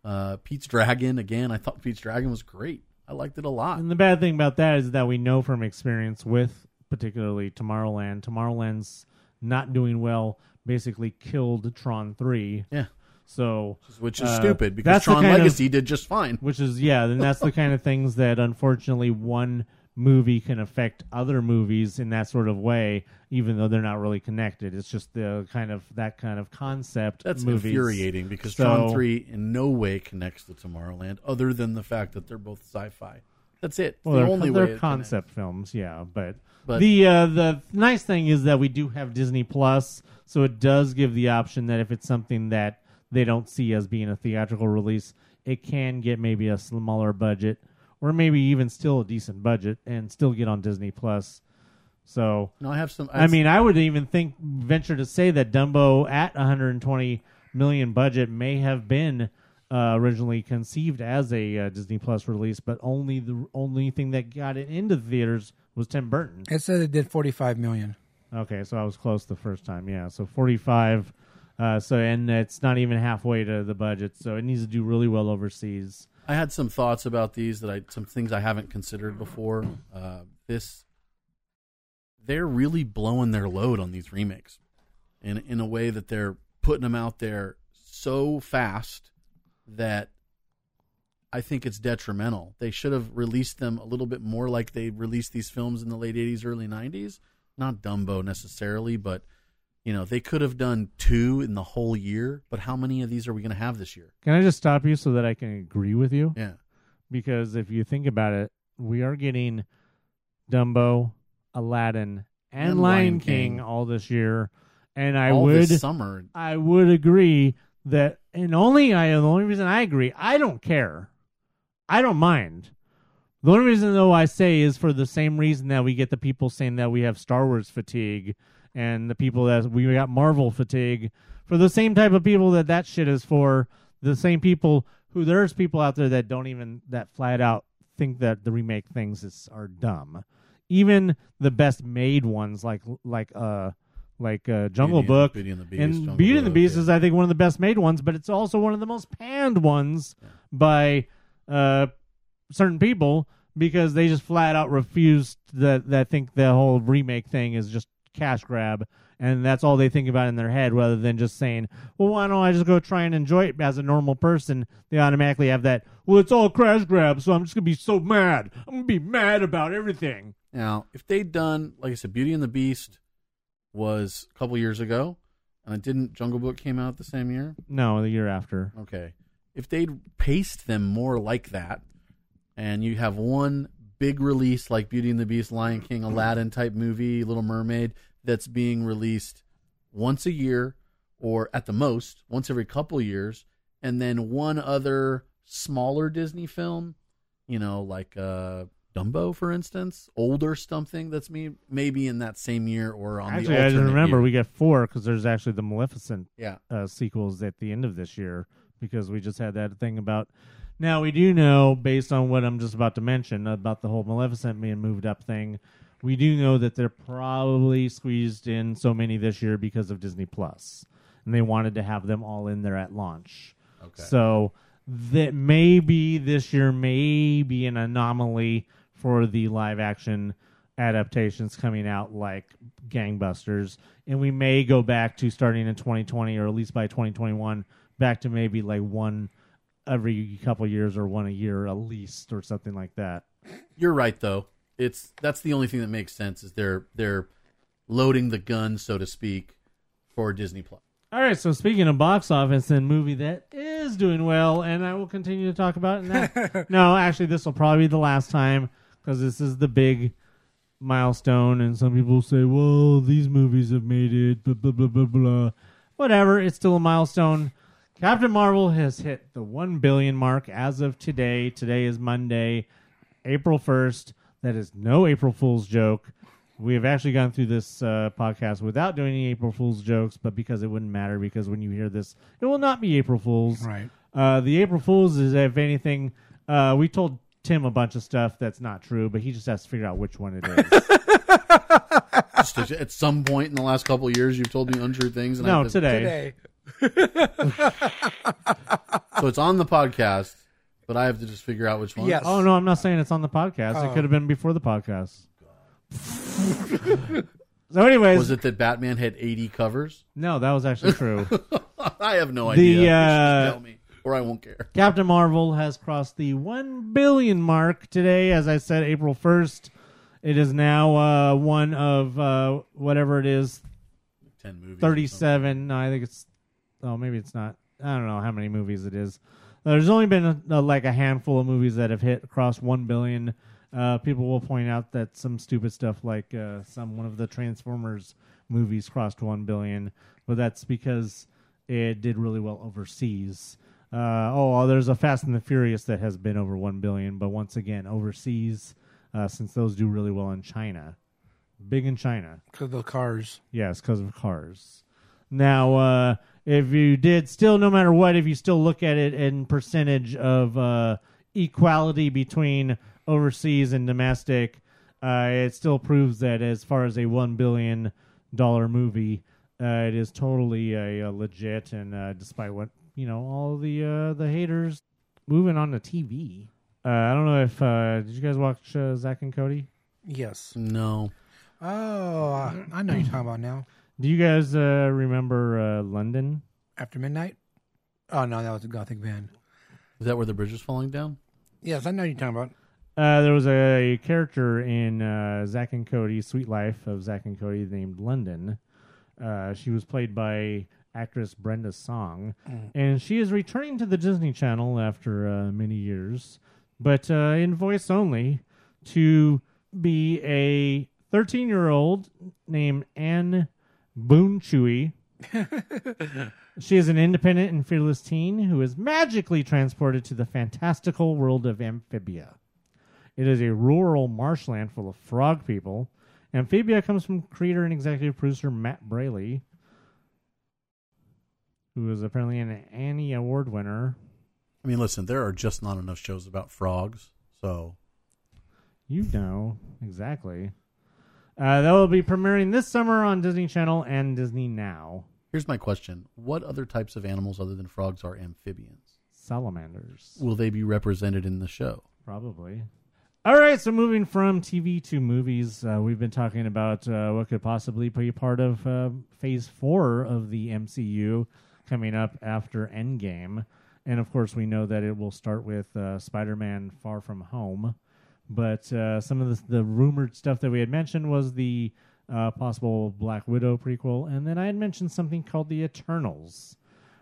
uh, Pete's Dragon. Again, I thought Pete's Dragon was great. I liked it a lot. And the bad thing about that is that we know from experience with particularly Tomorrowland, Tomorrowland's not doing well basically killed Tron Three. Yeah. So which is uh, stupid because Tron Legacy of, did just fine. Which is yeah, and that's the kind of things that unfortunately one movie can affect other movies in that sort of way, even though they're not really connected. It's just the kind of that kind of concept. That's movies. Infuriating because so, Tron Three in no way connects to Tomorrowland, other than the fact that they're both sci-fi. That's it. Well, the they're, only they're way concept connects. Films, yeah. But, but the uh, the nice thing is that we do have Disney Plus, so it does give the option that if it's something that they don't see as being a theatrical release, it can get maybe a smaller budget, or maybe even still a decent budget, and still get on Disney Plus. So no, I have some. I, have I mean, some. I would even think venture to say that Dumbo at one hundred twenty million budget may have been uh, originally conceived as a uh, Disney Plus release, but only the only thing that got it into the theaters was Tim Burton. It said it did forty-five million. Okay, so I was close the first time. Yeah, so forty-five. Uh, so and it's not even halfway to the budget, so it needs to do really well overseas. I had some thoughts about these that I some things I haven't considered before. Uh, this they're really blowing their load on these remakes, in in a way that they're putting them out there so fast that I think it's detrimental. They should have released them a little bit more, like they released these films in the late eighties, early nineties. Not Dumbo necessarily, but you know, they could have done two in the whole year, but how many of these are we going to have this year? Can I just stop you so that I can agree with you? Yeah. Because if you think about it, we are getting Dumbo, Aladdin, and, and Lion, Lion King, King all this year. And I all would this summer. I would agree that, and only I the only reason I agree, I don't care. I don't mind. The only reason, though, I say is for the same reason that we get the people saying that we have Star Wars fatigue, and the people that we got Marvel fatigue, for the same type of people that that shit is for, the same people who there's people out there that don't even, that flat out think that the remake things is, are dumb. Even the best made ones like, like, uh, like uh, Jungle Beauty Book and Beauty and the Beast, and Beauty and the Beast is, I think, one of the best made ones, but it's also one of the most panned ones by uh, certain people because they just flat out refuse that, that think the whole remake thing is just cash grab, and that's all they think about in their head, rather than just saying, well, why don't I just go try and enjoy it as a normal person? They automatically have that, well, it's all cash grab, so I'm just gonna be so mad, I'm gonna be mad about everything. Now, if they'd done, like I said, Beauty and the Beast was a couple years ago, and it didn't Jungle Book came out the same year? No, the year after. Okay, if they'd paced them more like that, and you have one big release like Beauty and the Beast, Lion King, Aladdin type movie, Little Mermaid, that's being released once a year, or at the most once every couple years, and then one other smaller Disney film, you know, like uh, Dumbo, for instance, older something that's me maybe in that same year or on actually, the alternate I remember year. We got four because there's actually the Maleficent yeah. uh, sequels at the end of this year because we just had that thing about. Now, we do know, based on what I'm just about to mention about the whole Maleficent being moved up thing, we do know that they're probably squeezed in so many this year because of Disney Plus, and they wanted to have them all in there at launch. Okay. So that maybe this year may be an anomaly for the live-action adaptations coming out like Gangbusters, and we may go back to starting in twenty twenty, or at least by twenty twenty-one, back to maybe like one every couple years or one a year at least, or something like that. You're right, though. It's that's the only thing that makes sense, is they're they're loading the gun, so to speak, for Disney Plus. All right. So speaking of box office and movie that is doing well, and I will continue to talk about it. That, no, actually, this will probably be the last time because this is the big milestone, and some people say, "Well, these movies have made it." Blah blah blah blah blah. Whatever. It's still a milestone. Captain Marvel has hit the one billion mark as of today. Today is Monday, April first. That is no April Fool's joke. We have actually gone through this uh, podcast without doing any April Fool's jokes, but because it wouldn't matter, because when you hear this, it will not be April Fool's. Right. Uh, the April Fool's is, if anything, uh, we told Tim a bunch of stuff that's not true, but he just has to figure out which one it is. Just at some point in the last couple of years, you've told me untrue things. And no, I today. Today. So it's on the podcast, but I have to just figure out which one. Yes. Oh no, I'm not saying it's on the podcast. Oh. It could have been before the podcast. So, anyways, was it that Batman had eighty covers? No, that was actually true. I have no the, idea. Uh, just tell me, or I won't care. Captain Marvel has crossed the one billion mark today, as I said, April first. It is now uh, one of uh, whatever it is, ten movies. Thirty-seven. No, I think it's. Oh, maybe it's not. I don't know how many movies it is. There's only been a, a, like a handful of movies that have hit across one billion. Uh, people will point out that some stupid stuff like uh, some one of the Transformers movies crossed one billion, but that's because it did really well overseas. Uh, oh, there's a Fast and the Furious that has been over one billion, but once again overseas, uh, since those do really well in China, big in China because of cars. Yes, because of cars. Now, uh, if you did still, no matter what, if you still look at it in percentage of uh, equality between overseas and domestic, uh, it still proves that as far as a one billion dollars movie, uh, it is totally a, a legit. And uh, despite what, you know, all the uh, the haters. Moving on to T V. Uh, I don't know if, uh, did you guys watch uh, Zach and Cody? Yes. No. Oh, I, I know you're talking about now. Do you guys uh, remember uh, London? After Midnight? Oh, no, that was a gothic band. Is that where the bridge was falling down? Yes, I know you're talking about. Uh, there was a character in uh, Zack and Cody, Sweet Life of Zack and Cody, named London. Uh, she was played by actress Brenda Song. Mm. And she is returning to the Disney Channel after uh, many years, but uh, in voice only, to be a thirteen-year-old named Anne Boon Chewy. She is an independent and fearless teen who is magically transported to the fantastical world of Amphibia. It is a rural marshland full of frog people. Amphibia comes from creator and executive producer Matt Braley, who is apparently an Annie Award winner. I mean, listen, there are just not enough shows about frogs, so... You know, exactly. Uh, that will be premiering this summer on Disney Channel and Disney Now. Here's my question. What other types of animals other than frogs are amphibians? Salamanders. Will they be represented in the show? Probably. All right, so moving from T V to movies, uh, we've been talking about uh, what could possibly be part of uh, Phase four of the M C U coming up after Endgame. And, of course, we know that it will start with uh, Spider-Man Far From Home. But uh, some of the, the rumored stuff that we had mentioned was the uh, possible Black Widow prequel. And then I had mentioned something called The Eternals.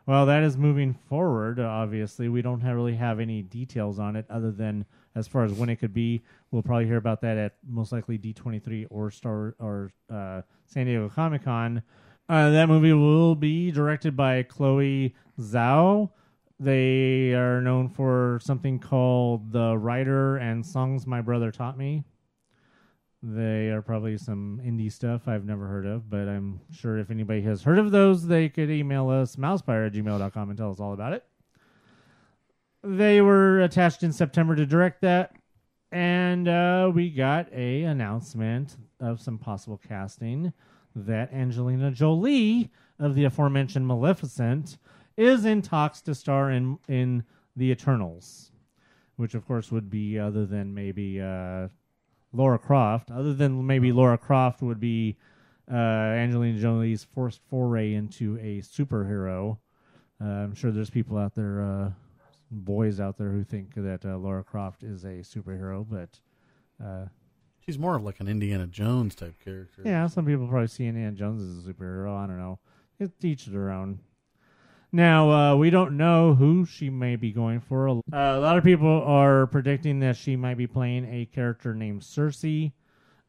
Well, that is moving forward, obviously. We don't have really have any details on it other than as far as when it could be. We'll probably hear about that at most likely D twenty-three or Star or uh, San Diego Comic-Con. Uh, that movie will be directed by Chloe Zhao. They are known for something called The Writer and Songs My Brother Taught Me. They are probably some indie stuff I've never heard of, but I'm sure if anybody has heard of those, they could email us mousepire at gmail dot com and tell us all about it. They were attached in September to direct that, and uh, we got a announcement of some possible casting that Angelina Jolie of the aforementioned Maleficent is in talks to star in in The Eternals, which, of course, would be other than maybe uh, Laura Croft. Other than maybe Laura Croft would be uh, Angelina Jolie's first foray into a superhero. Uh, I'm sure there's people out there, uh, boys out there, who think that uh, Laura Croft is a superhero, but... Uh, she's more of like an Indiana Jones type character. Yeah, some people probably see Indiana Jones as a superhero. I don't know. It's each their own. Now, uh, we don't know who she may be going for. Uh, a lot of people are predicting that she might be playing a character named Circe.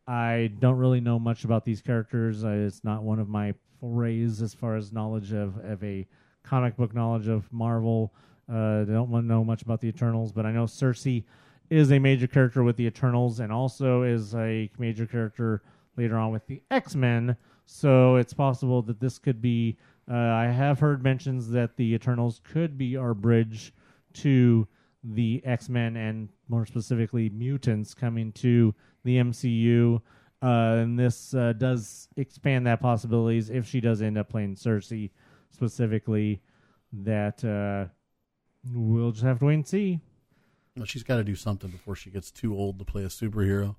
I don't really know much about these characters. Uh, it's not one of my forays as far as knowledge of, of a comic book knowledge of Marvel. Uh, I don't want to know much about the Eternals, but I know Circe is a major character with the Eternals and also is a major character later on with the X-Men. So it's possible that this could be... Uh, I have heard mentions that the Eternals could be our bridge to the X-Men and more specifically mutants coming to the M C U. Uh, and this uh, does expand that possibilities if she does end up playing Circe specifically. That uh, we'll just have to wait and see. Well, she's got to do something before she gets too old to play a superhero.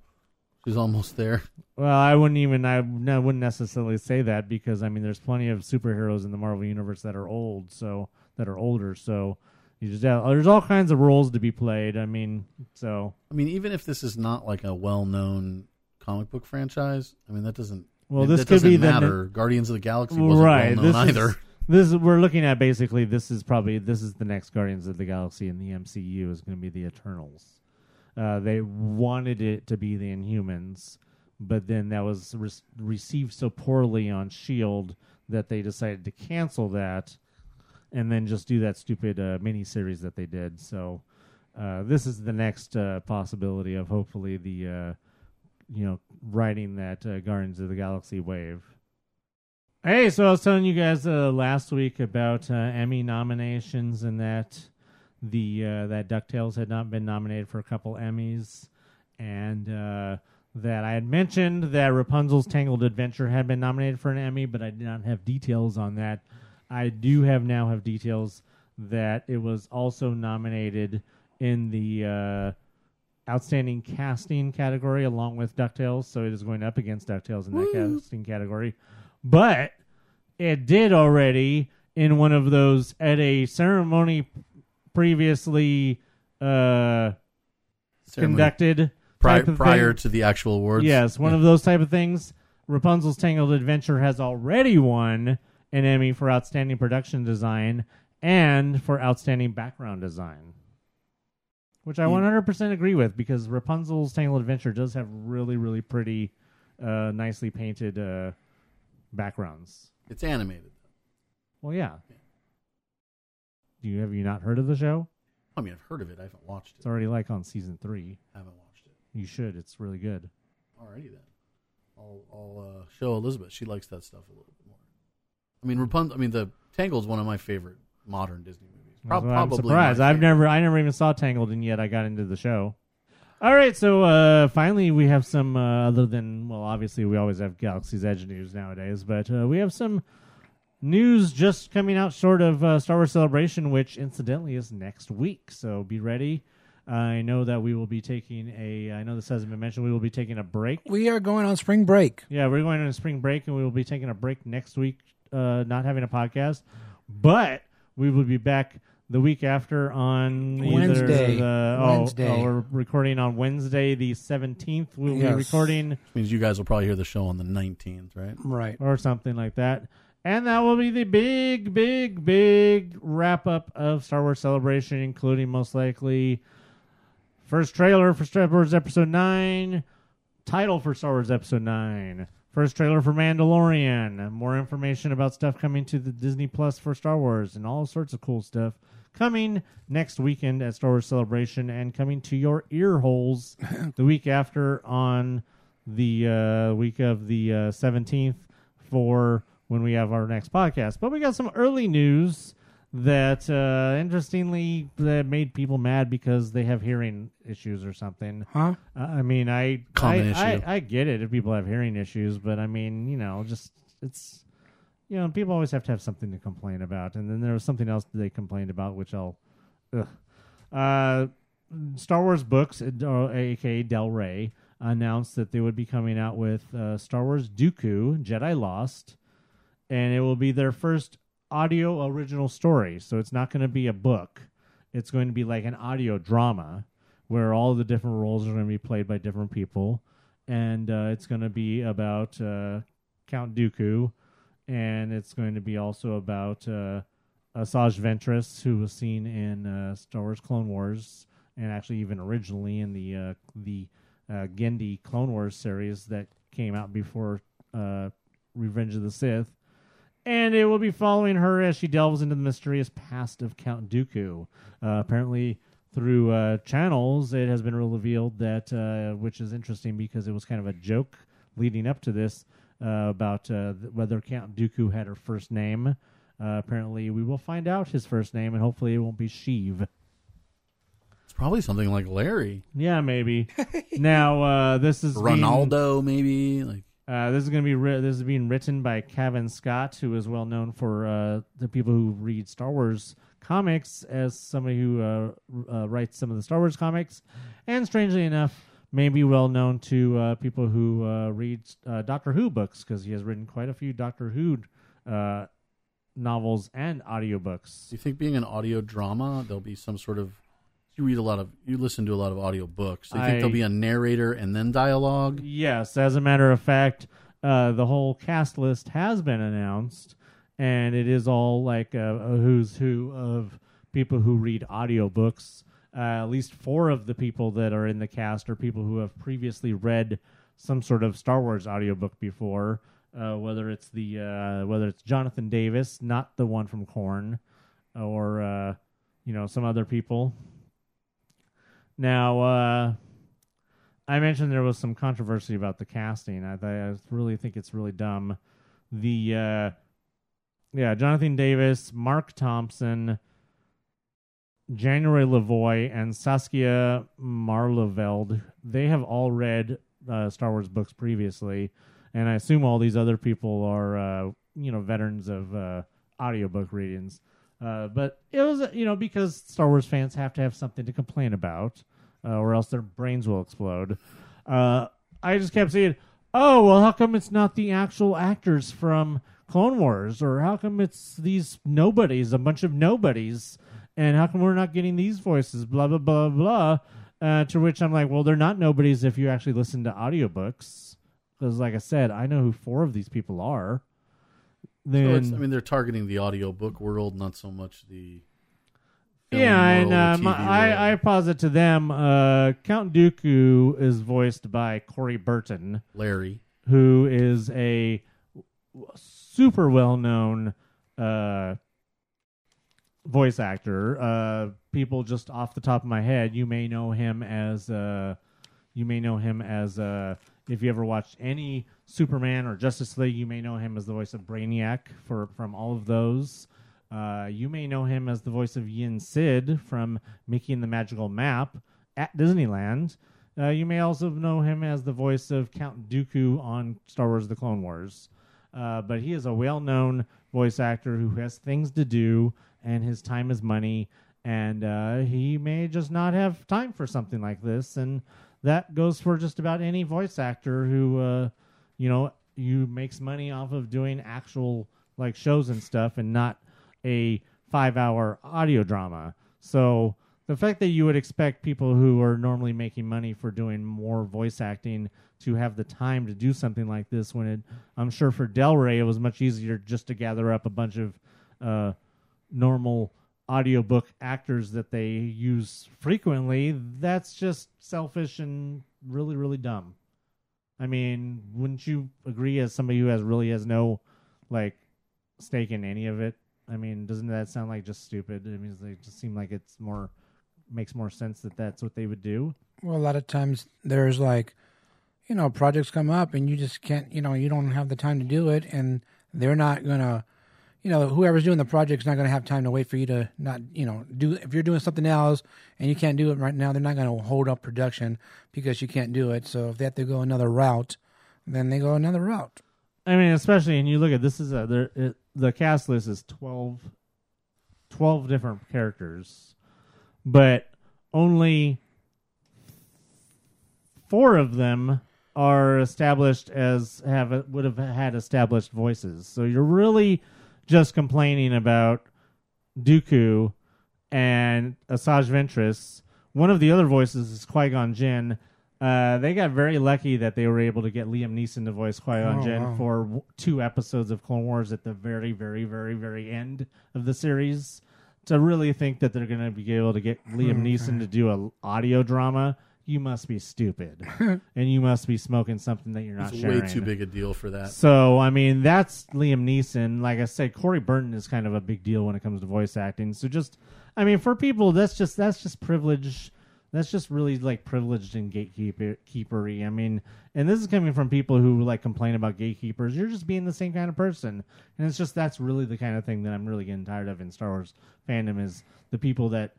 She's almost there. Well, I wouldn't even, I wouldn't necessarily say that because, I mean, there's plenty of superheroes in the Marvel Universe that are old, so, that are older, so you just have, there's all kinds of roles to be played, I mean, so. I mean, even if this is not like a well-known comic book franchise. I mean, that doesn't. Well, this that could doesn't be matter. The ne- Guardians of the Galaxy wasn't right. well known this either. Is, this is, we're looking at basically. This is probably this is the next Guardians of the Galaxy in the M C U is going to be the Eternals. Uh, they wanted it to be the Inhumans, but then that was re- received so poorly on S H I E L D that they decided to cancel that and then just do that stupid uh, miniseries that they did. So uh, this is the next uh, possibility of hopefully the, uh, you know, riding that uh, Guardians of the Galaxy wave. Hey, so I was telling you guys uh, last week about uh, Emmy nominations and that the uh, that DuckTales had not been nominated for a couple Emmys and... Uh, that I had mentioned that Rapunzel's Tangled Adventure had been nominated for an Emmy, but I did not have details on that. I do have now have details that it was also nominated in the uh, Outstanding Casting category along with DuckTales, so it is going up against DuckTales in that Woo. casting category. But it did already in one of those at a ceremony previously uh, ceremony. conducted... Prior, prior to the actual awards. Yes, one yeah. of those type of things. Rapunzel's Tangled Adventure has already won an Emmy for Outstanding Production Design and for Outstanding Background Design, which I one hundred percent agree with because Rapunzel's Tangled Adventure does have really, really pretty, uh, nicely painted uh, backgrounds. It's animated. Well, yeah. yeah. Do you Have you not heard of the show? I mean, I've heard of it. I haven't watched it. It's already like on season three. I haven't watched it. You should. It's really good. Alrighty then. I'll, I'll uh, show Elizabeth. She likes that stuff a little bit more. I mean, Rapunzel. I mean, the Tangled's one of my favorite modern Disney movies. Pro- well, probably. I'm surprised. I've never. I never even saw Tangled, and yet I got into the show. All right. So uh, finally, we have some uh, other than well, obviously we always have Galaxy's Edge news nowadays, but uh, we have some news just coming out short of uh, Star Wars Celebration, which incidentally is next week. So be ready. I know that we will be taking a, I know this hasn't been mentioned, we will be taking a break. We are going on spring break. Yeah, we're going on a spring break, and we will be taking a break next week, uh, not having a podcast. But we will be back the week after on Wednesday. The, oh, Wednesday. Oh, we're recording on Wednesday the seventeenth. We'll yes. be recording. Which means you guys will probably hear the show on the nineteenth, right? Right. Or something like that. And that will be the big, big, big wrap-up of Star Wars Celebration, including most likely... First trailer for Star Wars Episode nine, title for Star Wars Episode nine, first trailer for Mandalorian, more information about stuff coming to the Disney Plus for Star Wars, and all sorts of cool stuff coming next weekend at Star Wars Celebration and coming to your ear holes the week after on the uh, week of the uh, seventeenth for when we have our next podcast. But we got some early news that, uh, interestingly, that made people mad because they have hearing issues or something. Huh? Uh, I mean, I Common I, issue. I, I get it if people have hearing issues, but I mean, you know, just, it's, you know, people always have to have something to complain about. And then there was something else they complained about, which I'll, ugh. Uh, Star Wars Books, a k a. Del Rey, announced that they would be coming out with uh, Star Wars Dooku, Jedi Lost, and it will be their first audio original story, so it's not going to be a book. It's going to be like an audio drama where all the different roles are going to be played by different people, and uh, it's going to be about uh, Count Dooku, and it's going to be also about uh, Asajj Ventress, who was seen in uh, Star Wars Clone Wars, and actually even originally in the uh, the uh, Genndy Clone Wars series that came out before uh, Revenge of the Sith. And it will be following her as she delves into the mysterious past of Count Dooku. Uh, apparently, through uh, channels, it has been revealed that, uh, which is interesting because it was kind of a joke leading up to this uh, about uh, whether Count Dooku had her first name. Uh, apparently, we will find out his first name, and hopefully it won't be Sheev. It's probably something like Larry. Yeah, maybe. Now, uh, this is... Ronaldo, being... maybe, like... Uh, this is going to be ri- this is being written by Kevin Scott, who is well known for uh, the people who read Star Wars comics as somebody who uh, uh, writes some of the Star Wars comics, and strangely enough, maybe well known to uh, people who uh, read uh, Doctor Who books because he has written quite a few Doctor Who uh, novels and audiobooks. Do you think being an audio drama, there'll be some sort of you read a lot of, you listen to a lot of audiobooks. So you I, think there'll be a narrator and then dialogue? Yes. As a matter of fact, uh, the whole cast list has been announced, and it is all like a, a who's who of people who read audiobooks. Uh, at least four of the people that are in the cast are people who have previously read some sort of Star Wars audiobook before, uh, whether it's the uh, whether it's Jonathan Davis, not the one from Korn, or uh, you know, some other people. Now, uh, I mentioned there was some controversy about the casting. I, I really think it's really dumb. The uh, yeah, Jonathan Davis, Mark Thompson, January Lavoie, and Saskia Marleveld, they have all read uh, Star Wars books previously, and I assume all these other people are, uh, you know, veterans of uh, audiobook readings. Uh, but it was, you know, because Star Wars fans have to have something to complain about, uh, or else their brains will explode. Uh, I just kept saying, oh, well, how come it's not the actual actors from Clone Wars? Or how come it's these nobodies, a bunch of nobodies? And how come we're not getting these voices, blah, blah, blah, blah, uh, to which I'm like, well, they're not nobodies if you actually listen to audiobooks. Because, like I said, I know who four of these people are. Then, so I mean, they're targeting the audiobook world, not so much the film yeah, world, and um, the T V I, I posit to them, uh, Count Dooku is voiced by Corey Burton. Larry. Who is a super well-known uh voice actor. Uh, people just off the top of my head, you may know him as uh, you may know him as uh, if you ever watched any Superman or Justice League, you may know him as the voice of Brainiac for from all of those. Uh, you may know him as the voice of Yin Sid from Mickey and the Magical Map at Disneyland. Uh, you may also know him as the voice of Count Dooku on Star Wars: The Clone Wars. Uh, but he is a well-known voice actor who has things to do. And his time is money, and uh, he may just not have time for something like this. And that goes for just about any voice actor who, uh, you know, you makes money off of doing actual like shows and stuff, and not a five-hour audio drama. So the fact that you would expect people who are normally making money for doing more voice acting to have the time to do something like this, when it, I'm sure for Del Rey it was much easier just to gather up a bunch of. Uh, normal audiobook actors that they use frequently. That's just selfish and really, really dumb. I mean, wouldn't you agree as somebody who has really has no like stake in any of it? I mean, doesn't that sound like just stupid? I mean, it just seems like it's more, makes more sense that that's what they would do. Well, a lot of times there's like, you know, projects come up and you just can't, you know, you don't have the time to do it, and they're not going to, you know, whoever's doing the project's not going to have time to wait for you to not, you know, do. If you're doing something else and you can't do it right now, they're not going to hold up production because you can't do it. So if they have to go another route, then they go another route. I mean, especially, and you look at this is a, there, it, the cast list is twelve, twelve different characters, but only four of them are established as have would have had established voices. So you're really just complaining about Dooku and Asajj Ventress. One of the other voices is Qui-Gon Jinn. Uh, they got very lucky that they were able to get Liam Neeson to voice Qui-Gon oh, Jinn wow. for w- two episodes of Clone Wars at the very, very, very, very end of the series. To really think that they're going to be able to get Liam okay. Neeson to do an audio drama, you must be stupid. And you must be smoking something that you're not it's sharing. It's way too big a deal for that. So, I mean, that's Liam Neeson. Like I said, Corey Burton is kind of a big deal when it comes to voice acting. So just, I mean, for people, that's just that's just privilege. That's just really, like, privileged and gatekeepery. I mean, and this is coming from people who, like, complain about gatekeepers. You're just being the same kind of person. And it's just that's really the kind of thing that I'm really getting tired of in Star Wars fandom is the people that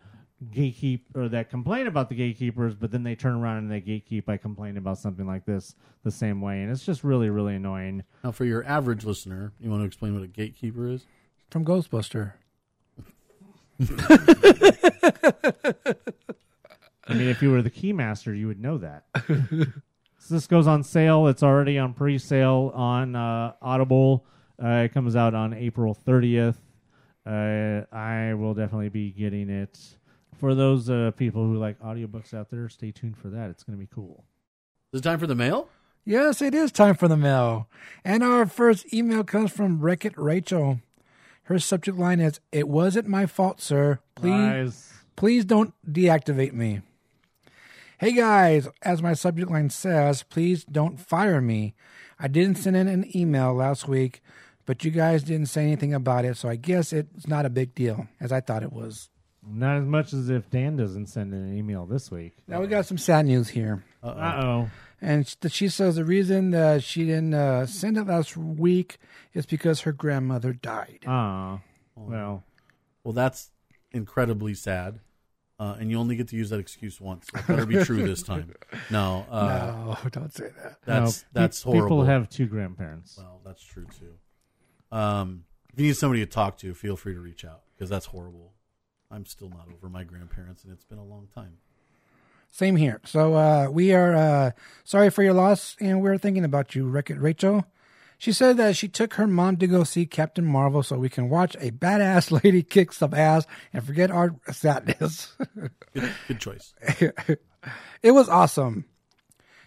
gatekeep or that complain about the gatekeepers, but then they turn around and they gatekeep by complaining about something like this the same way, and it's just really, really annoying. Now, for your average listener, you want to explain what a gatekeeper is? From Ghostbuster. I mean, if you were the Keymaster, you would know that. So this goes on sale. It's already on pre-sale on uh, Audible. Uh, it comes out on April thirtieth. Uh, I will definitely be getting it. for those uh, people who like audiobooks out there, stay tuned for that. It's going to be cool. Is it time for the mail? Yes, it is time for the mail. And our first email comes from Wreck It Rachel. Her subject line is, "It wasn't my fault, sir. Please, nice. please don't deactivate me." Hey guys, as my subject line says, please don't fire me. I didn't send in an email last week, but you guys didn't say anything about it, so I guess it's not a big deal, as I thought it was. Not as much as if Dan doesn't send in an email this week. Now we got some sad news here. Uh-oh. And she says the reason that she didn't uh, send it last week is because her grandmother died. Ah, uh, well. Well, that's incredibly sad. Uh, and you only get to use that excuse once. It better be true this time. No, uh, no, don't say that. That's no, that's horrible. People have two grandparents. Well, that's true too. Um, if you need somebody to talk to, feel free to reach out because that's horrible. I'm still not over my grandparents, and it's been a long time. Same here. So uh, we are uh, sorry for your loss, and we're thinking about you, Wreck-It Rachel. She said that she took her mom to go see Captain Marvel so we can watch a badass lady kick some ass and forget our sadness. Good, good choice. It was awesome.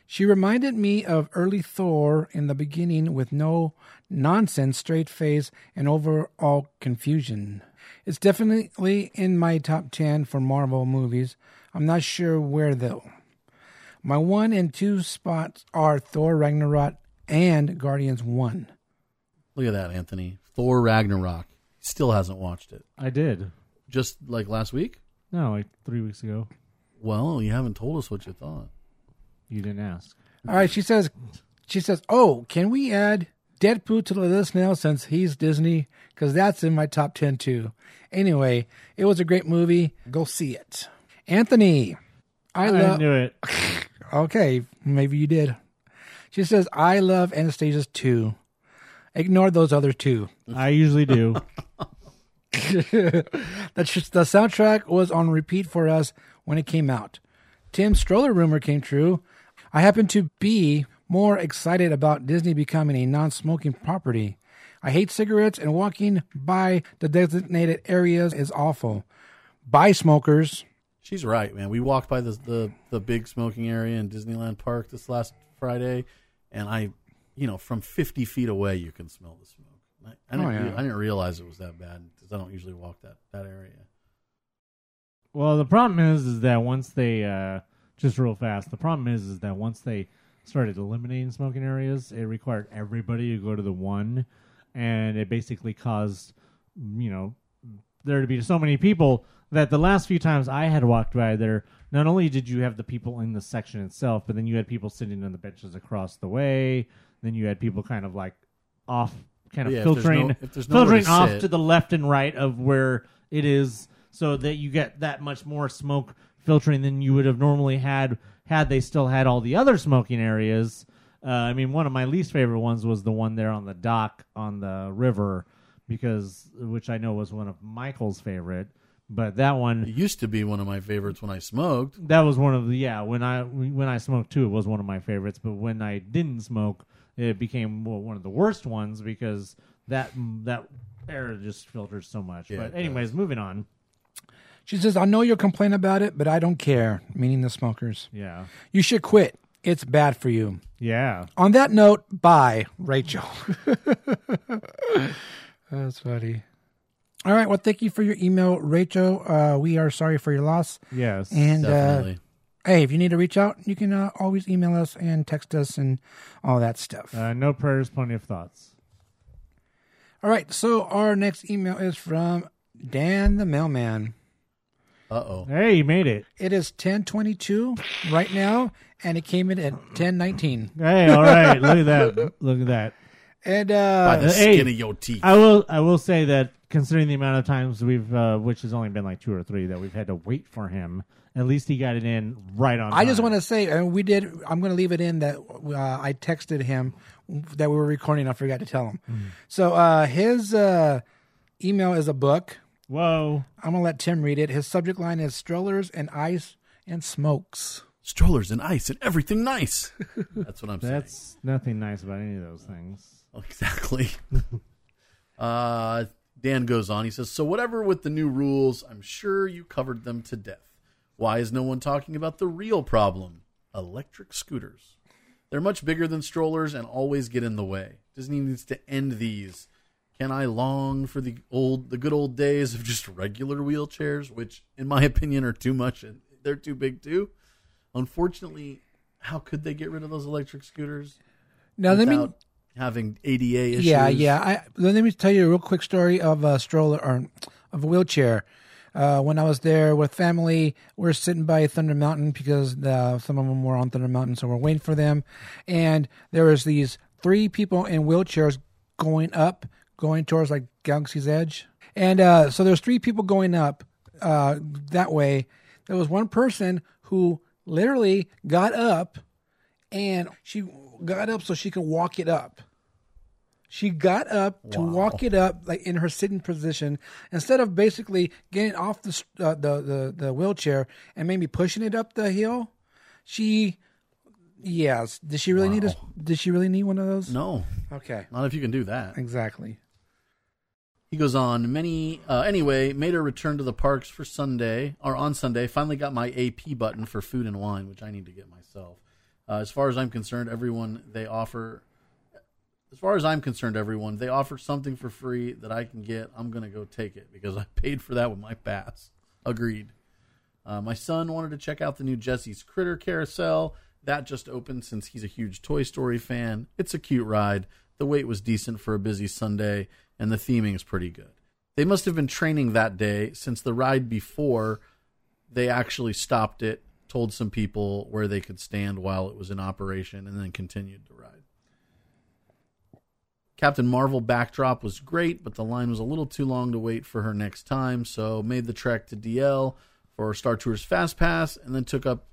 She reminded me of early Thor in the beginning with no nonsense, straight face, and overall confusion. It's definitely in my top ten for Marvel movies. I'm not sure where, though. My one and two spots are Thor Ragnarok and Guardians one. Look at that, Anthony. Thor Ragnarok. Still hasn't watched it. I did. Just like last week? No, like three weeks ago. Well, you haven't told us what you thought. You didn't ask. All right, she says, she says, oh, can we add Deadpool to the list now since he's Disney? Because that's in my top ten, too. Anyway, it was a great movie. Go see it. Anthony. I, I lo- knew it. Okay, maybe you did. She says, I love Anastasia's two. Ignore those other two. I usually do. That's just, the soundtrack was on repeat for us when it came out. Tim's stroller rumor came true. I happen to be more excited about Disney becoming a non-smoking property. I hate cigarettes, and walking by the designated areas is awful. Bye, smokers. She's right, man. We walked by the, the, the big smoking area in Disneyland Park this last Friday. And I, you know, from fifty feet away, you can smell the smoke. I, I, didn't, oh, yeah. I didn't realize it was that bad because I don't usually walk that, that area. Well, the problem is, is that once they, uh, just real fast, the problem is, is that once they started eliminating smoking areas, it required everybody to go to the one. And it basically caused, you know, there to be so many people that the last few times I had walked by there, not only did you have the people in the section itself, but then you had people sitting on the benches across the way. Then you had people kind of like off, kind of yeah, filtering, if there's no, if there's filtering to off sit. to the left and right of where it is, so that you get that much more smoke filtering than you would have normally had had they still had all the other smoking areas. Uh, I mean, one of my least favorite ones was the one there on the dock on the river, because which I know was one of Michael's favorite. But that one, it used to be one of my favorites when I smoked. That was one of the yeah when I when I smoked too. It was one of my favorites. But when I didn't smoke, it became well, one of the worst ones because that that air just filters so much. Yeah, but anyways, does. Moving on. She says, "I know you'll complain about it, but I don't care." Meaning the smokers. Yeah, you should quit. It's bad for you. Yeah. On that note, bye, Rachel. That's funny. All right. Well, thank you for your email, Rachel. Uh, we are sorry for your loss. Yes, and definitely. Uh, hey, if you need to reach out, you can uh, always email us and text us and all that stuff. Uh, no prayers, plenty of thoughts. All right. So our next email is from Dan the Mailman. Uh-oh. Hey, you made it. It is ten twenty-two right now, and it came in at ten nineteen. Hey, all right. Look at that. Look at that. And uh, by the skin hey, of your teeth. I will. I will say that considering the amount of times we've, uh, which has only been like two or three, that we've had to wait for him. At least he got it in right on time. I just want to say, and we did. I'm going to leave it in that uh, I texted him that we were recording. I forgot to tell him. Mm-hmm. So uh, his uh, email is a book. Whoa! I'm going to let Tim read it. His subject line is "Strollers and Ice and Smokes." Strollers and ice and everything nice. That's what I'm saying. That's nothing nice about any of those things. Exactly. uh, Dan goes on. He says, so whatever with the new rules, I'm sure you covered them to death. Why is no one talking about the real problem? Electric scooters. They're much bigger than strollers and always get in the way. Disney needs to end these. Can I long for the old, the good old days of just regular wheelchairs, which in my opinion are too much and they're too big too. Unfortunately, how could they get rid of those electric scooters? Now let me having A D A issues. Yeah, yeah. I, let me tell you a real quick story of a stroller or of a wheelchair. Uh, when I was there with family, we we're sitting by Thunder Mountain because the, some of them were on Thunder Mountain, so we're waiting for them. And there was these three people in wheelchairs going up, going towards like Galaxy's Edge. And uh, so there's three people going up uh, that way. There was one person who literally got up, and she got up so she could walk it up. She got up wow. to walk it up like in her sitting position instead of basically getting off the, uh, the the the wheelchair and maybe pushing it up the hill. She, yes, did she really wow. need a, did she really need one of those? No, okay, not if you can do that exactly. He goes on. Many uh, anyway made a return to the parks for Sunday or on Sunday. Finally got my A P button for food and wine, which I need to get myself. Uh, as far as I'm concerned, everyone they offer. As far as I'm concerned, everyone, they offer something for free that I can get. I'm going to go take it because I paid for that with my pass. Agreed. Uh, my son wanted to check out the new Jessie's Critter Carousel. That just opened since he's a huge Toy Story fan. It's a cute ride. The wait was decent for a busy Sunday, and the theming is pretty good. They must have been training that day since the ride before they actually stopped it, told some people where they could stand while it was in operation, and then continued the ride. Captain Marvel backdrop was great, but the line was a little too long to wait for her next time, so made the trek to D L for Star Tours Fast Pass, and then took up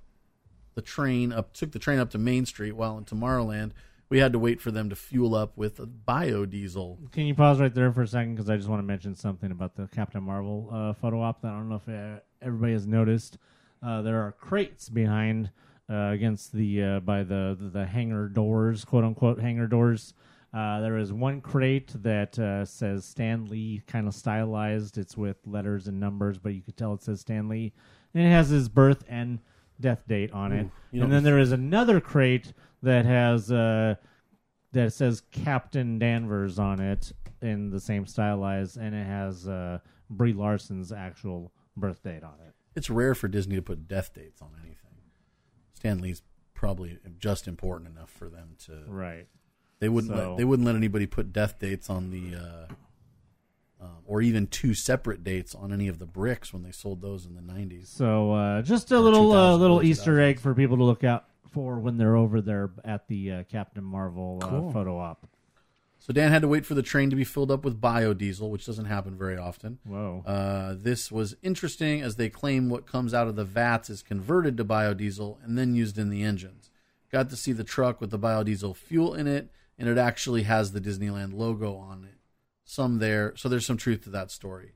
the train up took the train up to Main Street. While in Tomorrowland, we had to wait for them to fuel up with a biodiesel. Can you pause right there for a second? Because I just want to mention something about the Captain Marvel uh, photo op that I don't know if everybody has noticed. Uh, there are crates behind uh, against the uh, by the, the the hangar doors, quote unquote hangar doors. Uh, there is one crate that uh, says Stan Lee, kind of stylized. It's with letters and numbers, but you could tell it says Stan Lee. And it has his birth and death date on it. Ooh, and then there is another crate that has uh, that says Captain Danvers on it in the same stylized, and it has uh, Brie Larson's actual birth date on it. It's rare for Disney to put death dates on anything. Stan Lee's probably just important enough for them to... Right. They wouldn't. So, let, they wouldn't let anybody put death dates on the, uh, uh, or even two separate dates on any of the bricks when they sold those in the nineties. So uh, just a little uh, little Easter egg for people to look out for when they're over there at the uh, Captain Marvel uh, cool. photo op. So Dan had to wait for the train to be filled up with biodiesel, which doesn't happen very often. Whoa! Uh, this was interesting, as they claim what comes out of the vats is converted to biodiesel and then used in the engines. Got to see the truck with the biodiesel fuel in it. And it actually has the Disneyland logo on it. Some there. So there's some truth to that story.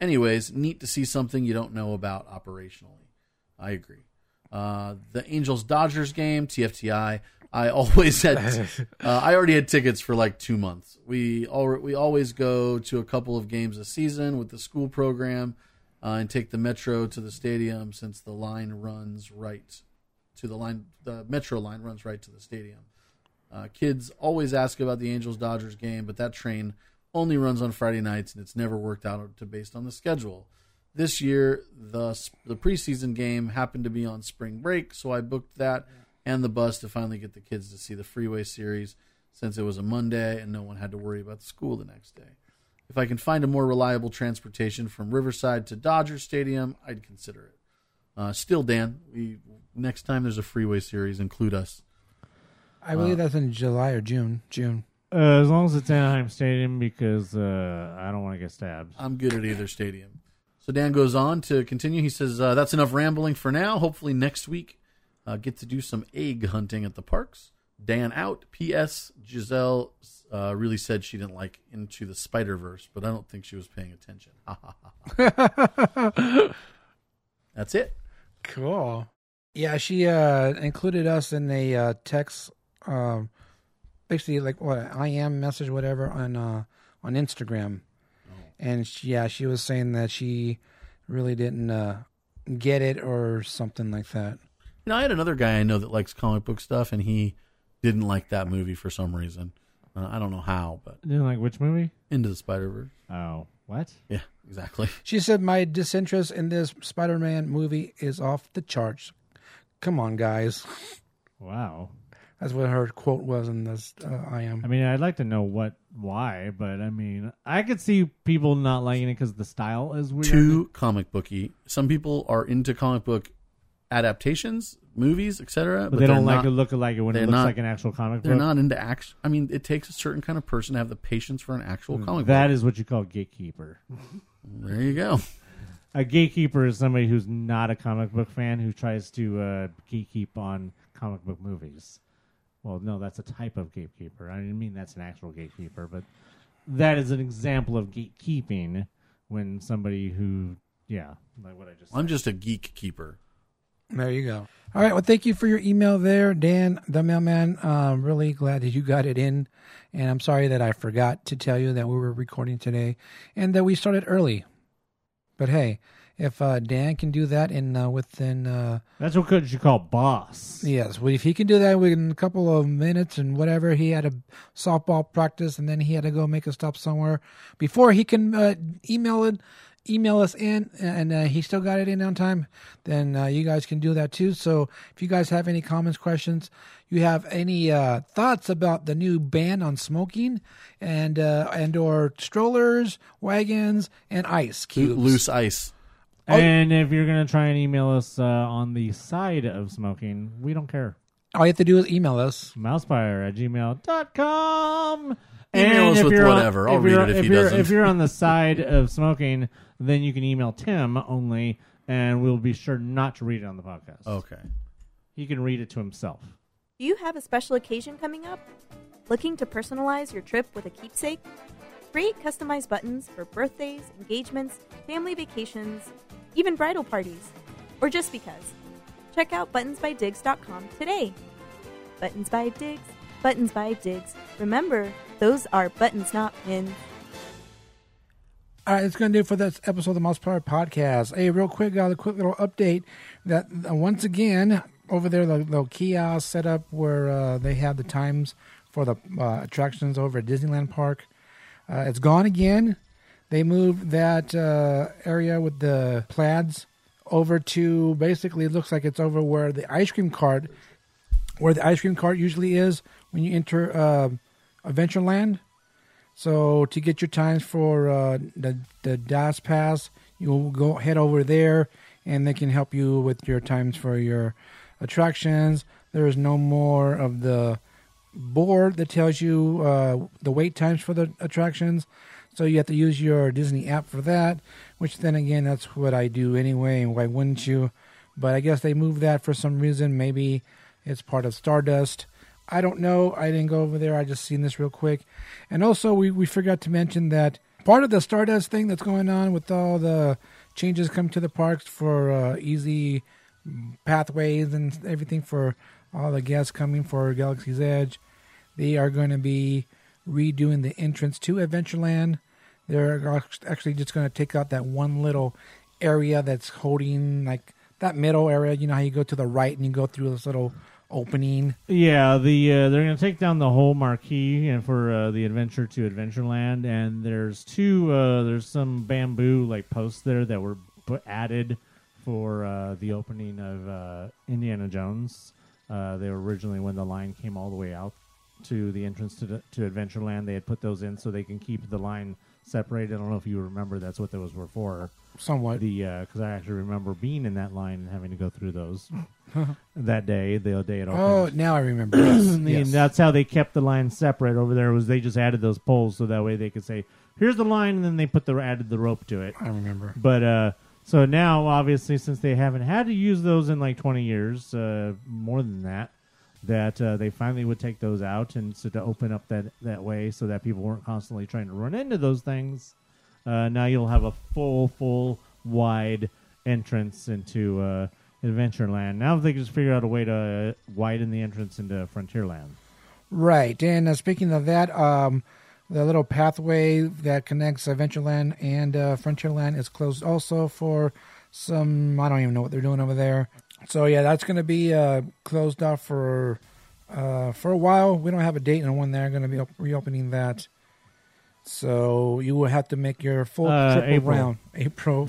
Anyways, neat to see something you don't know about operationally. I agree. Uh, the Angels-Dodgers game, T F T I. I always had... T- uh, I already had tickets for like two months. We all, we always go to a couple of games a season with the school program uh, and take the metro to the stadium since the line runs right to the line. The metro line runs right to the stadium. Uh, kids always ask about the Angels-Dodgers game, but that train only runs on Friday nights, and it's never worked out to based on the schedule. This year, the the preseason game happened to be on spring break, so I booked that and the bus to finally get the kids to see the Freeway Series, since it was a Monday and no one had to worry about school the next day. If I can find a more reliable transportation from Riverside to Dodger Stadium, I'd consider it. Uh, still, Dan, we, next time there's a Freeway Series, include us. I believe uh, that's in July or June. June. Uh, as long as it's Anaheim Stadium, because uh, I don't want to get stabbed. I'm good at either stadium. So Dan goes on to continue. He says, uh, that's enough rambling for now. Hopefully next week, uh, get to do some egg hunting at the parks. Dan out. P S. Giselle uh, really said she didn't like Into the Spider-Verse, but I don't think she was paying attention. That's it. Cool. Yeah, she uh, included us in a uh, text Um, basically like what I am message, whatever, on uh, on Instagram. Oh. And she, yeah, she was saying that she really didn't uh, get it or something like that. You know, I had another guy I know that likes comic book stuff, and he didn't like that movie for some reason. Uh, I don't know how, but you didn't like which movie? Into the Spider-Verse. Oh, what? Yeah, exactly. She said, "My disinterest in this Spider-Man movie is off the charts. Come on, guys." Wow. That's what her quote was in this uh, I Am. I mean, I'd like to know what, why, but I mean, I could see people not liking it because the style is weird. Too comic booky. Some people are into comic book adaptations, movies, et cetera. But, but they don't like not, it look like it when it looks not, like an actual comic they're book. They're not into action. I mean, it takes a certain kind of person to have the patience for an actual mm, comic that book. That is what you call gatekeeper. There you go. A gatekeeper is somebody who's not a comic book fan who tries to uh, gatekeep on comic book movies. Well, no, that's a type of gatekeeper. I didn't mean that's an actual gatekeeper, but that is an example of gatekeeping when somebody who, yeah, like what I just said. I'm just a geek keeper. There you go. All right, well, thank you for your email there, Dan, the mailman. I'm really glad that you got it in, and I'm sorry that I forgot to tell you that we were recording today and that we started early. But hey, if uh, Dan can do that in uh, within... Uh, That's what you call boss. Yes. Well, if he can do that within a couple of minutes and whatever, he had a softball practice and then he had to go make a stop somewhere before he can uh, email it, email us in and uh, he still got it in on time, then uh, you guys can do that too. So if you guys have any comments, questions, you have any uh, thoughts about the new ban on smoking and, uh, and or strollers, wagons, and ice cubes. Loose ice. Oh. And if you're going to try and email us uh, on the side of smoking, we don't care. All you have to do is email us. Mousefire at gmail dot com. Email us with whatever. On, I'll read it if he doesn't. If you're on the side of smoking, then you can email Tim only, and we'll be sure not to read it on the podcast. Okay. He can read it to himself. Do you have a special occasion coming up? Looking to personalize your trip with a keepsake? Create customized buttons for birthdays, engagements, family vacations, even bridal parties, or just because. Check out buttons by digs dot com today. Buttons by Digs, Buttons by Digs. Remember, those are buttons, not pins. All right, that's going to do it for this episode of the Mouse Power Podcast. Hey, real quick, got a quick little update that uh, once again, over there, the little kiosk set up where uh, they have the times for the uh, attractions over at Disneyland Park. Uh, it's gone again. They moved that uh, area with the plaids over to basically it looks like it's over where the ice cream cart, where the ice cream cart usually is when you enter uh, Adventureland. So to get your times for uh, the the D A S pass, you'll go head over there, and they can help you with your times for your attractions. There is no more of the board that tells you uh, the wait times for the attractions. So you have to use your Disney app for that, which then again, that's what I do anyway. And why wouldn't you? But I guess they moved that for some reason. Maybe it's part of Stardust. I don't know. I didn't go over there. I just seen this real quick. And also we, we forgot to mention that part of the Stardust thing that's going on with all the changes come to the parks for uh, easy pathways and everything for all the guests coming for Galaxy's Edge. They are going to be redoing the entrance to Adventureland. They're actually just going to take out that one little area that's holding, like, that middle area. You know how you go to the right and you go through this little opening? Yeah, the uh, they're going to take down the whole marquee and for uh, the Adventure to Adventureland. And there's two, uh, there's some bamboo, like, posts there that were added for uh, the opening of uh, Indiana Jones. Uh, they were originally, when the line came all the way out to the entrance to, the, to Adventureland, they had put those in so they can keep the line separated. I don't know if you remember that's what those were for. Somewhat. Because uh, I actually remember being in that line and having to go through those that day, the day it all Oh, finished. Now I remember. And yes. That's how they kept the line separate over there was they just added those poles so that way they could say, here's the line, and then they put the added the rope to it. I remember. But, uh... So now, obviously, since they haven't had to use those in like twenty years, uh, more than that, that uh, they finally would take those out and so to open up that, that way so that people weren't constantly trying to run into those things. Uh, now you'll have a full, full, wide entrance into uh, Adventureland. Now they can just figure out a way to widen the entrance into Frontierland. Right. And uh, speaking of that, um, The little pathway that connects Adventureland and uh, Frontierland is closed also for some... I don't even know what they're doing over there. So, yeah, that's going to be uh, closed off for uh, for a while. We don't have a date on when they're going to be reopening that. So you will have to make your full uh, triple April. round. April.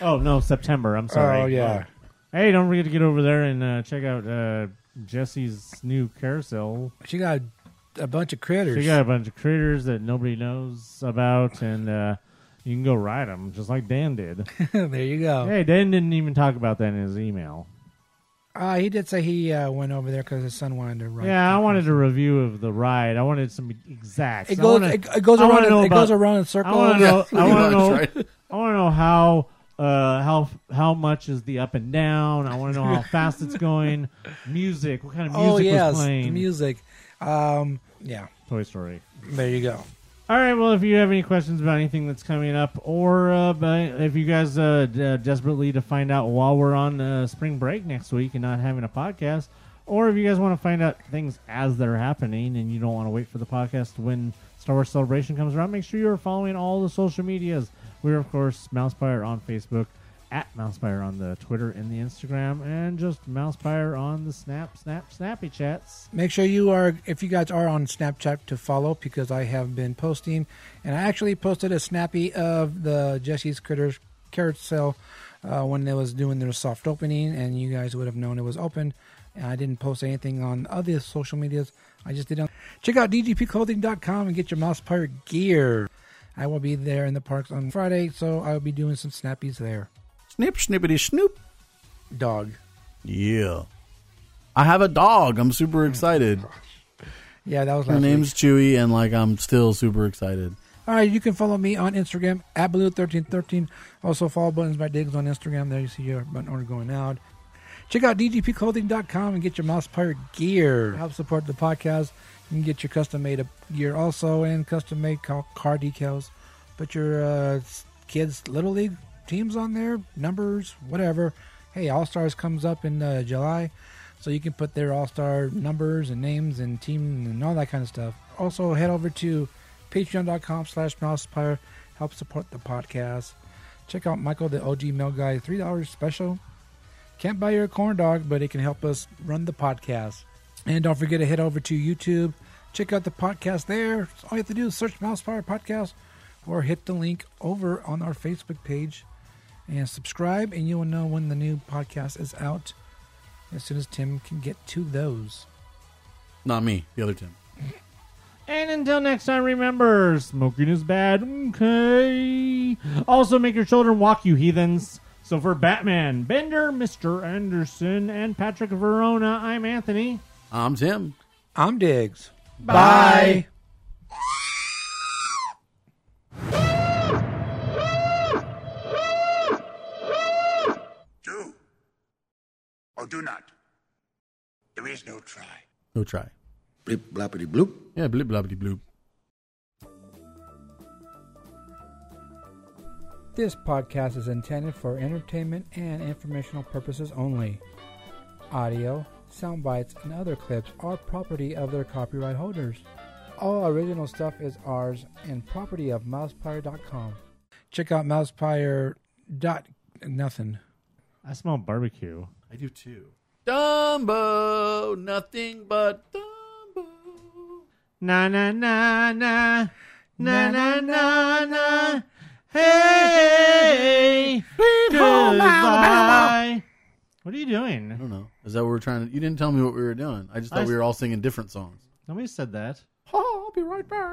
Oh, no, September. I'm sorry. Oh, yeah. Oh. Hey, don't forget to get over there and uh, check out uh, Jessie's new carousel. She got a bunch of critters. She got a bunch of critters that nobody knows about, and uh, you can go ride them just like Dan did. There you go. Hey, Dan didn't even talk about that in his email. Uh, he did say he uh, went over there because his son wanted to ride. Yeah, I wanted a review of the ride. I wanted some exacts. It goes, wanna, it, it goes around. In, it about, goes around in circles. I want to know. I want to know, right. know how uh, how how much is the up and down. I want to know how fast it's going. Music. What kind of music oh, yes, was playing? The music. Um, yeah. Toy Story. There you go. All right. Well, if you have any questions about anything that's coming up, or uh, if you guys uh, d- desperately to find out while we're on uh, spring break next week and not having a podcast, or if you guys want to find out things as they're happening and you don't want to wait for the podcast when Star Wars Celebration comes around, make sure you're following all the social medias. We're, of course, Mousepire on Facebook, at Mousepire on the Twitter and the Instagram, and just Mousepire on the Snap, Snap, Snappy Chats. Make sure you are, if you guys are on Snapchat, to follow, because I have been posting, and I actually posted a Snappy of the Jessie's Critters carousel uh, when they was doing their soft opening, and you guys would have known it was open. And I didn't post anything on other social medias. I just did on. Check out d g p clothing dot com and get your Mousepire gear. I will be there in the parks on Friday, so I'll be doing some Snappies there. Snip, snippity, snoop. Dog. Yeah. I have a dog. I'm super excited. Oh, yeah, that was last Her name's week. Chewy, and like I'm still super excited. All right, you can follow me on Instagram, at Blue thirteen thirteen. Also, follow Buttons by Diggs on Instagram. There you see your button order going out. Check out d g p clothing dot com and get your Mousepire gear. Help support the podcast. You can get your custom-made gear also, and custom-made car decals. Put your uh, kids' Little League teams on there, numbers, whatever. Hey, All-Stars comes up in uh, July, so you can put their All-Star numbers and names and team and all that kind of stuff. Also, head over to patreon dot com slash mousepire. Help support the podcast. Check out Michael the O G Mail Guy, three dollars special. Can't buy your corn dog, but it can help us run the podcast. And don't forget to head over to YouTube. Check out the podcast there. All you have to do is search Mousepire Podcast, or hit the link over on our Facebook page. And subscribe, and you will know when the new podcast is out as soon as Tim can get to those. Not me, the other Tim. And until next time, remember, smoking is bad. Okay. Also, make your children walk, you heathens. So for Batman, Bender, Mister Anderson, and Patrick Verona, I'm Anthony. I'm Tim. I'm Diggs. Bye. Bye. Do not. There is no try. No try. Blip, bloppity, bloop. Yeah, blip, bloppity, bloop. This podcast is intended for entertainment and informational purposes only. Audio, sound bites, and other clips are property of their copyright holders. All original stuff is ours and property of mousepire dot com. Check out mousepire dot nothing. I smell barbecue. I do too. Dumbo, nothing but Dumbo. Na na na na, na na na na. Hey, goodbye. What are you doing? I don't know. Is that what we're trying to? You didn't tell me what we were doing. I just thought I we were all singing different songs. Nobody said that. Oh, I'll be right back.